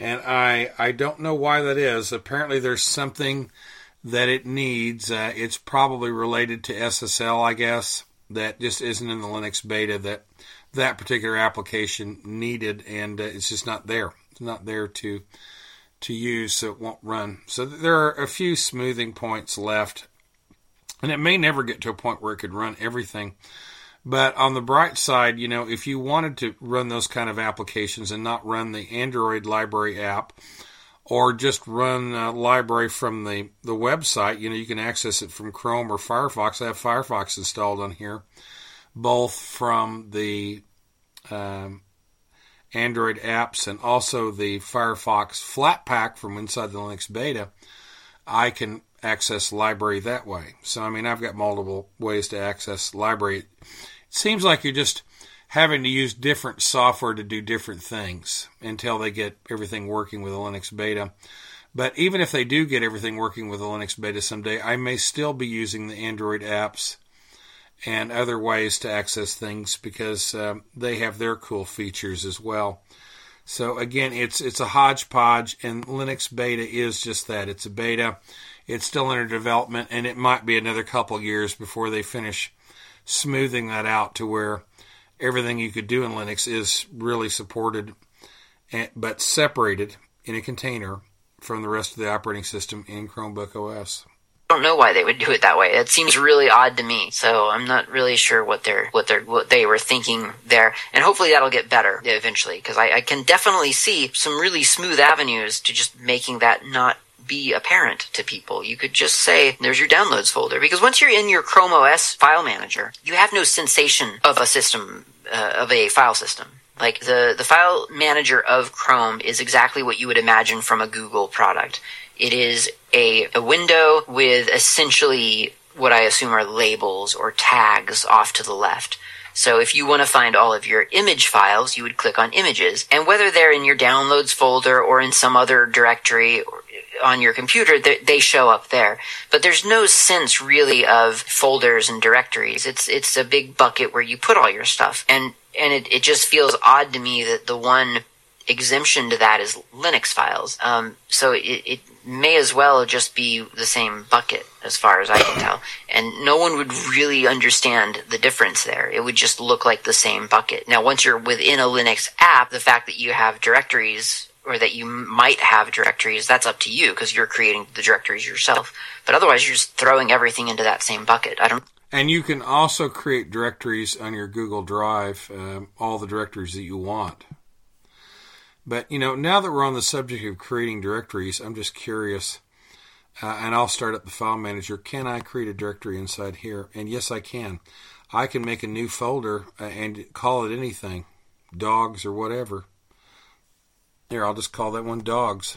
And I don't know why that is. Apparently there's something that it needs. It's probably related to SSL, I guess. That just isn't in the Linux beta that particular application needed, and it's just not there. It's not there to use, so it won't run. So there are a few smoothing points left, and it may never get to a point where it could run everything. But on the bright side, you know, if you wanted to run those kind of applications and not run the Android library app, or just run a library from the website. You know, you can access it from Chrome or Firefox. I have Firefox installed on here, both from the Android apps and also the Firefox Flatpak from inside the Linux beta. I can access library that way. So, I mean, I've got multiple ways to access library. It seems like you're just having to use different software to do different things until they get everything working with a Linux beta. But even if they do get everything working with a Linux beta someday, I may still be using the Android apps and other ways to access things because they have their cool features as well. So again, it's a hodgepodge, and Linux beta is just that. It's a beta. It's still under development, and it might be another couple years before they finish smoothing that out to where everything you could do in Linux is really supported, but separated in a container from the rest of the operating system in Chromebook OS. I don't know why they would do it that way. That seems really odd to me. So I'm not really sure what they were thinking there. And hopefully that'll get better eventually, because I can definitely see some really smooth avenues to just making that not be apparent to people. You could just say, there's your downloads folder. Because once you're in your Chrome OS file manager, you have no sensation of a file system. Like the file manager of Chrome is exactly what you would imagine from a Google product. It is a window with essentially what I assume are labels or tags off to the left. So if you want to find all of your image files, you would click on images. And whether they're in your downloads folder or in some other directory on your computer, they show up there. But there's no sense really of folders and directories. It's a big bucket where you put all your stuff. And it just feels odd to me that the one exemption to that is Linux files. So it may as well just be the same bucket as far as I can tell. And no one would really understand the difference there. It would just look like the same bucket. Now, once you're within a Linux app, the fact that you have directories or that you might have directories, that's up to you because you're creating the directories yourself. But otherwise, you're just throwing everything into that same bucket. And you can also create directories on your Google Drive, all the directories that you want. But, you know, now that we're on the subject of creating directories, I'm just curious, and I'll start up the file manager. Can I create a directory inside here? And yes, I can. I can make a new folder and call it anything, dogs or whatever. Here, I'll just call that one dogs.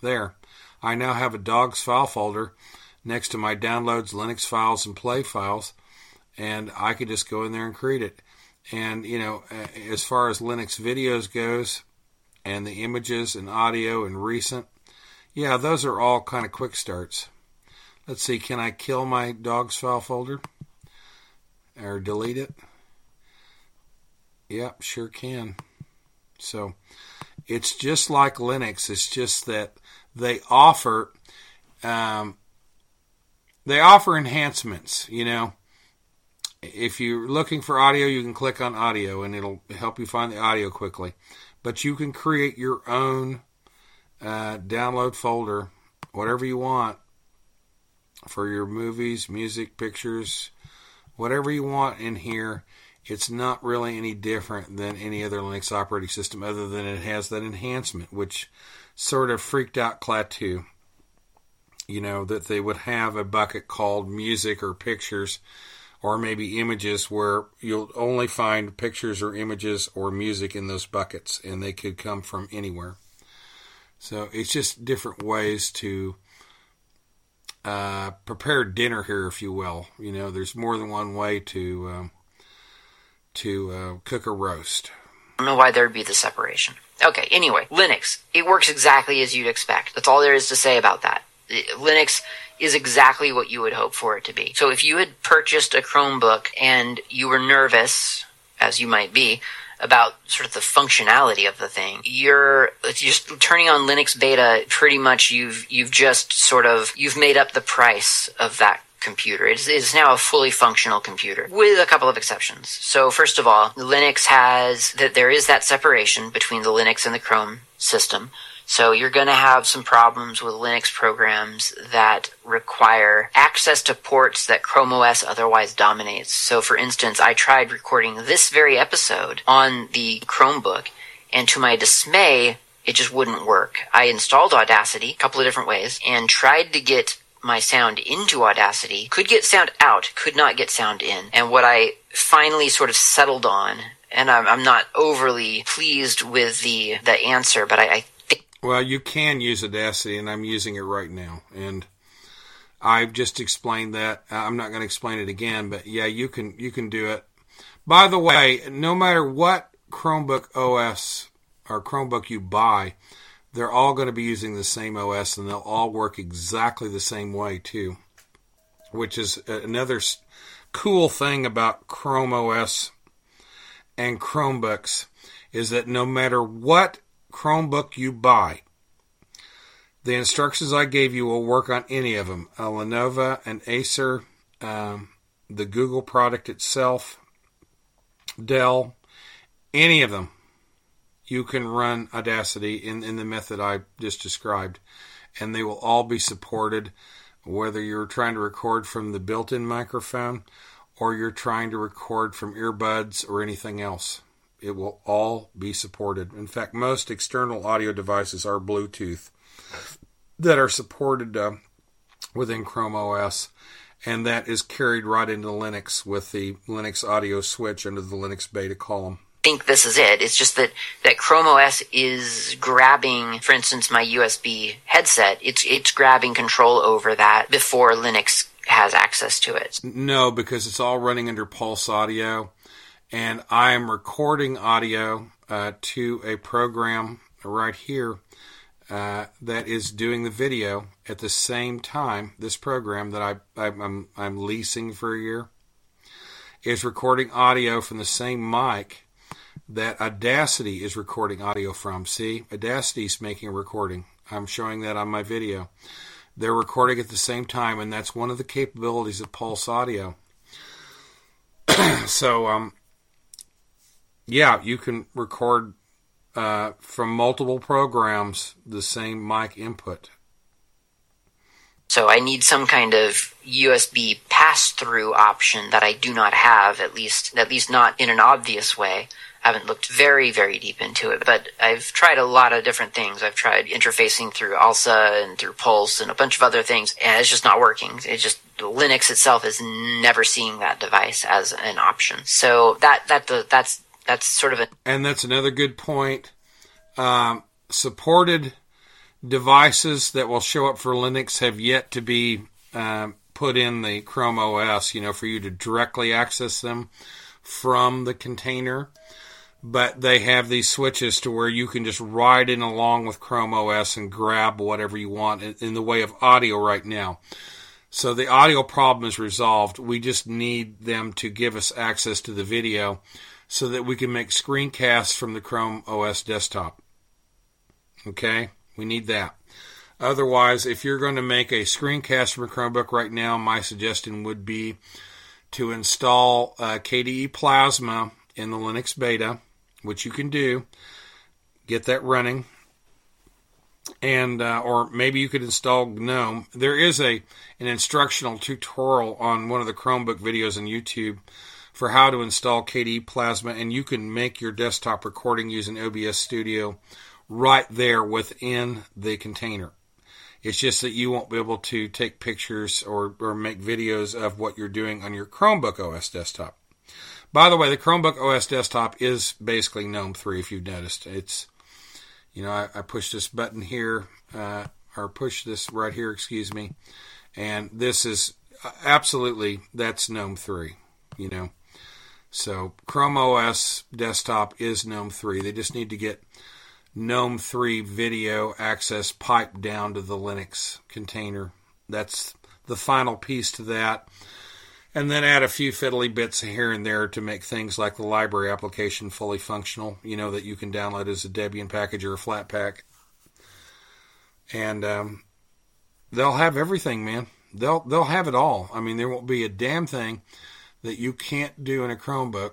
There. I now have a dogs file folder next to my downloads, Linux files, and play files, and I could just go in there and create it. And, you know, as far as Linux videos goes, and the images and audio and recent, yeah, those are all kind of quick starts. Let's see, can I kill my dogs file folder? Or delete it? Yep, sure can. So, it's just like Linux, it's just that they offer... They offer enhancements, you know. If you're looking for audio, you can click on audio, and it'll help you find the audio quickly. But you can create your own download folder, whatever you want, for your movies, music, pictures, whatever you want in here. It's not really any different than any other Linux operating system other than it has that enhancement, which sort of freaked out Klaatu. You know, that they would have a bucket called music or pictures or maybe images where you'll only find pictures or images or music in those buckets, and they could come from anywhere. So it's just different ways to prepare dinner here, if you will. You know, there's more than one way to cook a roast. I don't know why there'd be the separation. Okay, anyway, Linux. It works exactly as you'd expect. That's all there is to say about that. Linux is exactly what you would hope for it to be. So if you had purchased a Chromebook and you were nervous, as you might be, about sort of the functionality of the thing, you're just turning on Linux beta. Pretty much you've just sort of, you've made up the price of that computer. It is now a fully functional computer with a couple of exceptions. So first of all, Linux has, that there is that separation between the Linux and the Chrome system. So you're going to have some problems with Linux programs that require access to ports that Chrome OS otherwise dominates. So for instance, I tried recording this very episode on the Chromebook, and to my dismay, it just wouldn't work. I installed Audacity a couple of different ways and tried to get my sound into Audacity, could get sound out, could not get sound in. And what I finally sort of settled on, and I'm not overly pleased with the answer, but I well, you can use Audacity, and I'm using it right now. And I've just explained that. I'm not going to explain it again, but yeah, you can do it. By the way, no matter what Chromebook OS or Chromebook you buy, they're all going to be using the same OS, and they'll all work exactly the same way too, which is another cool thing about Chrome OS and Chromebooks is that no matter what Chromebook you buy, the instructions I gave you will work on any of them. A Lenovo, an Acer, the Google product itself, Dell, any of them. You can run Audacity in the method I just described, and they will all be supported, whether you're trying to record from the built-in microphone or you're trying to record from earbuds or anything else. It will all be supported. In fact, most external audio devices are Bluetooth that are supported within Chrome OS, and that is carried right into Linux with the Linux audio switch under the Linux beta column. think this is it. It's just that Chrome OS is grabbing, for instance, my USB headset. It's grabbing control over that before Linux has access to it. No, because it's all running under PulseAudio, and I'm recording audio to a program right here that is doing the video at the same time. This program that I'm leasing for a year is recording audio from the same mic that Audacity is recording audio from. See, Audacity's making a recording. I'm showing that on my video. They're recording at the same time, and that's one of the capabilities of PulseAudio. So, yeah, you can record from multiple programs the same mic input. So I need some kind of USB pass-through option that I do not have, at least not in an obvious way. I haven't looked very, very deep into it, but I've tried a lot of different things. I've tried interfacing through ALSA and through Pulse and a bunch of other things, and it's just not working. It's just Linux itself is never seeing that device as an option. So that's sort of a... And that's another good point. Supported devices that will show up for Linux have yet to be put in the Chrome OS, for you to directly access them from the container. But they have these switches to where you can just ride in along with Chrome OS and grab whatever you want in the way of audio right now. So the audio problem is resolved. We just need them to give us access to the video so that we can make screencasts from the Chrome OS desktop. Okay? We need that. Otherwise, if you're going to make a screencast from a Chromebook right now, my suggestion would be to install KDE Plasma in the Linux beta, which you can do. Get that running. And or maybe you could install GNOME. There is an instructional tutorial on one of the Chromebook videos on YouTube for how to install KDE Plasma, and you can make your desktop recording using OBS Studio right there within the container. It's just that you won't be able to take pictures or make videos of what you're doing on your Chromebook OS desktop. By the way, the Chromebook OS desktop is basically GNOME 3, if you've noticed. It's, I push this button here, or push this right here, and this is absolutely, that's GNOME 3, So Chrome OS desktop is GNOME 3. They just need to get GNOME 3 video access pipe down to the Linux container. That's the final piece to that. And then add a few fiddly bits here and there to make things like the library application fully functional, that you can download as a Debian package or a Flatpak. And they'll have everything, man. They'll have it all. I mean, there won't be a damn thing that you can't do in a Chromebook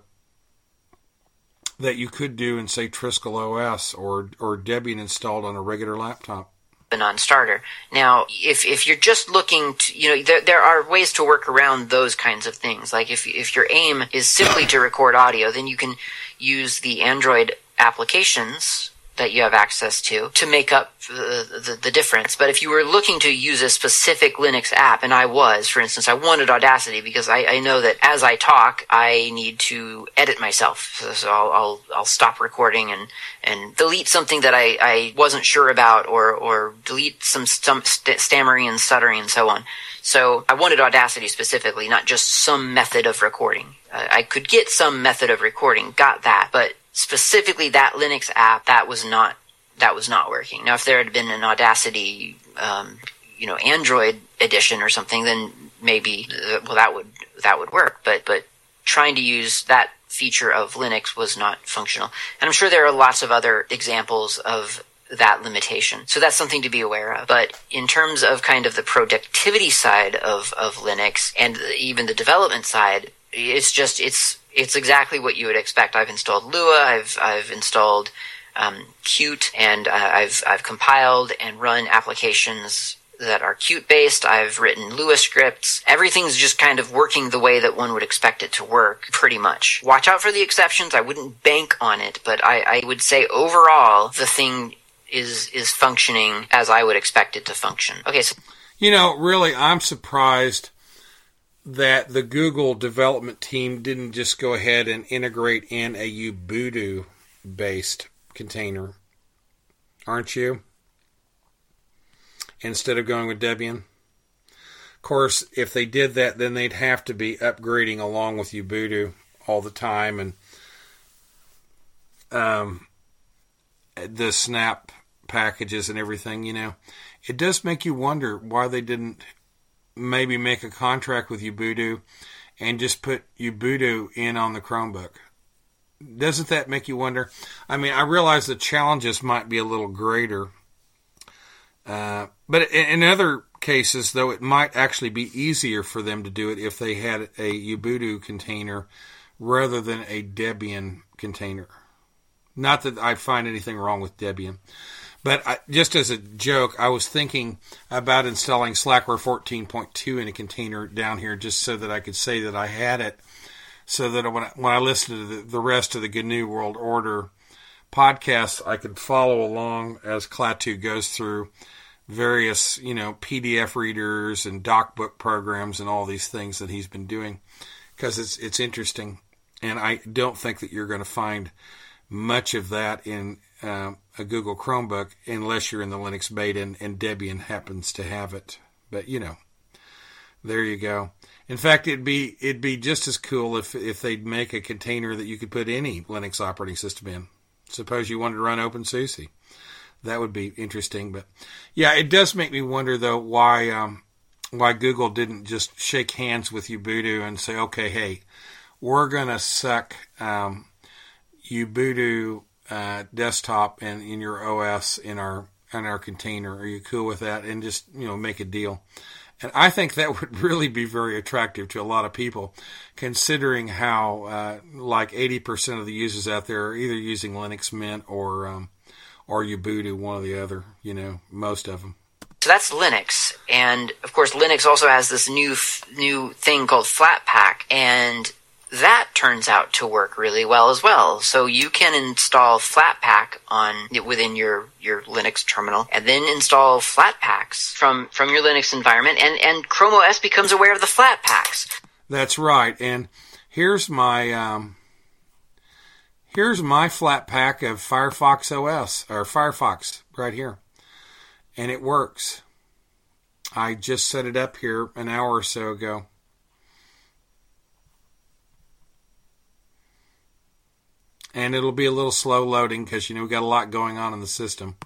that you could do in, say, Triskel OS or Debian installed on a regular laptop. A non-starter. Now, if you're just looking to, there are ways to work around those kinds of things. Like if your aim is simply to record audio, then you can use the Android applications that you have access to make up the difference. But if you were looking to use a specific Linux app, and I was, for instance, I wanted Audacity because I know that as I talk, I need to edit myself. So I'll stop recording and delete something that I wasn't sure about or delete some stammering and stuttering and so on. So I wanted Audacity specifically, not just some method of recording. I could get some method of recording, got that, but specifically that Linux app, that was not working. Now, if there had been an Audacity, Android edition or something, then maybe, that would work. But trying to use that feature of Linux was not functional. And I'm sure there are lots of other examples of that limitation. So that's something to be aware of. But in terms of kind of the productivity side of Linux and even the development side, it's exactly what you would expect. I've installed Lua, I've installed Qt, and I've compiled and run applications that are Qt based. I've written Lua scripts. Everything's just kind of working the way that one would expect it to work, pretty much. Watch out for the exceptions. I wouldn't bank on it, but I would say overall the thing is functioning as I would expect it to function. Okay, so really I'm surprised that the Google development team didn't just go ahead and integrate in a Ubuntu-based container, aren't you? Instead of going with Debian. Of course, if they did that, then they'd have to be upgrading along with Ubuntu all the time, and the snap packages and everything, you know. It does make you wonder why they didn't maybe make a contract with Ubuntu and just put Ubuntu in on the Chromebook. Doesn't that make you wonder? I mean, I realize the challenges might be a little greater. But in other cases, though, it might actually be easier for them to do it if they had a Ubuntu container rather than a Debian container. Not that I find anything wrong with Debian. But just as a joke, I was thinking about installing Slackware 14.2 in a container down here just so that I could say that I had it, so that when I listen to the rest of the GNU World Order podcast, I could follow along as Klaatu goes through various, you know, PDF readers and DocBook programs and all these things that he's been doing, because it's interesting. And I don't think that you're going to find much of that in a Google Chromebook unless you're in the Linux beta and Debian happens to have it. But, you know, there you go. In fact, it'd be just as cool if they'd make a container that you could put any Linux operating system in. Suppose you wanted to run OpenSUSE. That would be interesting. But, yeah, it does make me wonder, though, why Google didn't just shake hands with Ubuntu and say, okay, hey, we're going to suck Ubuntu desktop and in your OS in our container. Are you cool with that? And just, you know, make a deal. And I think that would really be very attractive to a lot of people, considering how like 80% of the users out there are either using Linux Mint or Ubuntu, one or the other, you know, most of them. So that's Linux. And, of course, Linux also has this new thing called Flatpak, and that turns out to work really well as well. So you can install Flatpak within your Linux terminal, and then install Flatpaks from your Linux environment, and Chrome OS becomes aware of the Flatpaks. That's right. And here's my Flatpak of Firefox OS, or Firefox, right here, and it works. I just set it up here an hour or so ago. And it'll be a little slow loading because, you know, we've got a lot going on in the system.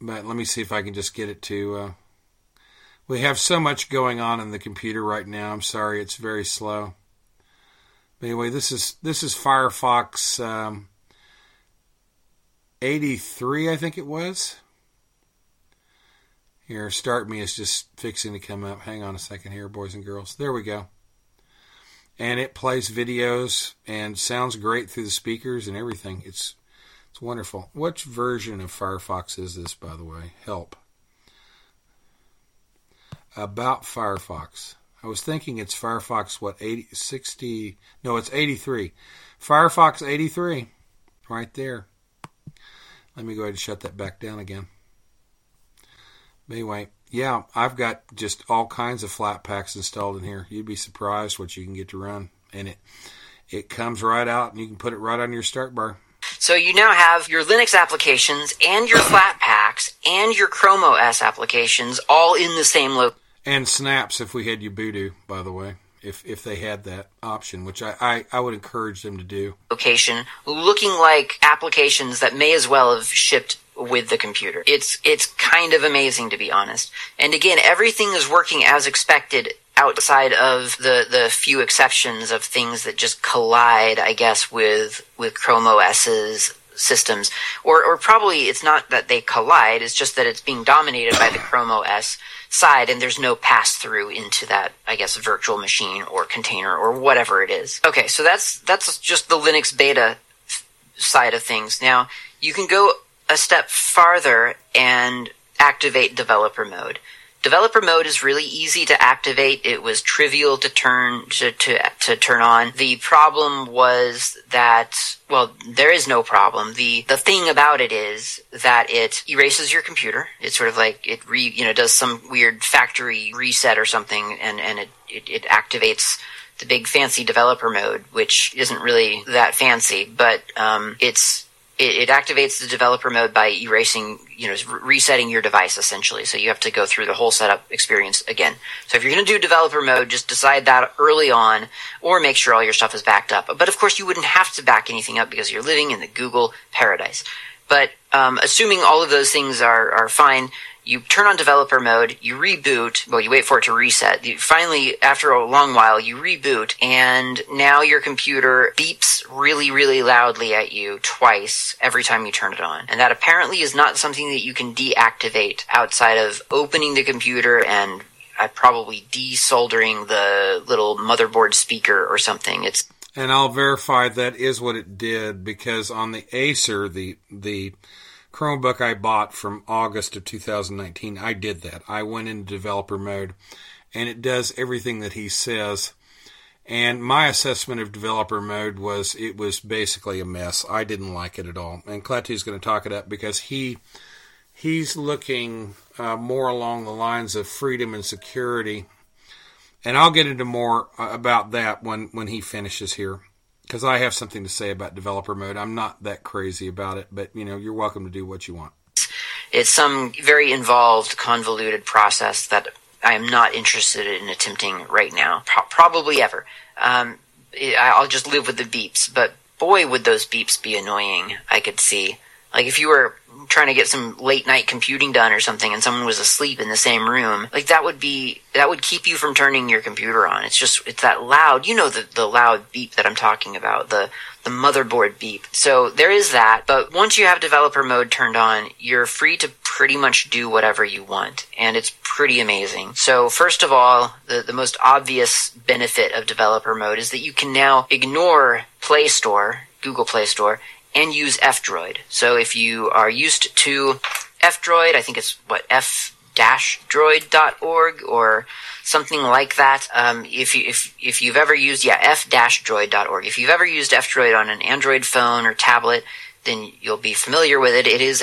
But let me see if I can just get it to... we have so much going on in the computer right now. I'm sorry, it's very slow. But anyway, this is Firefox 83, I think it was. Here, Start Me is just fixing to come up. Hang on a second here, boys and girls. There we go. And it plays videos and sounds great through the speakers and everything. It's wonderful. Which version of Firefox is this, by the way? Help. About Firefox. I was thinking it's Firefox, what, 60... No, it's 83. Firefox 83. Right there. Let me go ahead and shut that back down again. But anyway... Yeah, I've got just all kinds of Flatpaks installed in here. You'd be surprised what you can get to run. And it comes right out, and you can put it right on your start bar. So you now have your Linux applications and your Flatpaks and your Chrome OS applications all in the same location. And snaps, if we had Ubuntu, by the way, if they had that option, which I would encourage them to do. Location, looking like applications that may as well have shipped with the computer. It's kind of amazing, to be honest. And again, everything is working as expected outside of the few exceptions of things that just collide, I guess, with Chrome OS's systems. Or probably it's not that they collide, it's just that it's being dominated by the Chrome OS side, and there's no pass-through into that, I guess, virtual machine or container or whatever it is. Okay, so that's just the Linux beta side of things. Now, you can go a step farther and activate developer mode. Developer mode is really easy to activate. It was trivial to turn on. The problem was that, well, there is no problem. The thing about it is that it erases your computer. It's sort of like it does some weird factory reset or something, and it activates the big fancy developer mode, which isn't really that fancy, but it activates the developer mode by erasing, resetting your device essentially. So you have to go through the whole setup experience again. So if you're going to do developer mode, just decide that early on, or make sure all your stuff is backed up. But of course, you wouldn't have to back anything up because you're living in the Google paradise. But assuming all of those things are fine, you turn on developer mode, you reboot, well, you wait for it to reset. You finally, after a long while, you reboot, and now your computer beeps really, really loudly at you twice every time you turn it on. And that apparently is not something that you can deactivate outside of opening the computer and probably desoldering the little motherboard speaker or something. And I'll verify that is what it did, because on the Acer, the Chromebook I bought from August of 2019, I did that. I went into developer mode, and it does everything that he says. And my assessment of developer mode was it was basically a mess. I didn't like it at all. And Klaatu's going to talk it up because he's looking more along the lines of freedom and security. And I'll get into more about that when he finishes here, because I have something to say about developer mode. I'm not that crazy about it, but you're welcome to do what you want. It's some very involved, convoluted process that I am not interested in attempting right now, probably ever. I'll just live with the beeps, but boy, would those beeps be annoying, I could see. Like if you were trying to get some late night computing done or something and someone was asleep in the same room, like that would keep you from turning your computer on. It's that loud, the loud beep that I'm talking about, the motherboard beep. So there is that, but once you have developer mode turned on, you're free to pretty much do whatever you want, and it's pretty amazing. So first of all, the most obvious benefit of developer mode is that you can now ignore Play Store, Google Play Store, and use F-Droid. So if you are used to F-Droid, I think it's f-droid.org or something like that. F-droid.org. If you've ever used F-Droid on an Android phone or tablet, then you'll be familiar with it. It's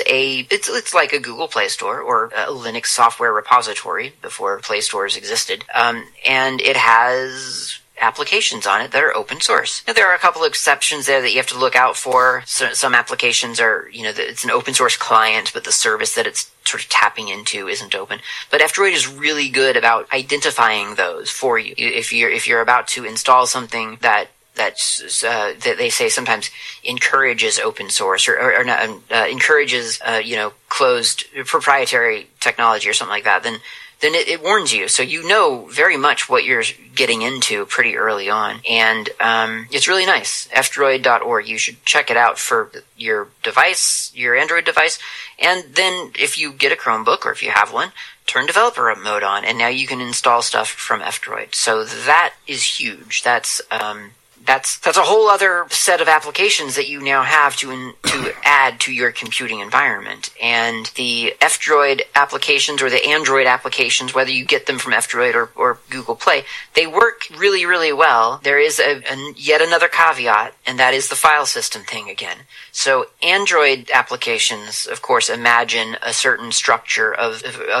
like a Google Play Store or a Linux software repository before Play Stores existed. And it has applications on it that are open source. Now, there are a couple of exceptions there that you have to look out for. So, some applications are, it's an open source client, but the service that it's sort of tapping into isn't open. But F-Droid is really good about identifying those for you. If you're about to install something that they say sometimes encourages open source or not, encourages closed proprietary technology or something like that, then it warns you. So you know very much what you're getting into pretty early on. And it's really nice. F-Droid.org. You should check it out for your device, your Android device. And then if you get a Chromebook or if you have one, turn developer mode on. And now you can install stuff from F-Droid. So that is huge. That's a whole other set of applications that you now have to add to your computing environment. And the F-Droid applications or the Android applications, whether you get them from F-Droid or Google Play, they work really, really well. There is yet another caveat, and that is the file system thing again. So Android applications, of course, imagine a certain structure of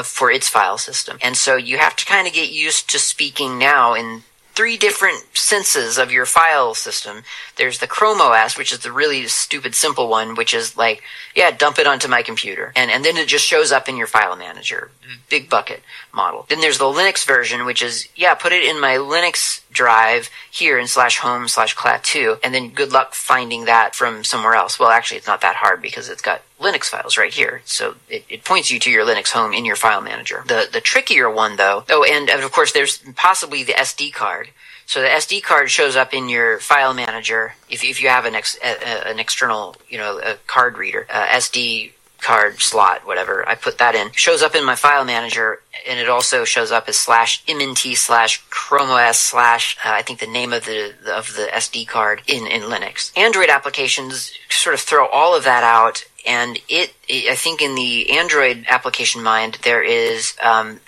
for its file system. And so you have to kind of get used to speaking now in three different senses of your file system. There's the Chrome OS, which is the really stupid simple one, which is like, yeah, dump it onto my computer. And then it just shows up in your file manager, big bucket model. Then there's the Linux version, which is, yeah, put it in my Linux drive here in /home/Klaatu, and then good luck finding that from somewhere else. Well, actually, it's not that hard because it's got Linux files right here. So it points you to your Linux home in your file manager. The trickier one, though, and of course, there's possibly the SD card. So the SD card shows up in your file manager if you have an external, a card reader, SD card slot, whatever. I put that in. Shows up in my file manager, and it also shows up as /mnt/chromeOS/ I think the name of the SD card in Linux. Android applications sort of throw all of that out And I think in the Android application mind, there is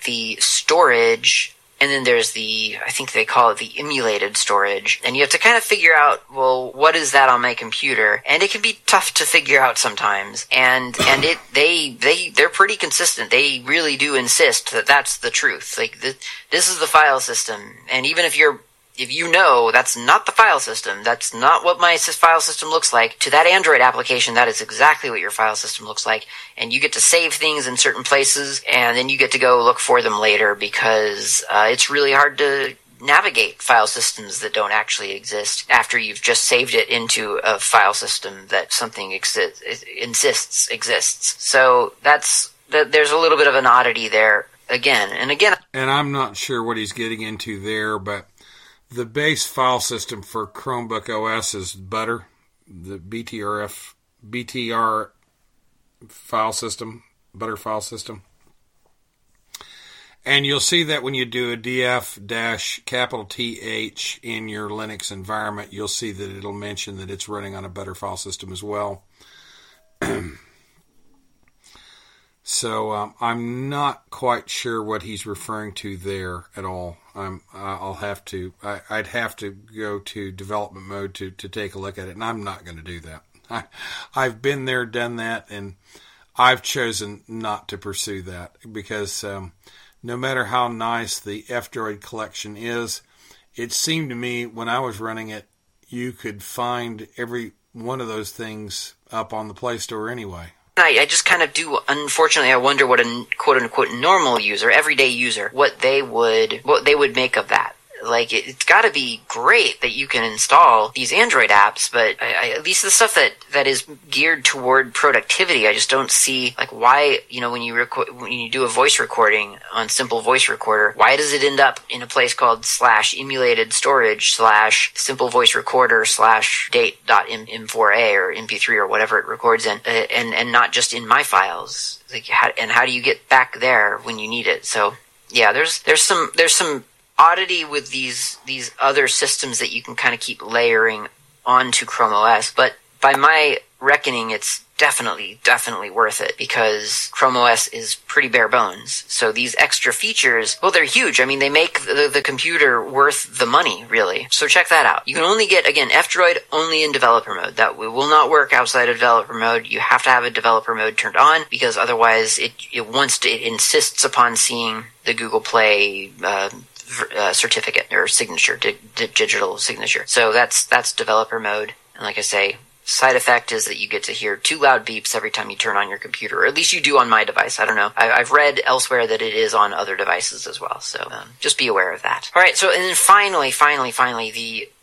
the storage, and then there's the, I think they call it the emulated storage. And you have to kind of figure out, well, what is that on my computer? And it can be tough to figure out sometimes. And they're pretty consistent. They really do insist that that's the truth. Like, this is the file system. And even if you know that's not the file system, that's not what my file system looks like, to that Android application, that is exactly what your file system looks like. And you get to save things in certain places, and then you get to go look for them later, because it's really hard to navigate file systems that don't actually exist after you've just saved it into a file system that something insists exists. So there's a little bit of an oddity there again. And I'm not sure what he's getting into there, but the base file system for Chromebook OS is Butter, the BTR file system, Butter file system. And you'll see that when you do a df-TH in your Linux environment, you'll see that it'll mention that it's running on a Butter file system as well. So I'm not quite sure what he's referring to there at all. I'd have to go to development mode to take a look at it, and I'm not going to do that. I've been there, done that, and I've chosen not to pursue that because no matter how nice the F-Droid collection is, it seemed to me when I was running it, you could find every one of those things up on the Play Store anyway. I just kind of do, unfortunately, I wonder what a quote-unquote normal user, everyday user, what they would make of that. Like, it's got to be great that you can install these Android apps, but at least the stuff that is geared toward productivity, I just don't see, like, why, you know, when you do a voice recording on Simple Voice Recorder, why does it end up in a place called /emulatedStorage/SimpleVoiceRecorder/date.m4a or mp3 or whatever it records in, and not just in my files? Like, how do you get back there when you need it? So yeah, there's some oddity with these other systems that you can kind of keep layering onto Chrome OS, but by my reckoning, it's definitely worth it because Chrome OS is pretty bare bones. So these extra features, well, they're huge. I mean, they make the computer worth the money, really. So check that out. You can only get, again, F-Droid only in developer mode. That will not work outside of developer mode. You have to have a developer mode turned on because otherwise it insists upon seeing the Google Play certificate or signature, digital signature. So that's developer mode. And like I say, side effect is that you get to hear two loud beeps every time you turn on your computer, or at least you do on my device. I don't know. I've read elsewhere that it is on other devices as well. So just be aware of that. All right. So and then finally,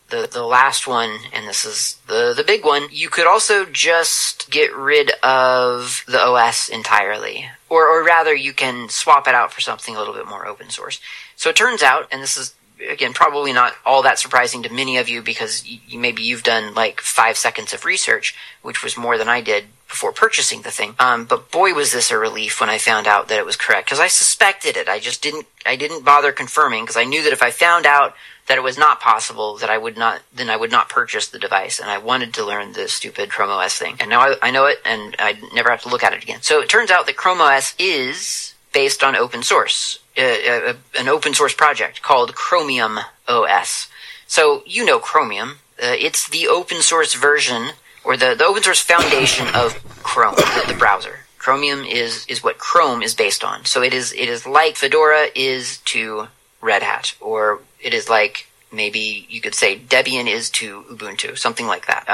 the last one, and this is the big one. You could also just get rid of the OS entirely, or rather, you can swap it out for something a little bit more open source. So it turns out, and this is, again, probably not all that surprising to many of you because maybe you've done like 5 seconds of research, which was more than I did before purchasing the thing. But boy, was this a relief when I found out that it was correct, because I suspected it. I just didn't bother confirming because I knew that if I found out that it was not possible, that I would not purchase the device, and I wanted to learn the stupid Chrome OS thing. And now I know it, and I never have to look at it again. So it turns out that Chrome OS is based on open source. An open source project called Chromium OS. So you know Chromium. It's the open source version, or the open source foundation of Chrome, the browser. Chromium is what Chrome is based on. So it is like Fedora is to Red Hat, or it is like, maybe you could say, Debian is to Ubuntu, something like that.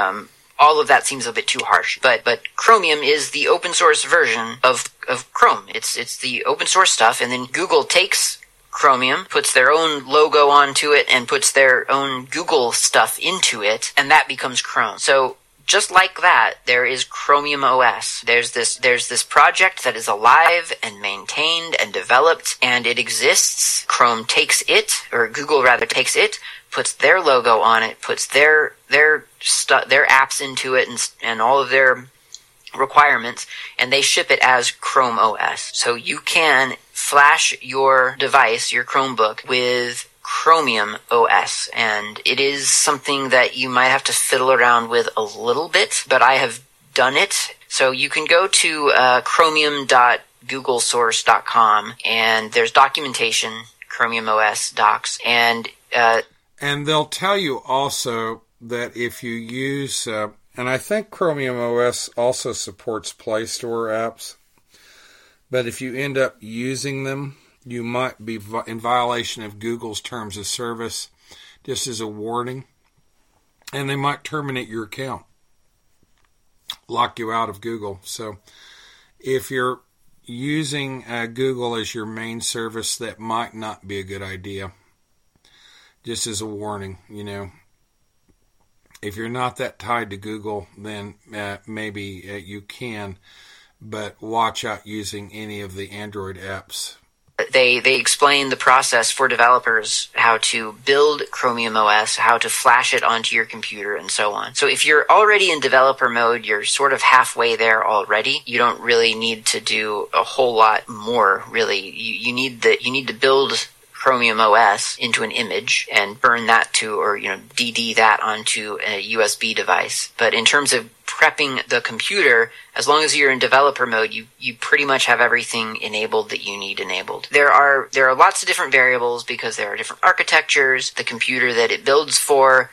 All of that seems a bit too harsh, but Chromium is the open source version of Chrome. It's the open source stuff, and then Google takes Chromium, puts their own logo onto it, and puts their own Google stuff into it, and that becomes Chrome. So just like that, there is Chromium OS. There's this project that is alive and maintained and developed, and it exists. Chrome takes it, or Google rather takes it, puts their logo on it, puts their apps into it, and all of their requirements, and they ship it as Chrome OS. So you can flash your device, your Chromebook, with Chromium OS, and it is something that you might have to fiddle around with a little bit, but I have done it. So you can go to chromium.googlesource.com, and there's documentation, Chromium OS docs, and they'll tell you also that if you use, and I think Chromium OS also supports Play Store apps, but if you end up using them, you might be in violation of Google's terms of service, just as a warning, and they might terminate your account, lock you out of Google. So if you're using Google as your main service, that might not be a good idea, just as a warning, you know. If you're not that tied to Google, then maybe you can, but watch out using any of the Android apps. They explain the process for developers, how to build Chromium OS, how to flash it onto your computer, and so on. So if you're already in developer mode, you're sort of halfway there already. You don't really need to do a whole lot more, really. You need to build Chromium OS into an image and burn that to, or, you know, DD that onto a USB device. But in terms of prepping the computer, as long as you're in developer mode, you pretty much have everything enabled that you need enabled. There are lots of different variables because there are different architectures. The computers that it builds for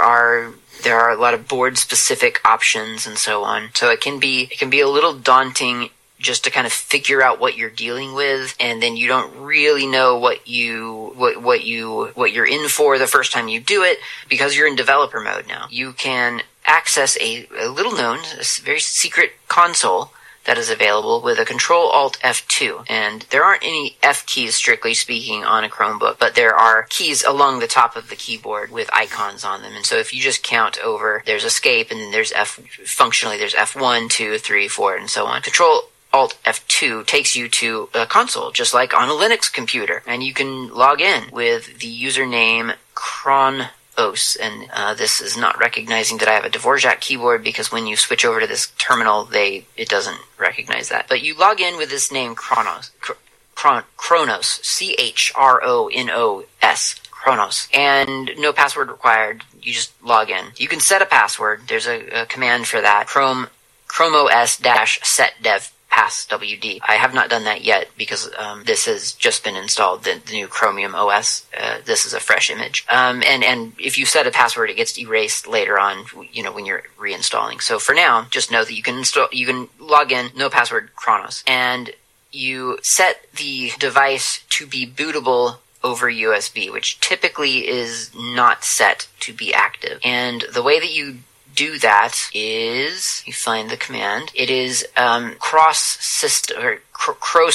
are, there are a lot of board specific options and so on. So it can be a little daunting just to kind of figure out what you're dealing with, and then you don't really know what you're in for the first time you do it, because you're in developer mode now. You can access a little known, a very secret console that is available with a Control-Alt-F2. And there aren't any F keys, strictly speaking, on a Chromebook, but there are keys along the top of the keyboard with icons on them. And so if you just count over, there's escape, and then there's F, functionally, there's F1, 2, 3, 4, and so on. Control-Alt-F2 takes you to a console, just like on a Linux computer, and you can log in with the username Chronos, and this is not recognizing that I have a Dvorak keyboard, because when you switch over to this terminal, it doesn't recognize that. But you log in with this name Chronos, C-H-R-O-N-O-S, Chronos, and no password required. You just log in. You can set a password. There's a command for that, chromeos-setdev. PassWD. I have not done that yet because this has just been installed, the new Chromium OS. This is a fresh image. And if you set a password, it gets erased later on, you know, when you're reinstalling. So for now, just know that you can log in, no password, Chronos. And you set the device to be bootable over USB, which typically is not set to be active. And the way that you do that is, you find the command, it is cross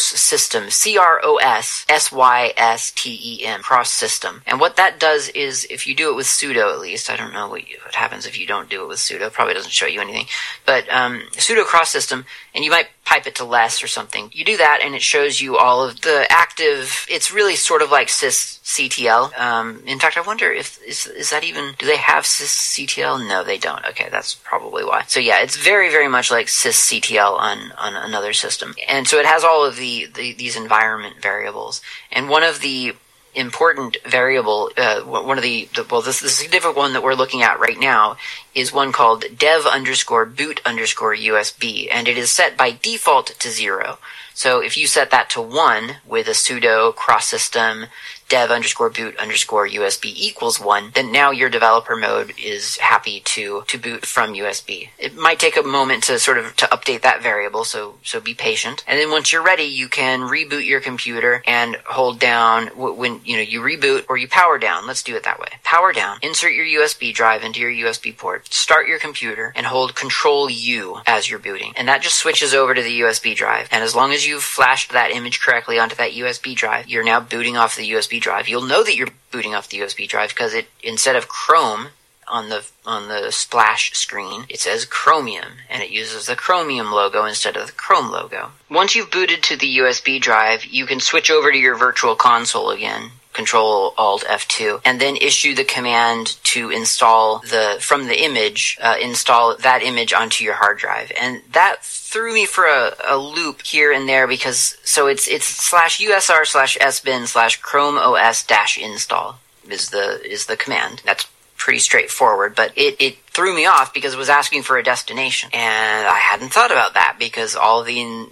system, C-R-O-S-S-Y-S-T-E-M, cross system. And what that does is, if you do it with sudo, at least, I don't know what happens if you don't do it with sudo, probably doesn't show you anything, but sudo cross system, and you might pipe it to less or something. You do that, and it shows you all of the active. It's really sort of like sysctl. In fact, I wonder if is that even, do they have sysctl? No, they don't. Okay, that's probably why. So yeah, it's very, very much like sysctl on another system, and so it has all of these environment variables. And one of the important variable, the significant one that we're looking at right now is one called dev_boot_USB, and it is set by default to 0. So if you set that to 1 with a sudo cross system dev_boot_USB =1, then now your developer mode is happy to boot from USB. It might take a moment to sort of to update that variable, so be patient. And then once you're ready, you can reboot your computer and hold down when, you know, you reboot or you power down. Let's do it that way. Power down. Insert your USB drive into your USB port. Start your computer and hold Control U as you're booting. And that just switches over to the USB drive. And as long as you've flashed that image correctly onto that USB drive, you're now booting off the USB drive. You'll know that you're booting off the USB drive because it, instead of Chrome on the splash screen, it says Chromium, and it uses the Chromium logo instead of the Chrome logo. Once you've booted to the USB drive, you can switch over to your virtual console again, Control-Alt-F2, and then issue the command to install install that image onto your hard drive. And that threw me for a loop here and there, because so it's /usr/sbin/chromeos-install is the command. That's pretty straightforward, but it threw me off because it was asking for a destination. And I hadn't thought about that because all the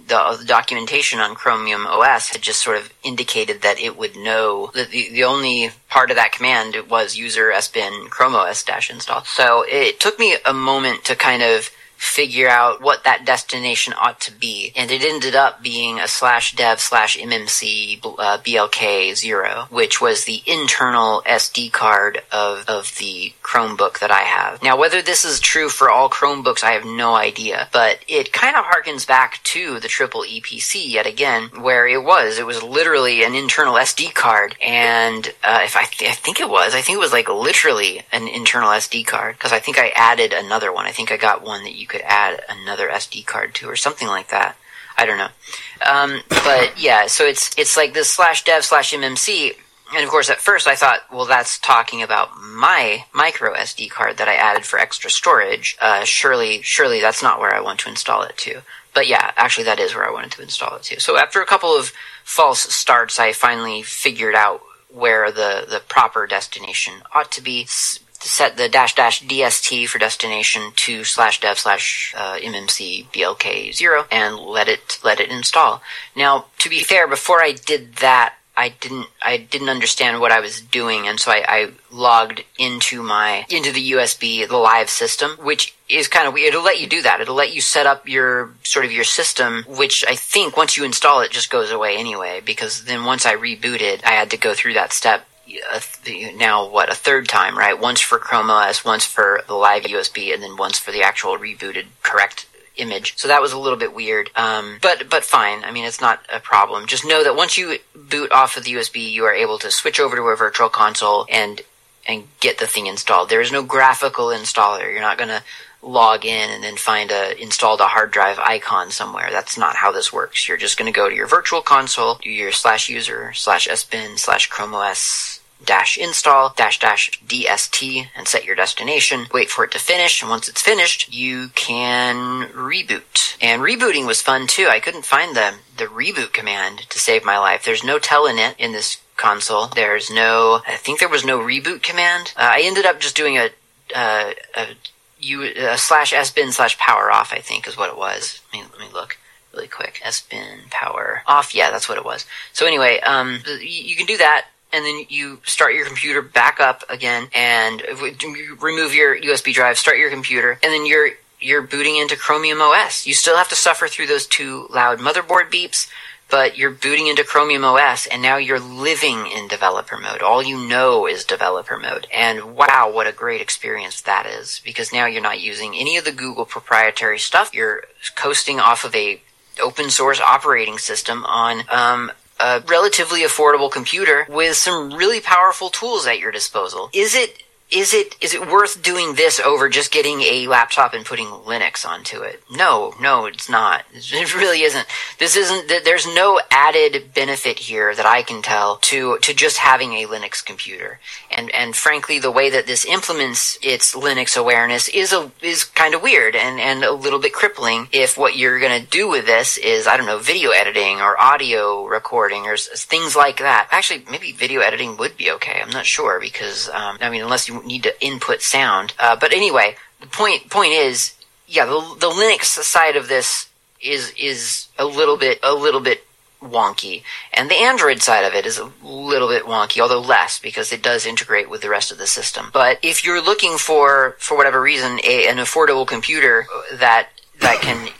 documentation on Chromium OS had just sort of indicated that it would know that the only part of that command was user sbin Chrome OS-install. So it took me a moment to kind of figure out what that destination ought to be. And it ended up being a /dev/mmc blk0, which was the internal SD card of the Chromebook that I have. Now, whether this is true for all Chromebooks, I have no idea, but it kind of harkens back to the triple EPC yet again, where it was literally an internal SD card. And I think it was like literally an internal SD card, because I think I added another one. I think I got one that you could add another SD card to or something like that. I don't know. But yeah, so it's like this /dev/mmc. And of course, at first I thought, well, that's talking about my micro SD card that I added for extra storage. Surely that's not where I want to install it to. But yeah, actually that is where I wanted to install it to. So after a couple of false starts, I finally figured out where the proper destination ought to be. Set the --dst for destination to /dev/mmc blk0 and let it install. Now, to be fair, before I did that, I didn't understand what I was doing, and so I logged into the USB, the live system, which is kind of weird. It'll let you do that. It'll let you set up your sort of your system, which I think once you install it just goes away anyway, because then once I rebooted, I had to go through that step. A third time, right? Once for Chrome OS, once for the live USB, and then once for the actual rebooted correct image. So that was a little bit weird, but fine. I mean, it's not a problem. Just know that once you boot off of the USB, you are able to switch over to a virtual console and get the thing installed. There is no graphical installer. You're not going to log in and then find installed a hard drive icon somewhere. That's not how this works. You're just going to go to your virtual console, do your /user/sbin/chromeos -install -dst and set your destination, wait for it to finish, and once it's finished you can reboot. And rebooting was fun too. I couldn't find the reboot command to save my life. There's no telnet in this console. I think there was no reboot command. I ended up just doing a /sbin/power off, I think is what it was. Let me look really quick. Sbin power off. Yeah, that's what it was. So anyway, you can do that. And then you start your computer back up again and remove your USB drive, start your computer, and then you're booting into Chromium OS. You still have to suffer through those two loud motherboard beeps, but you're booting into Chromium OS, and now you're living in developer mode. All you know is developer mode. And wow, what a great experience that is, because now you're not using any of the Google proprietary stuff. You're coasting off of a open source operating system on a relatively affordable computer with some really powerful tools at your disposal. Is it worth doing this over just getting a laptop and putting Linux onto it? No, it's not. It really isn't. There's no added benefit here that I can tell to just having a Linux computer. And frankly, the way that this implements its Linux awareness is kind of weird and a little bit crippling if what you're going to do with this is, I don't know, video editing or audio recording or things like that. Actually, maybe video editing would be okay. I'm not sure because, unless you need to input sound. But anyway, the point is, yeah, the Linux side of this is a little bit wonky, and the Android side of it is a little bit wonky, although less, because it does integrate with the rest of the system. But if you're looking for whatever reason, an affordable computer that can,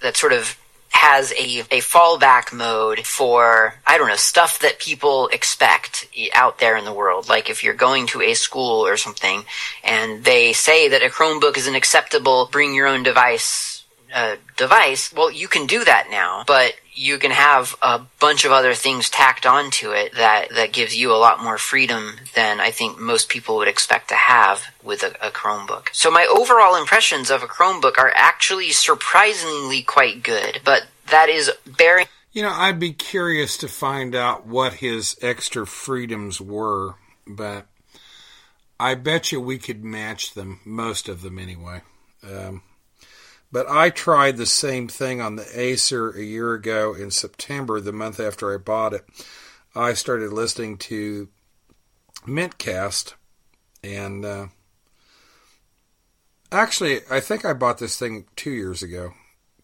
that sort of has a fallback mode for, I don't know, stuff that people expect out there in the world. Like if you're going to a school or something and they say that a Chromebook is an acceptable bring your own device, well, you can do that now, but you can have a bunch of other things tacked onto it that gives you a lot more freedom than I think most people would expect to have with a Chromebook. So my overall impressions of a Chromebook are actually surprisingly quite good, but that is bearing... I'd be curious to find out what his extra freedoms were, but I bet you we could match them, most of them anyway. But I tried the same thing on the Acer a year ago in September, the month after I bought it. I started listening to Mintcast And actually, I think I bought this thing 2 years ago,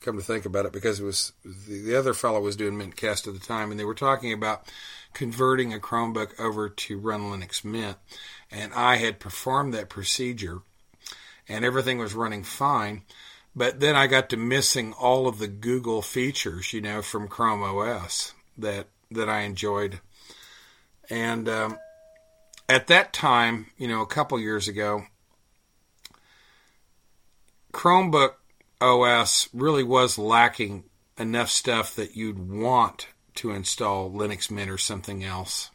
come to think about it, because it was the other fellow was doing Mintcast at the time, and they were talking about converting a Chromebook over to run Linux Mint. And I had performed that procedure, and everything was running fine. But then I got to missing all of the Google features, you know, from Chrome OS that I enjoyed. And at that time, you know, a couple years ago, Chromebook OS really was lacking enough stuff that you'd want to install Linux Mint or something else.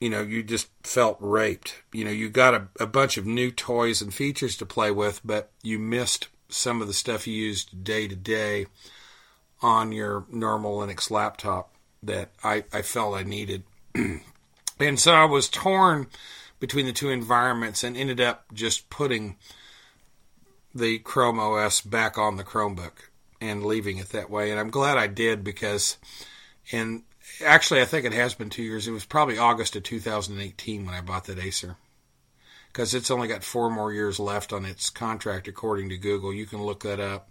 You know, you just felt raped. You know, you got a bunch of new toys and features to play with, but you missed some of the stuff you used day to day on your normal Linux laptop that I felt I needed. And so I was torn between the two environments and ended up just putting the Chrome OS back on the Chromebook and leaving it that way. And I'm glad I did, because actually, I think it has been 2 years. It was probably August of 2018 when I bought that Acer, because it's only got 4 more years left on its contract, according to Google. You can look that up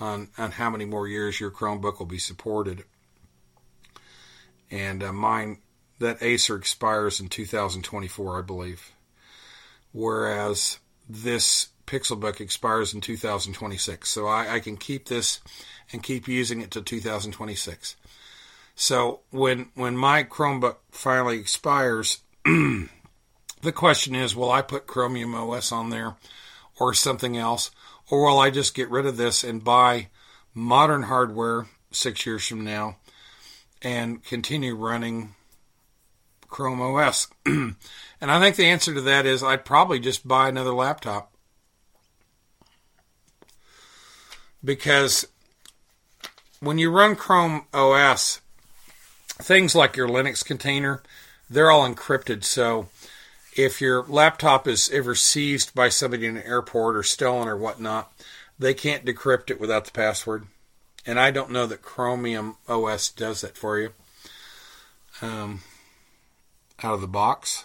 on how many more years your Chromebook will be supported. And mine, that Acer expires in 2024, I believe, whereas this Pixelbook expires in 2026. So I can keep this and keep using it till 2026. So when my Chromebook finally expires, the question is, will I put Chromium OS on there or something else? Or will I just get rid of this and buy modern hardware 6 years from now and continue running Chrome OS? And I think the answer to that is I'd probably just buy another laptop, because when you run Chrome OS, things like your Linux container, they're all encrypted. So if your laptop is ever seized by somebody in an airport or stolen or whatnot, they can't decrypt it without the password. And I don't know that Chromium OS does that for you out of the box.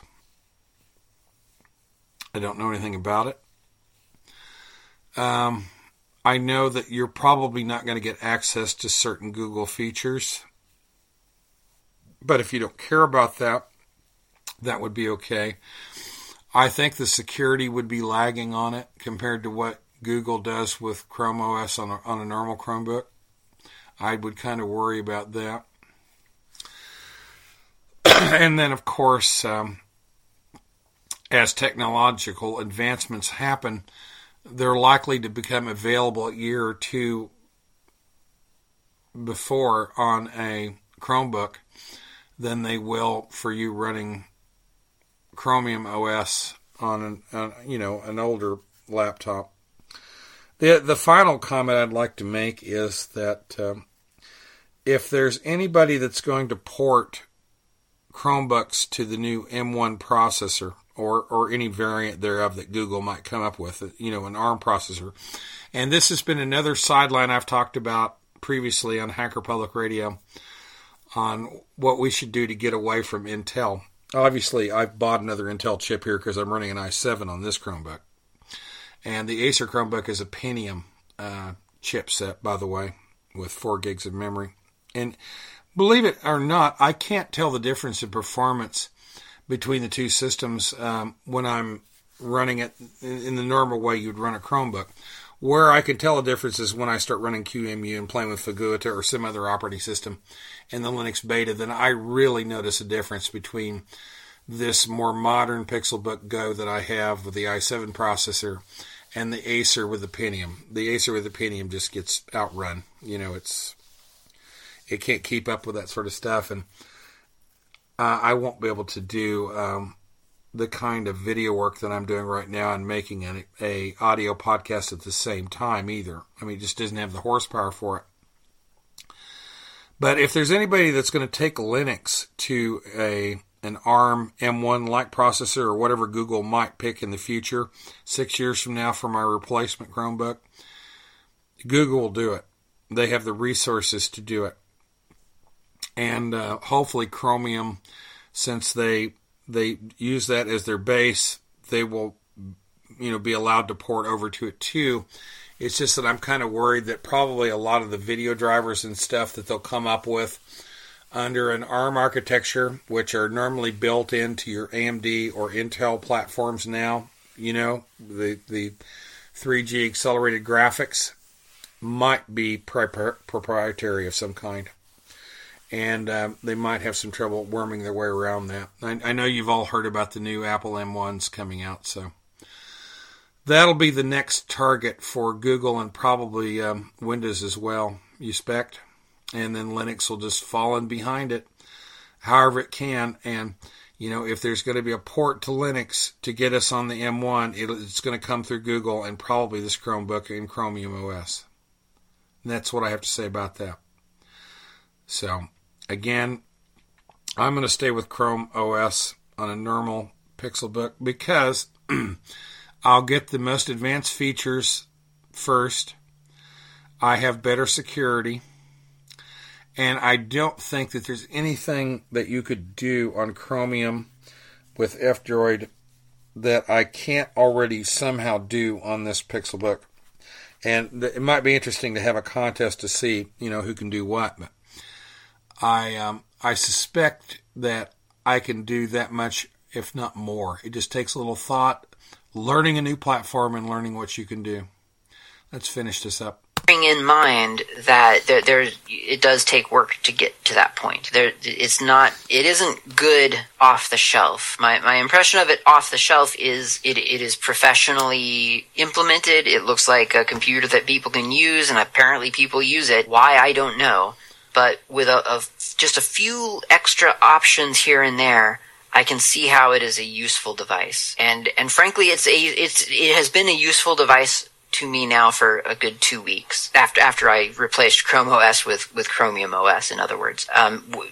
I don't know anything about it. I know that you're probably not going to get access to certain Google features. But if you don't care about that, that would be okay. I think the security would be lagging on it compared to what Google does with Chrome OS on a normal Chromebook. I would kind of worry about that. And then, of course, as technological advancements happen, they're likely to become available a year or two before on a Chromebook than they will for you running Chromium OS on an older laptop. The final comment I'd like to make is that if there's anybody that's going to port Chromebooks to the new M1 processor or any variant thereof that Google might come up with, you know, an ARM processor, and this has been another sideline I've talked about previously on Hacker Public Radio, on what we should do to get away from Intel. Obviously, I've bought another Intel chip here because I'm running an i7 on this Chromebook. And the Acer Chromebook is a Pentium chipset, by the way, with 4 gigs of memory. And believe it or not, I can't tell the difference in performance between the two systems when I'm running it in the normal way you'd run a Chromebook. Where I can tell a difference is when I start running QEMU and playing with Figuita or some other operating system in the Linux beta, then I really notice a difference between this more modern Pixelbook Go that I have with the i7 processor and the Acer with the Pentium. The Acer with the Pentium just gets outrun. You know, it can't keep up with that sort of stuff, and I won't be able to do the kind of video work that I'm doing right now and making an audio podcast at the same time either. I mean, it just doesn't have the horsepower for it. But if there's anybody that's going to take Linux to an ARM M1-like processor or whatever Google might pick in the future, 6 years from now for my replacement Chromebook, Google will do it. They have the resources to do it. And hopefully Chromium since they use that as their base, they will, be allowed to port over to it too. It's just that I'm kind of worried that probably a lot of the video drivers and stuff that they'll come up with under an ARM architecture, which are normally built into your AMD or Intel platforms now, the 3G accelerated graphics might be proprietary of some kind. And they might have some trouble worming their way around that. I know you've all heard about the new Apple M1s coming out, so that'll be the next target for Google and probably Windows as well, you expect. And then Linux will just fall in behind it, however it can. And, if there's going to be a port to Linux to get us on the M1, it's going to come through Google and probably this Chromebook and Chromium OS. And that's what I have to say about that. So, again, I'm going to stay with Chrome OS on a normal Pixelbook because I'll get the most advanced features first. I have better security. And I don't think that there's anything that you could do on Chromium with F-Droid that I can't already somehow do on this Pixelbook. And it might be interesting to have a contest to see, who can do what. But I suspect that I can do that much, if not more. It just takes a little thought, learning a new platform and learning what you can do. Let's finish this up. Bearing in mind that it does take work to get to that point. It isn't good off the shelf. My impression of it off the shelf is it is professionally implemented. It looks like a computer that people can use, and apparently people use it. Why, I don't know. But with just a few extra options here and there, I can see how it is a useful device. And frankly, it has been a useful device to me now for a good 2 weeks after I replaced Chrome OS with Chromium OS, in other words.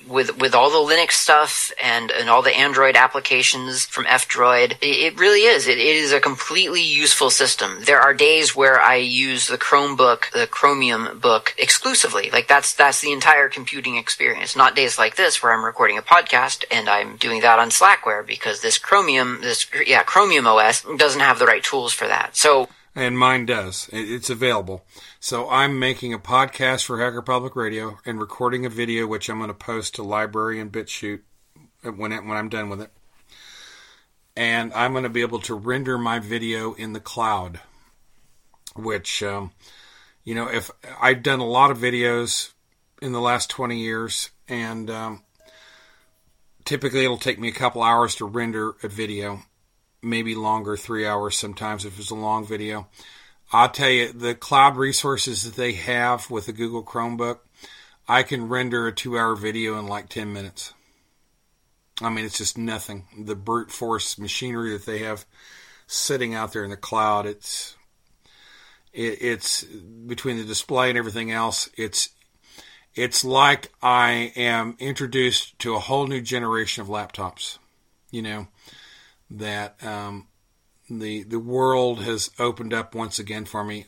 With all the Linux stuff and all the Android applications from F-Droid, it really is. It is a completely useful system. There are days where I use the Chromium book exclusively. Like that's the entire computing experience. Not days like this where I'm recording a podcast and I'm doing that on Slackware because this Chromium OS doesn't have the right tools for that. So, and mine does. It's available. So I'm making a podcast for Hacker Public Radio and recording a video, which I'm going to post to Library and BitChute when I'm done with it. And I'm going to be able to render my video in the cloud, which, if I've done a lot of videos in the last 20 years, and typically it'll take me a couple hours to render a video. Maybe longer, 3 hours sometimes if it's a long video. I'll tell you, the cloud resources that they have with the Google Chromebook, I can render a 2-hour video in like 10 minutes. I mean, it's just nothing. The brute force machinery that they have sitting out there in the cloud, it's between the display and everything else, it's like I am introduced to a whole new generation of laptops, that the world has opened up once again for me.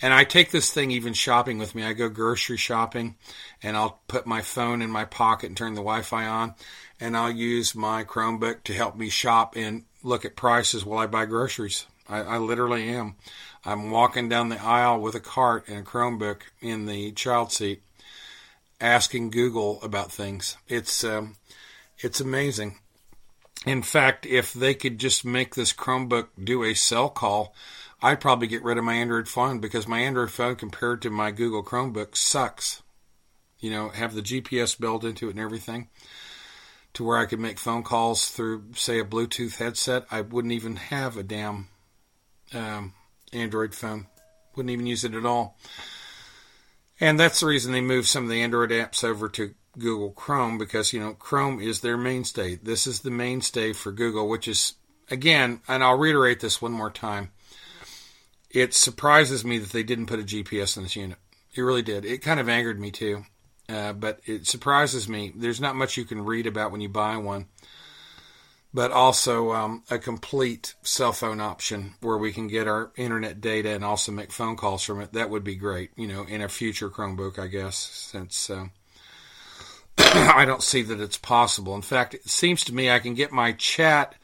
And I take this thing even shopping with me. I go grocery shopping, and I'll put my phone in my pocket and turn the Wi-Fi on, and I'll use my Chromebook to help me shop and look at prices while I buy groceries. I literally am. I'm walking down the aisle with a cart and a Chromebook in the child seat, asking Google about things. It's amazing. In fact, if they could just make this Chromebook do a cell call, I'd probably get rid of my Android phone because my Android phone compared to my Google Chromebook sucks. Have the GPS built into it and everything to where I could make phone calls through, say, a Bluetooth headset. I wouldn't even have a damn Android phone. Wouldn't even use it at all. And that's the reason they moved some of the Android apps over to Google Chrome, because Chrome is their mainstay. This is the mainstay for Google, which is, again, and I'll reiterate this one more time, it surprises me that they didn't put a GPS in this unit. It really did. It kind of angered me too, but it surprises me. There's not much you can read about when you buy one, but also a complete cell phone option where we can get our internet data and also make phone calls from it. That would be great, in a future Chromebook, I guess, since I don't see that it's possible. In fact, it seems to me I can get my chat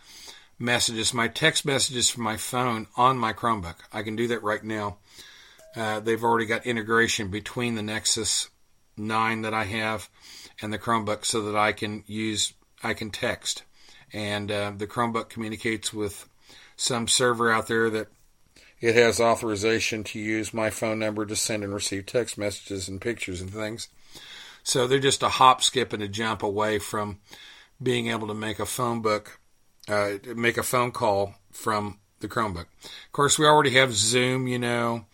messages, my text messages from my phone on my Chromebook. I can do that right now. They've already got integration between the Nexus 9 that I have and the Chromebook so that I can text. And the Chromebook communicates with some server out there that it has authorization to use my phone number to send and receive text messages and pictures and things. So they're just a hop, skip, and a jump away from being able to make a phone call from the Chromebook. Of course, we already have Zoom, and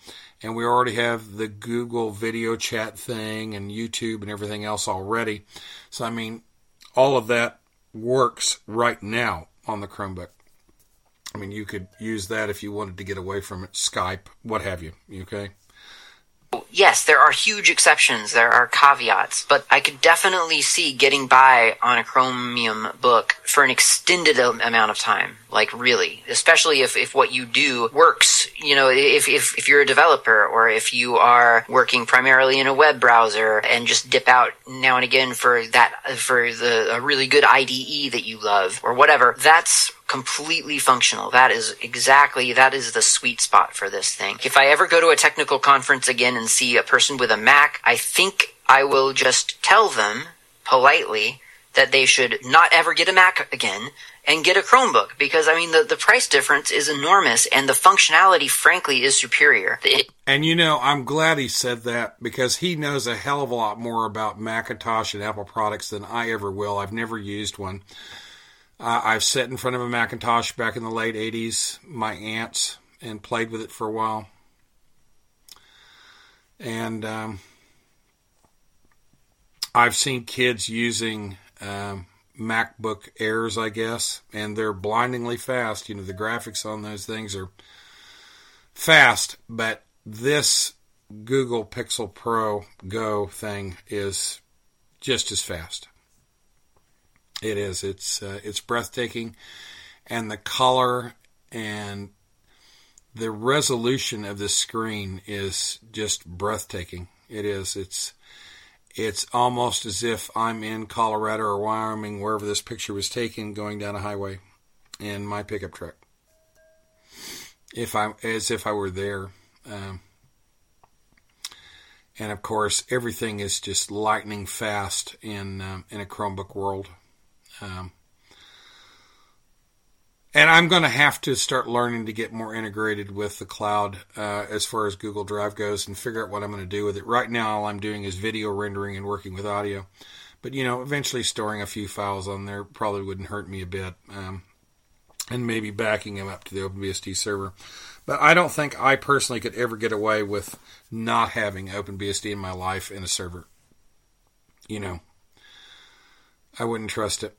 we already have the Google video chat thing and YouTube and everything else already. So, all of that works right now on the Chromebook. You could use that if you wanted to get away from it, Skype, what have you, okay? Yes, there are huge exceptions. There are caveats, but I could definitely see getting by on a Chromium book for an extended amount of time. Like really, especially if what you do works. If you're a developer or if you are working primarily in a web browser and just dip out now and again for a really good IDE that you love or whatever, that's completely functional. That is the sweet spot for this thing. If I ever go to a technical conference again and see a person with a Mac, I think I will just tell them politely that they should not ever get a Mac again and get a Chromebook because, the price difference is enormous and the functionality, frankly, is superior. I'm glad he said that because he knows a hell of a lot more about Macintosh and Apple products than I ever will. I've never used one. I've sat in front of a Macintosh back in the late 80s, my aunt's, and played with it for a while. And I've seen kids using MacBook Airs, I guess, and they're blindingly fast. The graphics on those things are fast, but this Google Pixel Pro Go thing is just as fast. It is. It's breathtaking, and the color and the resolution of the screen is just breathtaking. It is. It's almost as if I'm in Colorado or Wyoming, wherever this picture was taken, going down a highway in my pickup truck. As if I were there, and of course everything is just lightning fast in a Chromebook world. And I'm going to have to start learning to get more integrated with the cloud as far as Google Drive goes and figure out what I'm going to do with it. Right now, all I'm doing is video rendering and working with audio. But, eventually storing a few files on there probably wouldn't hurt me a bit. And maybe backing them up to the OpenBSD server. But I don't think I personally could ever get away with not having OpenBSD in my life in a server. I wouldn't trust it.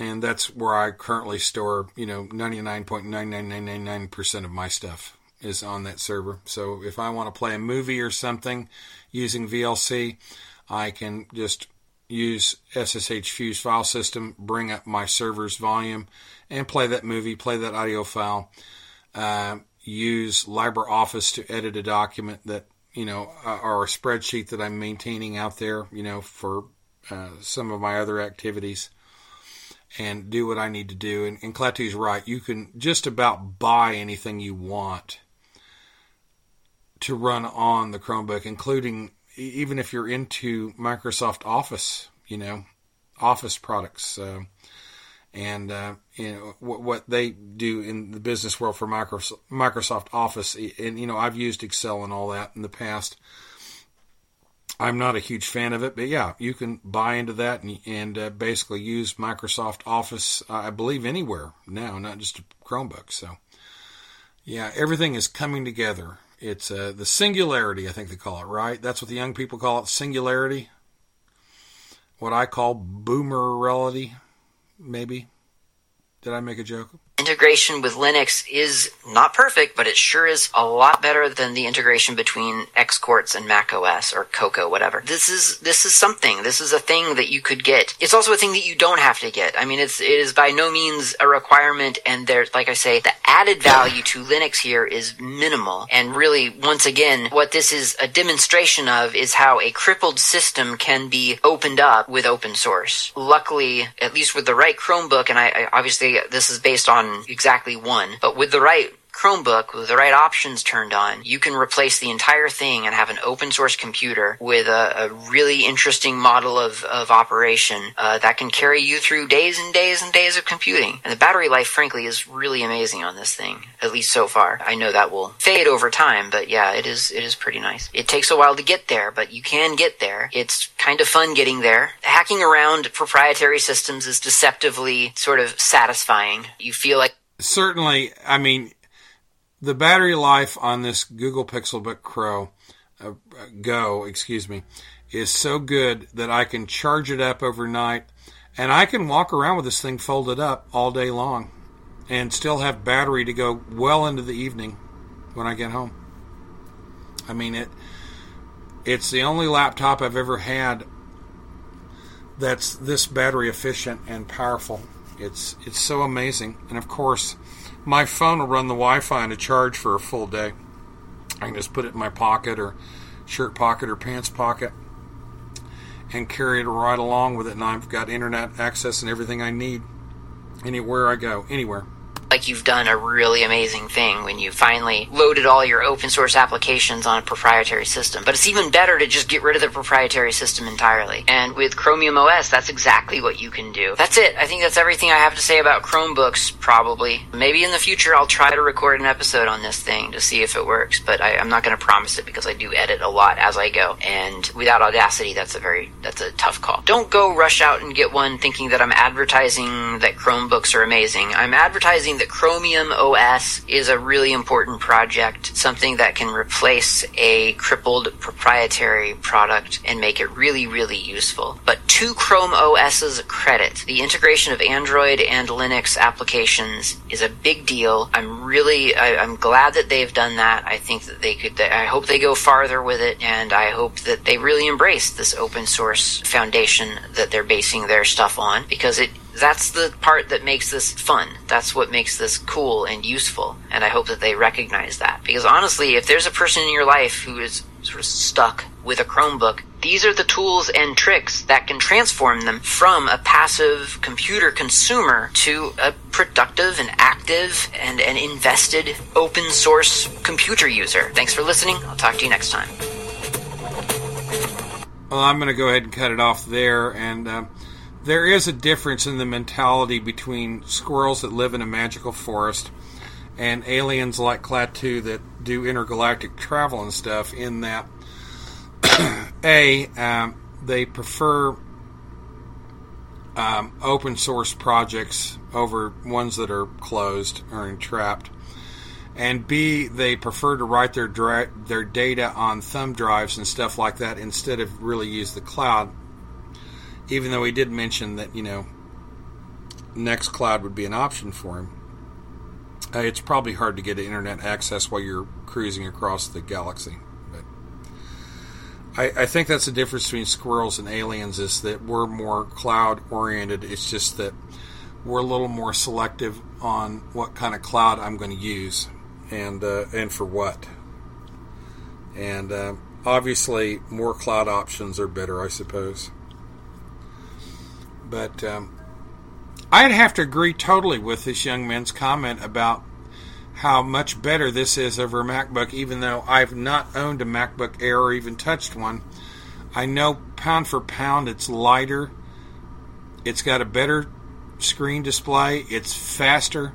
And that's where I currently store, 99.99999% of my stuff is on that server. So if I want to play a movie or something using VLC, I can just use SSH Fuse file system, bring up my server's volume, and play that movie, play that audio file, use LibreOffice to edit a document that, or a spreadsheet that I'm maintaining out there, for some of my other activities. And do what I need to do. And Klaatu's right. You can just about buy anything you want to run on the Chromebook, including even if you're into Microsoft Office, Office products. What they do in the business world for Microsoft Office. And, I've used Excel and all that in the past. I'm not a huge fan of it, but yeah, you can buy into that and basically use Microsoft Office, I believe, anywhere now, not just a Chromebook. So, yeah, everything is coming together. It's the singularity, I think they call it, right? That's what the young people call it, singularity. What I call boomerality, maybe. Did I make a joke? integration with Linux is not perfect, but it sure is a lot better than the integration between Xcorts and macOS or Cocoa, whatever. This is something. This is a thing that you could get. It's also a thing that you don't have to get. I mean, it is by no means a requirement, and there's, like I say, the added value to Linux here is minimal. And really, once again, what this is a demonstration of is how a crippled system can be opened up with open source. Luckily, at least with the right Chromebook, and I obviously this is based on exactly one, but with the right Chromebook, with the right options turned on, you can replace the entire thing and have an open source computer with a really interesting model of operation that can carry you through days and days and days of computing. And the battery life, frankly, is really amazing on this thing, at least so far. I know that will fade over time, but yeah, it is pretty nice. It takes a while to get there, but you can get there. It's kind of fun getting there. Hacking around proprietary systems is deceptively sort of satisfying. You feel like... Certainly, I mean... The battery life on this Google Pixelbook Go, is so good that I can charge it up overnight, and I can walk around with this thing folded up all day long and still have battery to go well into the evening when I get home. I mean, it's the only laptop I've ever had that's this battery efficient and powerful. It's so amazing. And of course, my phone will run the Wi-Fi on a charge for a full day. I can just put it in my pocket or shirt pocket or pants pocket and carry it right along with it, and I've got internet access and everything I need anywhere I go, anywhere. Like you've done a really amazing thing when you finally loaded all your open source applications on a proprietary system. But it's even better to just get rid of the proprietary system entirely. And with Chromium OS, that's exactly what you can do. That's it. I think that's everything I have to say about Chromebooks, probably. Maybe in the future I'll try to record an episode on this thing to see if it works, but I'm not going to promise it because I do edit a lot as I go. And without Audacity, that's a tough call. Don't go rush out and get one thinking that I'm advertising that Chromebooks are amazing. I'm advertising that Chromium OS is a really important project, something that can replace a crippled proprietary product and make it really, really useful. But to Chrome OS's credit, the integration of Android and Linux applications is a big deal. I'm glad that they've done that. I think that I hope they go farther with it, and I hope that they really embrace this open source foundation that they're basing their stuff on, because that's the part that makes this fun. That's what makes this cool and useful. And I hope that they recognize that. Because honestly, if there's a person in your life who is sort of stuck with a Chromebook, these are the tools and tricks that can transform them from a passive computer consumer to a productive and active and an invested open source computer user. Thanks for listening. I'll talk to you next time. Well, I'm going to go ahead and cut it off there. And, there is a difference in the mentality between squirrels that live in a magical forest and aliens like Klaatu that do intergalactic travel and stuff, in that they prefer open source projects over ones that are closed or entrapped, and B, they prefer to write their data on thumb drives and stuff like that instead of really use the cloud. Even though he did mention that, Nextcloud would be an option for him. It's probably hard to get internet access while you're cruising across the galaxy. But I think that's the difference between squirrels and aliens, is that we're more cloud-oriented. It's just that we're a little more selective on what kind of cloud I'm going to use and for what. And obviously, more cloud options are better, I suppose. But I'd have to agree totally with this young man's comment about how much better this is over a MacBook, even though I've not owned a MacBook Air or even touched one. I know pound for pound it's lighter. It's got a better screen display. It's faster.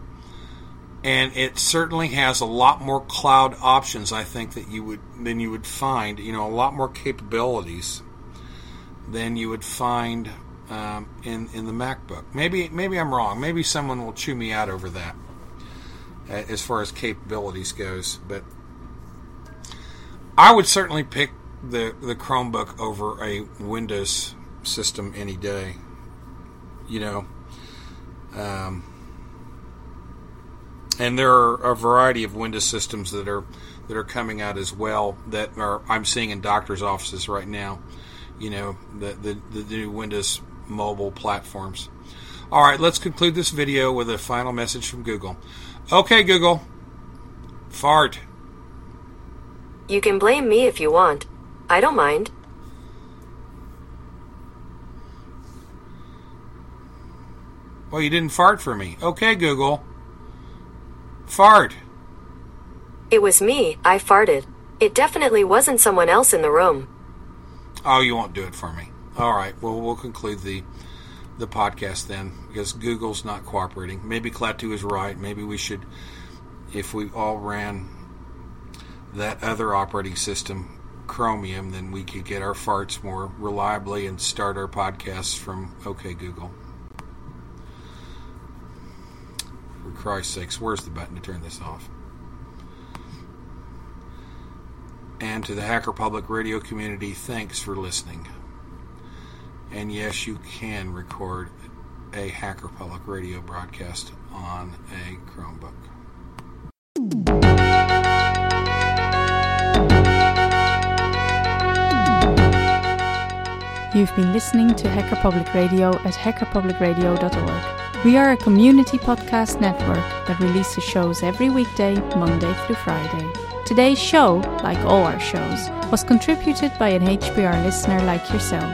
And it certainly has a lot more cloud options, I think, than you would find. A lot more capabilities than you would find... in the MacBook. Maybe I'm wrong. Maybe someone will chew me out over that as far as capabilities goes. But I would certainly pick the Chromebook over a Windows system any day. And there are a variety of Windows systems that are coming out as well that are I'm seeing in doctors' offices right now. You know, the new Windows mobile platforms. All right, let's conclude this video with a final message from Google. Okay, Google. Fart. You can blame me if you want. I don't mind. Well, you didn't fart for me. Okay, Google. Fart. It was me. I farted. It definitely wasn't someone else in the room. Oh, you won't do it for me. All right. Well, we'll conclude the podcast then, because Google's not cooperating. Maybe Klaatu is right. Maybe we should, if we all ran that other operating system, Chromium, then we could get our farts more reliably and start our podcasts from OK Google. For Christ's sakes, where's the button to turn this off? And to the Hacker Public Radio community, thanks for listening. And yes, you can record a Hacker Public Radio broadcast on a Chromebook. You've been listening to Hacker Public Radio at hackerpublicradio.org. We are a community podcast network that releases shows every weekday, Monday through Friday. Today's show, like all our shows, was contributed by an HPR listener like yourself.